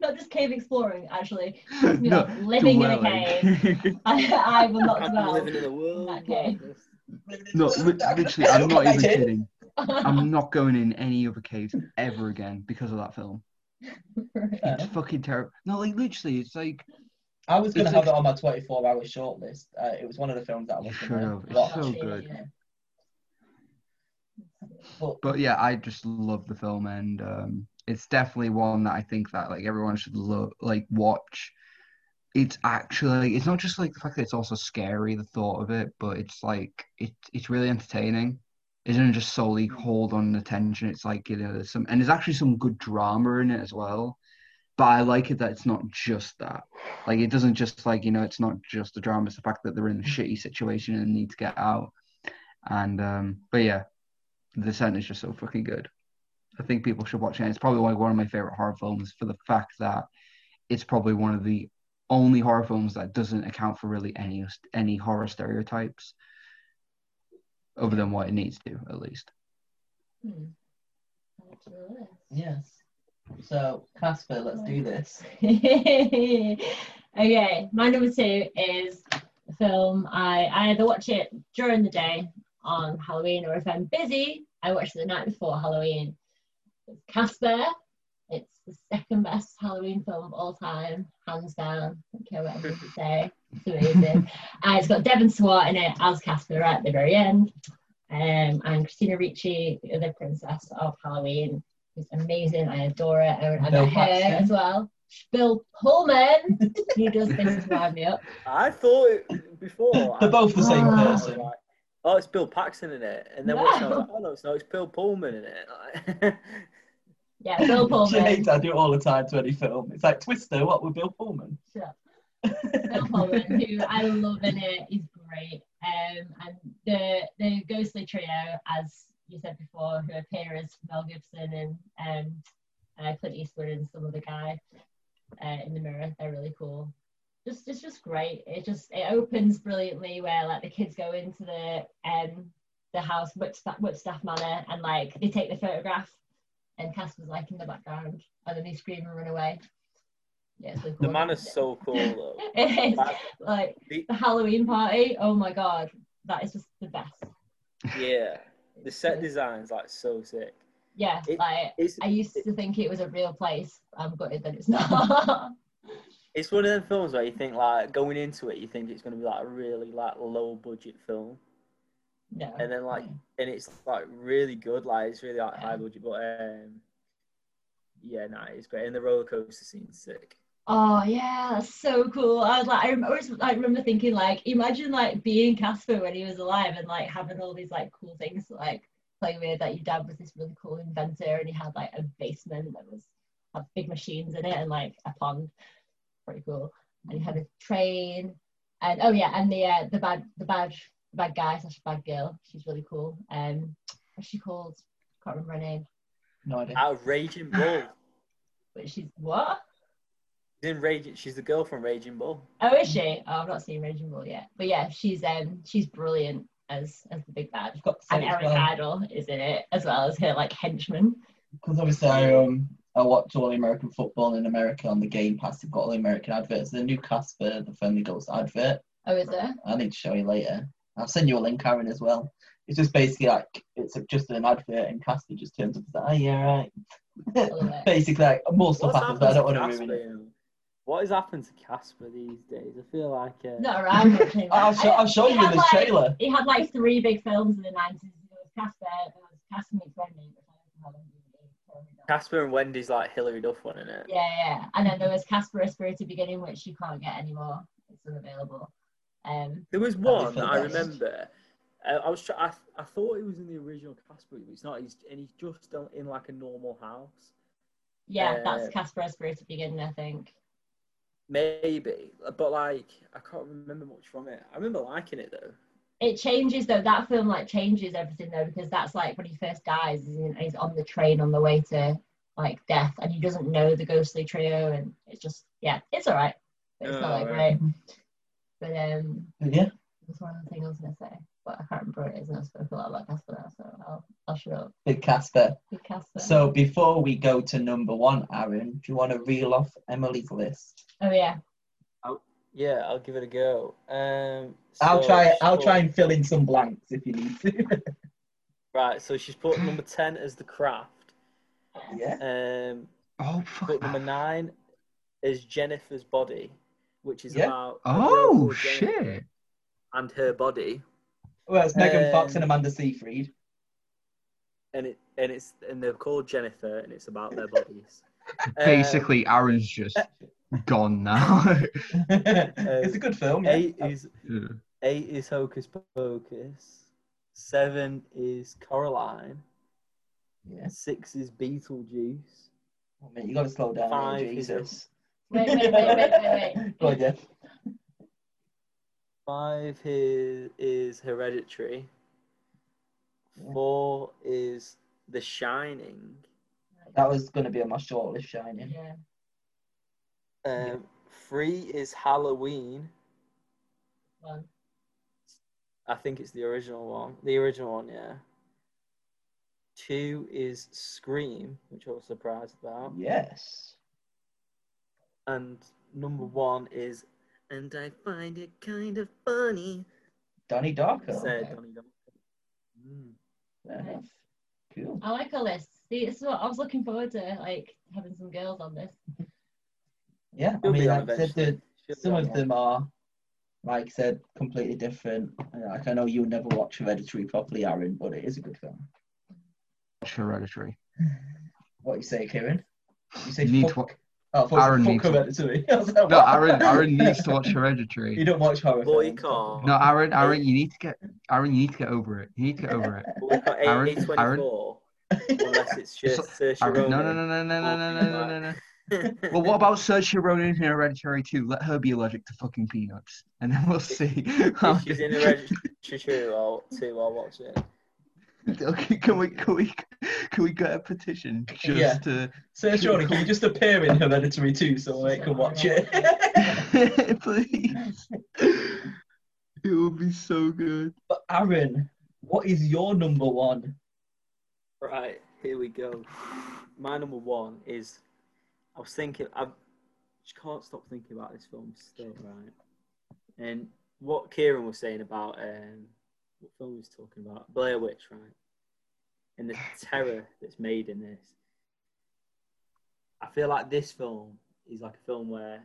Not just cave exploring, actually. Just me no, off living dwelling. in a cave. I, I will not dwell living in the world. That cave. No, literally, I'm not even kidding. I'm not going in any other caves ever again because of that film. It's fucking terrible. No, like, literally, it's like... I was going to have like... it on my twenty-four hour shortlist. Uh, it was one of the films that I was going to watch. It's so good. Yeah. But, but, yeah, I just love the film, and um, it's definitely one that I think that, like, everyone should, lo- like, watch. It's actually... It's not just, like, the fact that it's also scary, the thought of it, but it's, like, it, it's really entertaining. It doesn't just solely hold on attention. It's like, you know, there's some, and there's actually some good drama in it as well. But I like it that it's not just that. Like, it doesn't just, like, you know, it's not just the drama. It's the fact that they're in a shitty situation and need to get out. And, um, but yeah, The Descent is just so fucking good. I think people should watch it. It's probably like one of my favorite horror films for the fact that it's probably one of the only horror films that doesn't account for really any any horror stereotypes. Other than what it needs to, at least. Hmm. Yes. So, Casper, let's do this. Okay, my number two is a film. I, I either watch it during the day on Halloween, or if I'm busy, I watch it the night before Halloween. It's Casper. It's the second best Halloween film of all time, hands down. I don't care what anyone can say. It's amazing. uh, it's got Devon Swart in it as Casper right at the very end, um, and Christina Ricci, the other princess of Halloween. It's amazing. I adore it. I met her as well. Bill Pullman, who does things to wind me up. I thought it before. They're both the same oh. person. Like, oh, it's Bill Paxton in it, and then no. what's like, oh no, it's, no, it's Bill Pullman in it. Like, yeah, Bill Pullman. James, I do it all the time to any film. It's like Twister, what with Bill Pullman? Sure. Bill Pullman, who I love in it, is great. Um, and the the ghostly trio, as you said before, who appear as Mel Gibson and um, uh, Clint Eastwood and some other guy uh, in the mirror. They're really cool. Just it's just great. It just it opens brilliantly where like the kids go into the um the house Whipstaff, Whipstaff Manor, and like they take the photograph. And Casper's like in the background, and then they scream and run away. Yeah, it's really cool. The manor's so cool though. It is. That, like the, the Halloween party. Oh my god, that is just the best. Yeah, The set design's like so sick. Yeah, it, like it's, I used it, to think it was a real place. I'm gutted that it's not. It's one of them films where you think, like, going into it, you think it's gonna be like a really like low budget film. No. And then like, and it's like really good, like it's really like yeah. high budget, but um, yeah, no, nah, it's great. And the roller coaster scene's sick. Oh yeah, that's so cool. I was like, I always like remember thinking like, imagine like being Casper when he was alive and like having all these like cool things to, like play with. Like your dad was this really cool inventor, and he had like a basement that was had big machines in it and like a pond, pretty cool. And he had a train, and oh yeah, and the uh, the bad the bad the bad guy slash bad girl. She's really cool. Um, what's she called? Can't remember her name. No idea. Outraging Bull. But she's what? In Raging, she's the girl from Raging Bull. Oh, is she? Oh, I've not seen Raging Bull yet. But yeah, she's um she's brilliant as as the big bad. And Eric well. Idle is in it as well as her like henchman. Because obviously I um I watch all the American football in America on the Game Pass. They've got all the American adverts. The new Casper, the Friendly Ghost advert. Oh, is there? I need to show you later. I'll send you a link, Aaron, as well. It's just basically like it's just an advert, and Casper just turns up and says, "Oh, yeah, right." Basically, like more stuff happens, but I don't want to ruin it. What has happened to Casper these days? I feel like... Uh... Not around much. I'll show, I'll show you this like, trailer. He had like three big films in the nineties. There was Casper, there was Casper and Wendy. Casper and Wendy's like Hilary Duff one, isn't it? Yeah, yeah. And then there was Casper, A Spirited Beginning, which you can't get anymore. It's unavailable. Um, there was one that I remember. Uh, I was tr- I, th- I thought it was in the original Casper, but it's not. He's, and he's just in like a normal house. Yeah, uh, that's Casper, A Spirited Beginning, I think. Maybe, but like I can't remember much from it. I remember liking it though. It changes though. That film like changes everything though, because that's like when he first dies, he's on the train on the way to like death, and he doesn't know the ghostly trio, and it's just yeah, it's all right. But it's oh, not like right. great. But um, yeah, that's one other thing I was gonna say, but I can't remember what it is, and I spoke a lot about Casper now, so I'll I'll shut up. Big Casper. Big Casper. So before we go to number one, Aaron, do you want to reel off Emily's list? Oh yeah. I'll, yeah, I'll give it a go. Um, so I'll try. I'll put, try and fill in some blanks if you need to. Right. So she's put number ten as The Craft. Yeah. Um. Oh. Fuck. But number nine is Jennifer's Body, which is yeah. about oh shit and her body. Well, it's um, Megan Fox and Amanda Seyfried. And it and it's and they're called Jennifer, and it's about their bodies. Basically, um, Aaron's just. Gone now. uh, it's a good film. Eight yeah. is yeah. eight is Hocus Pocus. Seven is Coraline. Yeah. Six is Beetlejuice. Oh, man, you gotta slow down. Five here, Jesus. Is wait, wait, wait, wait, wait, wait. Go on, Jeff. Five is, is Hereditary. Yeah. Four is The Shining. That was gonna be on my shortlist, Shining. Yeah. Um, three is Halloween. One. I think it's the original one. The original one, yeah. Two is Scream, which I was surprised about. Yes. And number one is And I Find It Kind of Funny. Donnie Darko. Said okay. Donnie Darko. Mm. Nice. Cool. I like a list. See, this is what I was looking forward to, like having some girls on this. Yeah, I mean, like I said, the, some of them are, like I said, completely different. Like I know you'll never watch Hereditary properly, Aaron, but it is a good film. Watch Hereditary. What do you say, Kieran? You say you fuck, to... oh, fuck, Aaron fuck needs Hereditary. To... like, no, Aaron, Aaron needs to watch Hereditary. You don't watch horror Boy, films. Can't. No, Aaron, Aaron, you need to get, Aaron, you need to get over it. You need to get over it. Boy, Aaron, eight twenty-four, Aaron, unless it's just Saoirse Ronan. No, no, no, no, no, no, no, no, no, no. Well, what about Saoirse Ronan in Hereditary two? Let her be allergic to fucking peanuts, and then we'll see. If she's in Hereditary I'll, two, I'll watch it. Okay, can we can we can we get a petition just yeah. to Saoirse Ronan? Can we just appear in Hereditary two so I can watch it? Please, it would be so good. But Aaron, what is your number one? Right, here we go. My number one is. I was thinking, I just can't stop thinking about this film still, right? And what Kieran was saying about, um, what film he was talking about, Blair Witch, right? and the terror that's made in this. I feel like this film is like a film where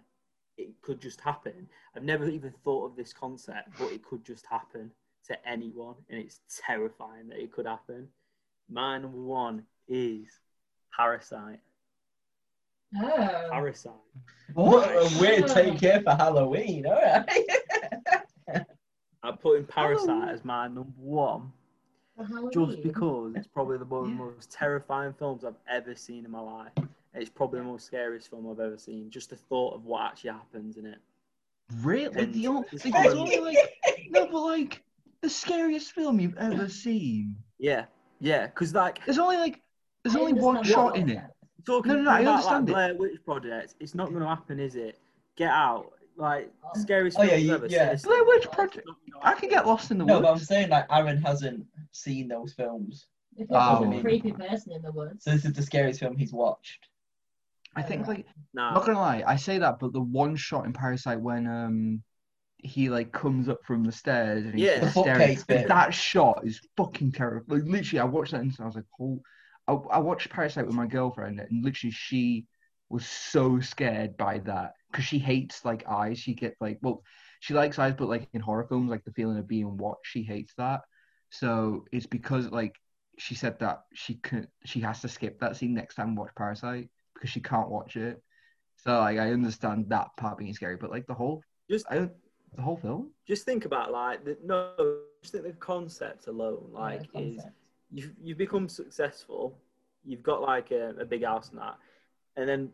it could just happen. I've never even thought of this concept, but it could just happen to anyone, and it's terrifying that it could happen. My number one is Parasite. Oh. Parasite. What a weird take here for Halloween, all right. I'm putting Parasite oh. as my number one, just because it's probably the one of the most terrifying films I've ever seen in my life. It's probably the most scariest film I've ever seen. Just the thought of what actually happens in it. Really? And the only, it's the only, like, no, but like the scariest film you've ever seen. Yeah, yeah, because like there's only like there's I only one shot in it. Talking no, no, no, about I understand like, Blair Witch Project, it's not going to happen, is it? Get Out, like oh. scariest film oh, yeah, you, ever. Yeah, so Blair Witch Project. I can get lost in the no, woods. No, but I'm saying like Aaron hasn't seen those films. If there oh. was a creepy person in the woods. So this is the scariest film he's watched. I think like no. not gonna lie, I say that, but the one shot in Parasite when um he like comes up from the stairs and he's yeah, staring, that shot is fucking terrible. Like, literally, I watched that and I was like, oh, I, I watched Parasite with my girlfriend, and literally she was so scared by that because she hates like eyes. She gets like, well, she likes eyes, but like in horror films, like the feeling of being watched, she hates that. So it's because like she said that she can, she has to skip that scene next time and watch Parasite, because she can't watch it. So like I understand that part being scary, but like the whole just I don't, the whole film. Just think about like the, no, just think the concept alone. Like yeah, concept. is you you become successful, you've got like a, a big house and that, and then you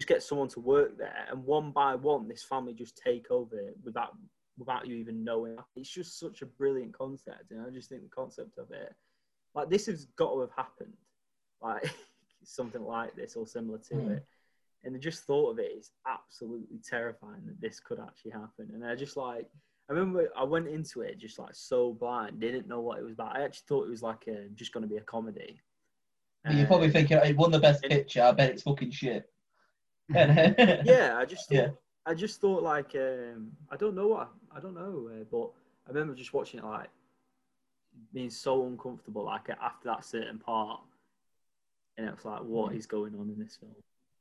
just get someone to work there, and one by one this family just take over without without you even knowing. It's just such a brilliant concept, and I just think the concept of it, like this has got to have happened, like. Something like this or similar to mm. it, and the just thought of it is absolutely terrifying that this could actually happen. And I just like, I remember I went into it just like so blind, didn't know what it was about. I actually thought it was like a, just going to be a comedy. Well, you're uh, probably thinking it won the best picture. I bet it's fucking shit. yeah, I just, thought, yeah. I just thought like um, I don't know what I don't know, uh, but I remember just watching it like being so uncomfortable like after that certain part. And it was like, what is going on in this film?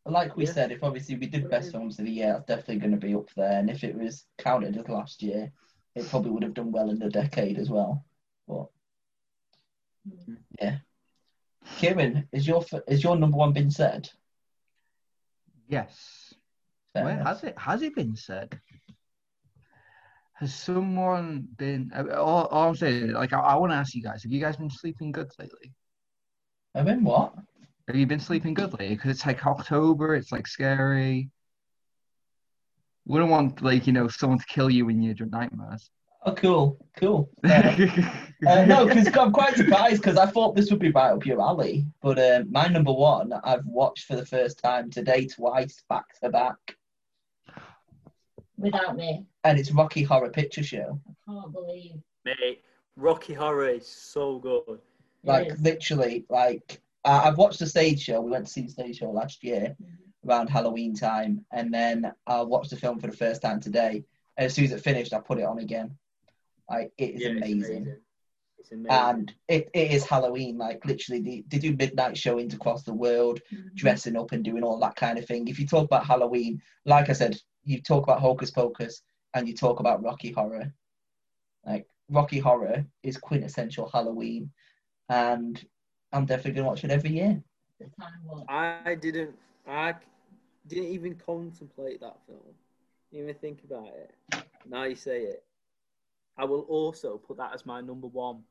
Like we yeah. said, if obviously we did best films of the year, it's definitely going to be up there. And if it was counted as last year, it probably would have done well in the decade as well. But yeah, Kieran, is your is your number one been said? Yes. Fair Where enough. has it has it been said? Has someone been? All, all I'm saying, like, I, I want to ask you guys: have you guys been sleeping good lately? I've been what? Have you been sleeping good lately? Because it's like October, it's like scary. Wouldn't want like, you know, someone to kill you in your nightmares. Oh, cool, cool. Uh, uh, no, because I'm quite surprised because I thought this would be right up your alley. But uh, my number one, I've watched for the first time today, twice, back to back. Without me. And it's Rocky Horror Picture Show. I can't believe. Mate, Rocky Horror is so good. Like, literally, like, uh, I've watched the stage show. We went to see the stage show last year mm-hmm. around Halloween time. And then I watched the film for the first time today. And as soon as it finished, I put it on again. Like, it is yeah, amazing. It's amazing. It's amazing. And it, it is Halloween. Like, literally, they, they do midnight showings across the world, mm-hmm. dressing up and doing all that kind of thing. If you talk about Halloween, like I said, you talk about Hocus Pocus and you talk about Rocky Horror. Like, Rocky Horror is quintessential Halloween. And I'm definitely gonna watch it every year. I didn't, I didn't even contemplate that film, didn't even think about it. Now you say it, I will also put that as my number one.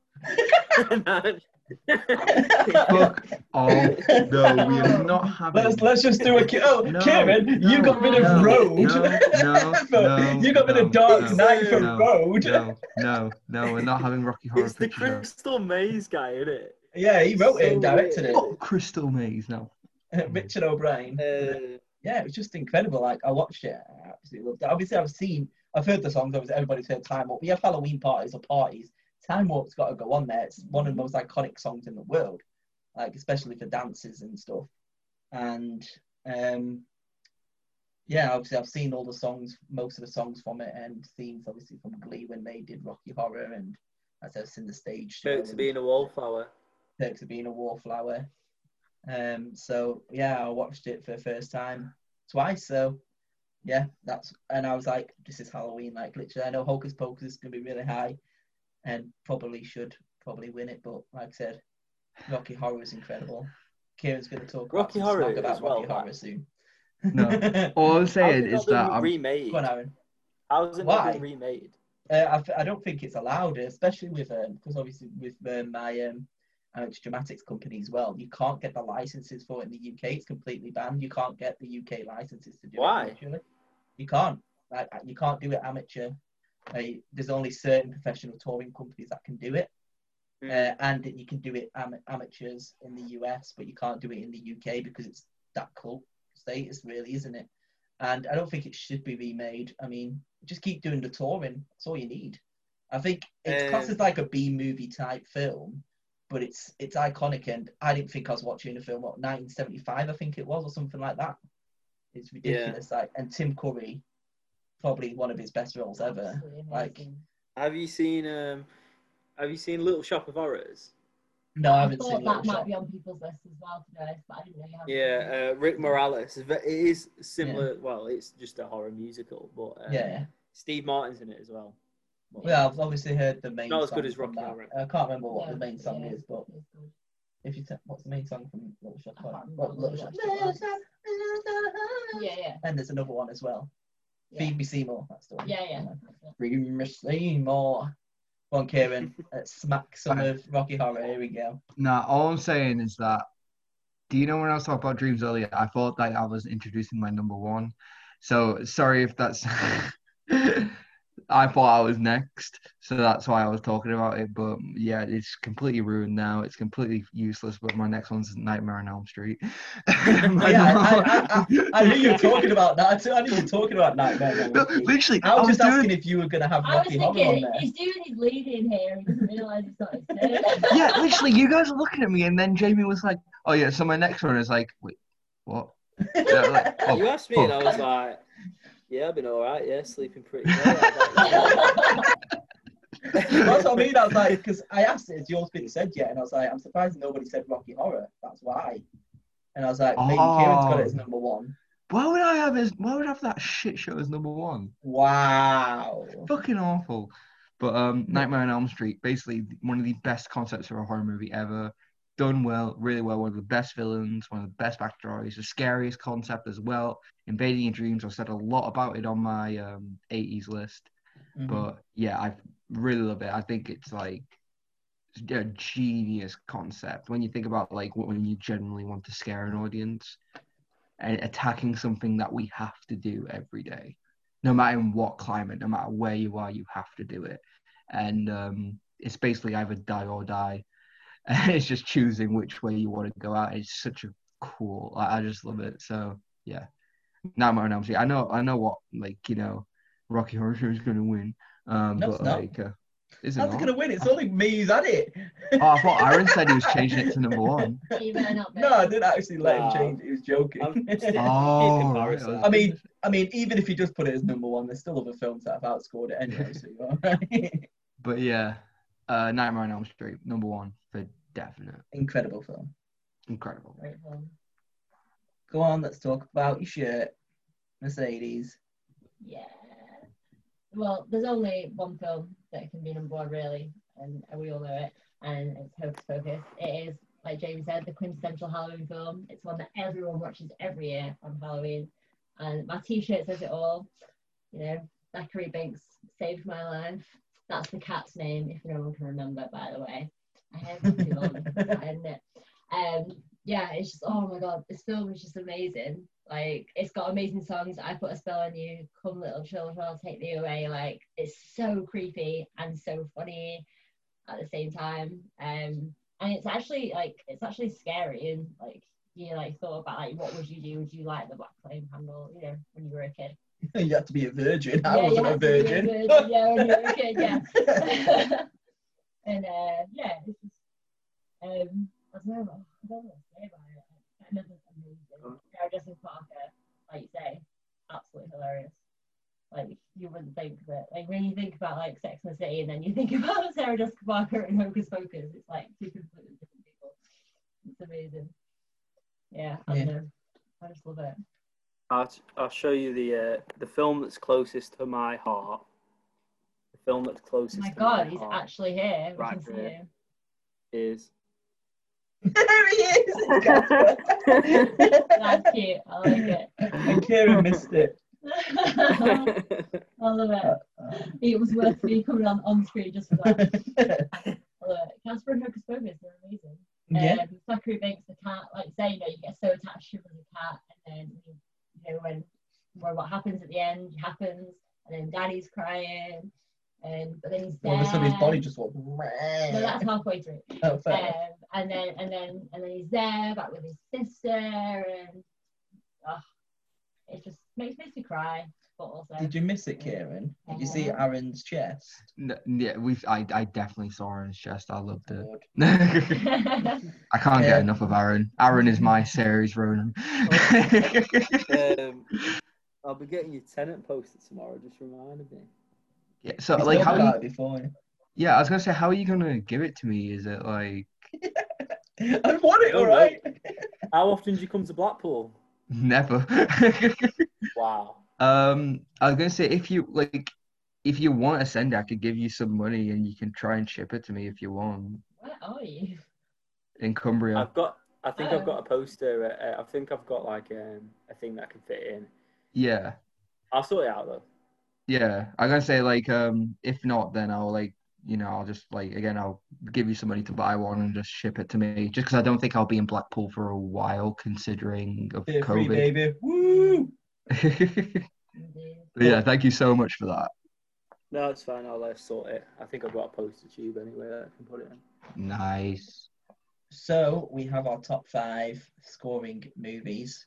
Fuck! Oh no, we are not having. Let's let's just do a. Oh, no, Kieran, no, you got rid of no, Road. No, no, no, you got rid no, of Dark no, Knight for no, Road. No, no, no, we're not having Rocky Horror. It's the Crystal Show. Maze guy, isn't it? Yeah, he wrote so it and directed weird. it. Oh, Crystal Maze, no. Richard O'Brien. Uh, yeah, it was just incredible. Like I watched it, I absolutely loved it. Obviously, I've seen, I've heard the songs. Obviously, everybody's heard Time Warp. We have Halloween parties or parties. Time Warp's got to go on there. It's one of the most iconic songs in the world, like especially for dances and stuff. And um, yeah, obviously I've seen all the songs, most of the songs from it, and scenes obviously from Glee when they did Rocky Horror, and as I've seen the stage. Show. To be in a wallflower. perks of being a wallflower. Um, so yeah, I watched it for the first time twice. So yeah, that's, and I was like, this is Halloween, like literally. I know Hocus Pocus is going to be really high and probably should probably win it, but like I said, Rocky Horror is incredible. Kieran's going to talk Rocky about, Horror about well, Rocky Horror soon. No, all I'm saying is that I'm remade. How's it not been remade? Uh, I, f- I don't think it's allowed, especially with um, because obviously with uh, my um, Alex Dramatics company as well. You can't get the licenses for it in the U K. It's completely banned. You can't get the U K licenses to do Why? it. Why? You can't. Like, you can't do it amateur. Uh, there's only certain professional touring companies that can do it, mm. uh, and you can do it am- amateurs in the U S, but you can't do it in the U K because it's that cult status, really, isn't it? And I don't think it should be remade. I mean, just keep doing the touring. That's all you need. I think it's um, classed as like a B-movie type film, but it's it's iconic. And I didn't think I was watching a film, what, nineteen seventy-five, I think it was, or something like that. It's ridiculous. Yeah. Like, and Tim Curry, probably one of his best roles ever. Like, have you seen um, Have you seen Little Shop of Horrors? No, I haven't I seen that. That might be on people's list as well, to be honest, but I didn't know you had. Yeah, uh, Rick Moranis. It is similar. Yeah. Well, it's just a horror musical, but um, yeah, Steve Martin's in it as well. But, yeah, I've obviously heard the main. Not song as good as Rocky Horror. I can't remember what yeah, the main song yeah, is, but if you t- what's the main song from Little Shop? What, Little Shop? Yeah, yeah. And there's another one as well. Yeah. Feed Me Seymour. That's the one. Yeah, yeah. Feed Me Seymour. Come on, Kieran, let's smack some of Rocky Horror. Here we go. Nah, all I'm saying is that, do you know when I was talking about Dreams earlier, I thought that I was introducing my number one. So, sorry if that's... I thought I was next, so that's why I was talking about it. But, yeah, it's completely ruined now. It's completely useless, but my next one's Nightmare on Elm Street. yeah, I, I, I, I knew you were talking about that. I knew you were talking about Nightmare on Elm Street. No, literally, I was, I was just doing... asking if you were going to have Rocky Horror on there. He's doing his lead in here. He doesn't realise it's not his name. Yeah, literally, you guys are looking at me, and then Jamie was like, oh, yeah, so my next one is like, wait, what? Yeah, like, oh, you asked me, oh. and I was like... Yeah, I've been all right, yeah, sleeping pretty well. That's what I mean, I was like, because I asked it, has yours been said yet? And I was like, I'm surprised nobody said Rocky Horror, that's why. And I was like, maybe oh. Kieran's got it as number one. Why would I have his, why would I have that shit show as number one? Wow. Fucking awful. But um, Nightmare on Elm Street, basically one of the best concepts for a horror movie ever. Done well, really well, one of the best villains, one of the best backstories, the scariest concept as well. Invading Your Dreams, I've said a lot about it on my um, eighties list. Mm-hmm. But yeah, I really love it. I think it's like a genius concept. When you think about like what when you generally want to scare an audience and attacking something that we have to do every day. No matter in what climate, no matter where you are, you have to do it. And um, it's basically either die or die. And it's just choosing which way you want to go out. It's such a cool, like, I just love it. So yeah, Nightmare on Elm Street. I know, I know what like you know, Rocky Horror Show is going to win. Um, no, but it's not. Like, uh, is it How's not? It going to win? It's I, only me who's at it. Oh, I thought Aaron said he was changing it to number one. No, I didn't actually let wow. him change it. He was joking. oh, right. I mean, I mean, even if you just put it as number one, there's still other films that have outscored it anyway. So you're all right. But yeah. Uh, Nightmare on Elm Street, number one for definite. Incredible film. Incredible. Great film. Go on, let's talk about your shirt, Mercedes. Yeah. Well, there's only one film that can be number one, really, and we all know it, and it's Hocus Pocus. It is, like James said, the quintessential Halloween film. It's one that everyone watches every year on Halloween, and my T-shirt says it all. You know, Zachary Binks saved my life. That's the cat's name, if no one can remember, by the way. I have too long, isn't it? Um, yeah, it's just, oh my God, this film is just amazing. Like, it's got amazing songs. I Put a Spell on You, Come Little Children, I'll Take Thee Away. Like, it's so creepy and so funny at the same time. Um, and it's actually, like, it's actually scary. And, like, you know, like, thought about, like, what would you do? Would you light the black flame handle, you know, when you were a kid? You had to be a virgin. I yeah, wasn't a virgin. a virgin. Yeah, when you were a kid, yeah. And uh, yeah, it's just, um, I don't know what to say about it. I know it's amazing. Sarah Jessica Parker, like you say, absolutely hilarious. Like, you wouldn't think that, like, when you think about, like, Sex and the City and then you think about Sarah Jessica Parker and Hocus Pocus, it's like two completely different people. updated. Yeah, on yeah. there. I just love it. I'll, I'll show you the uh, the film that's closest to my heart. The film that's closest. Oh my God, to my he's heart. actually here. We right can here see him. Is. There he is. That's cute. I like it. And Kieran missed it. I love it. It was worth me coming on on screen just for that. I love it. Casper and Hocus Pocus, they're amazing. Yeah. Um, Zachary Banks, the cat, like you say, you know, you get so attached to the cat, and then you, you know when, when what happens at the end happens, and then Daddy's crying, and but then he's dead. All of a sudden his body just went. No, that's halfway through. Oh, fair. Um, and then and then and then he's there, back with his sister, and oh, it just makes me cry. But also, did you miss it, Kieran? Did you see Aaron's chest? No, yeah, we. I, I definitely saw Aaron's chest. I loved it. I can't um, get enough of Aaron. Aaron is my series, Ronan. um, I'll be getting your Tenant poster tomorrow. Just reminded me. Yeah. So, He's like, how? You, before. Yeah, I was gonna say, how are you gonna give it to me? Is it like? I want it. All right. How often do you come to Blackpool? Never. Wow. Um, I was gonna say, if you like, if you want a sender, I could give you some money and you can try and ship it to me if you want. Where are you? In Cumbria. I've got. I think oh. I've got a poster. Uh, I think I've got like um, a thing that I can fit in. Yeah. I'll sort it out though. Yeah, I'm gonna say like, um, if not, then I'll like, you know, I'll just like again, I'll give you some money to buy one and just ship it to me. Just because I don't think I'll be in Blackpool for a while, considering of They're COVID. Free, baby. Woo! Yeah, thank you so much for that. No, it's fine. I'll uh, sort it. I think I've got a poster tube anyway that I can put it in. Nice. So we have our top five scoring movies.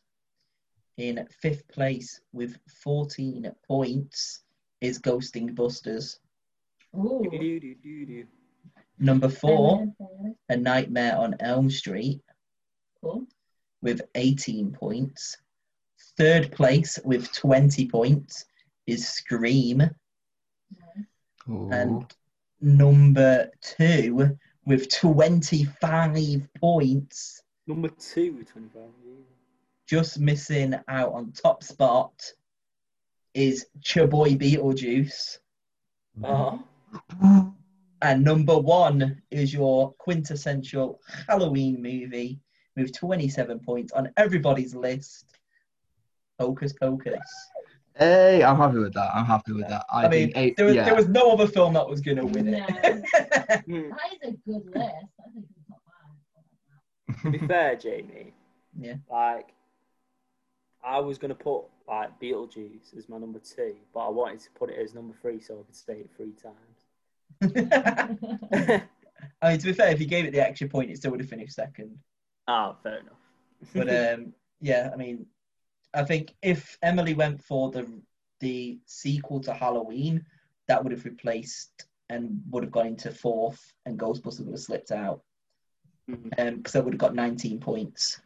In fifth place with fourteen points is Ghosting Busters. Ooh. Number four, A Nightmare on Elm Street. Cool. With eighteen points. Third place with twenty points is Scream. Ooh. And number two with twenty-five points. Number two with twenty-five. Just missing out on top spot is Chaboy Beetlejuice. Oh. And number one is your quintessential Halloween movie with twenty-seven points on everybody's list. Hocus Pocus. Hey, I'm happy with that. I'm happy with that. I, I mean, eight, there, was, yeah. there was no other film that was going to win it. No. That is a good list. I think it's not bad. To be fair, Jamie, yeah, like, I was going to put, like, Beetlejuice as my number two, but I wanted to put it as number three so I could say it three times. I mean, to be fair, if you gave it the extra point, it still would have finished second. Oh, fair enough. But, um, yeah, I mean, I think if Emily went for the the sequel to Halloween, that would have replaced and would have gone into fourth, and Ghostbusters would have slipped out because mm-hmm. um, that would have got nineteen points.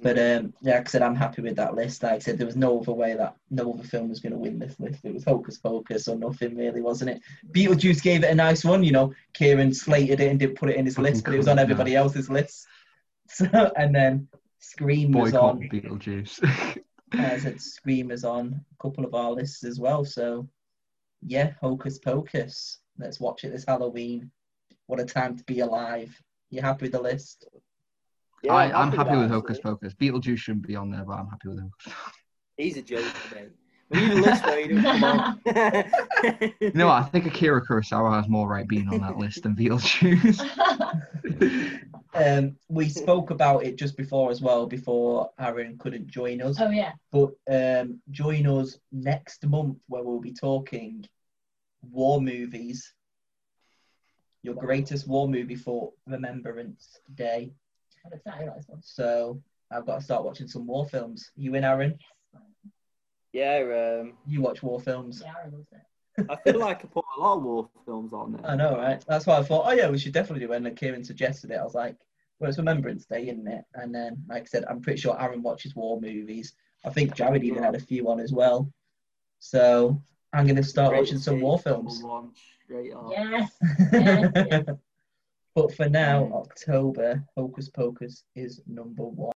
Mm-hmm. But um, yeah, like I said, I'm happy with that list. Like I said, there was no other way that no other film was going to win this list. It was Hocus Pocus or nothing, really, wasn't it? Beetlejuice gave it a nice one, you know. Kieran slated it and didn't put it in his list, but it was on everybody else's list. So, and then Scream was on. Boycott Beetlejuice. As it Screamers on a couple of our lists as well, so yeah, Hocus Pocus. Let's watch it this Halloween. What a time to be alive! You happy with the list? Yeah, I, I'm happy, happy with, with Hocus Pocus. Beetlejuice shouldn't be on there, but I'm happy with him. He's a joke today. We need a list where you don't come on. You know what? I think Akira Kurosawa has more right being on that list than Beetlejuice. Um, we spoke about it just before as well, before Aaron couldn't join us. Oh, yeah. But um, join us next month where we'll be talking war movies. Your greatest war movie for Remembrance Day. I'm excited about this one. So I've got to start watching some war films. You in, Aaron? Yes. Yeah. Um, you watch war films? Yeah, Aaron loves it. I feel like I put a lot of war films on there. I know, right? That's why I thought, oh yeah, we should definitely do it. And then Kieran suggested it. I was like, well, it's Remembrance Day, isn't it? And then, like I said, I'm pretty sure Aaron watches war movies. I think Jared even had a few on as well. So I'm going to start watching some war films. Yes. yes, yes. But for now, October, Hocus Pocus is number one.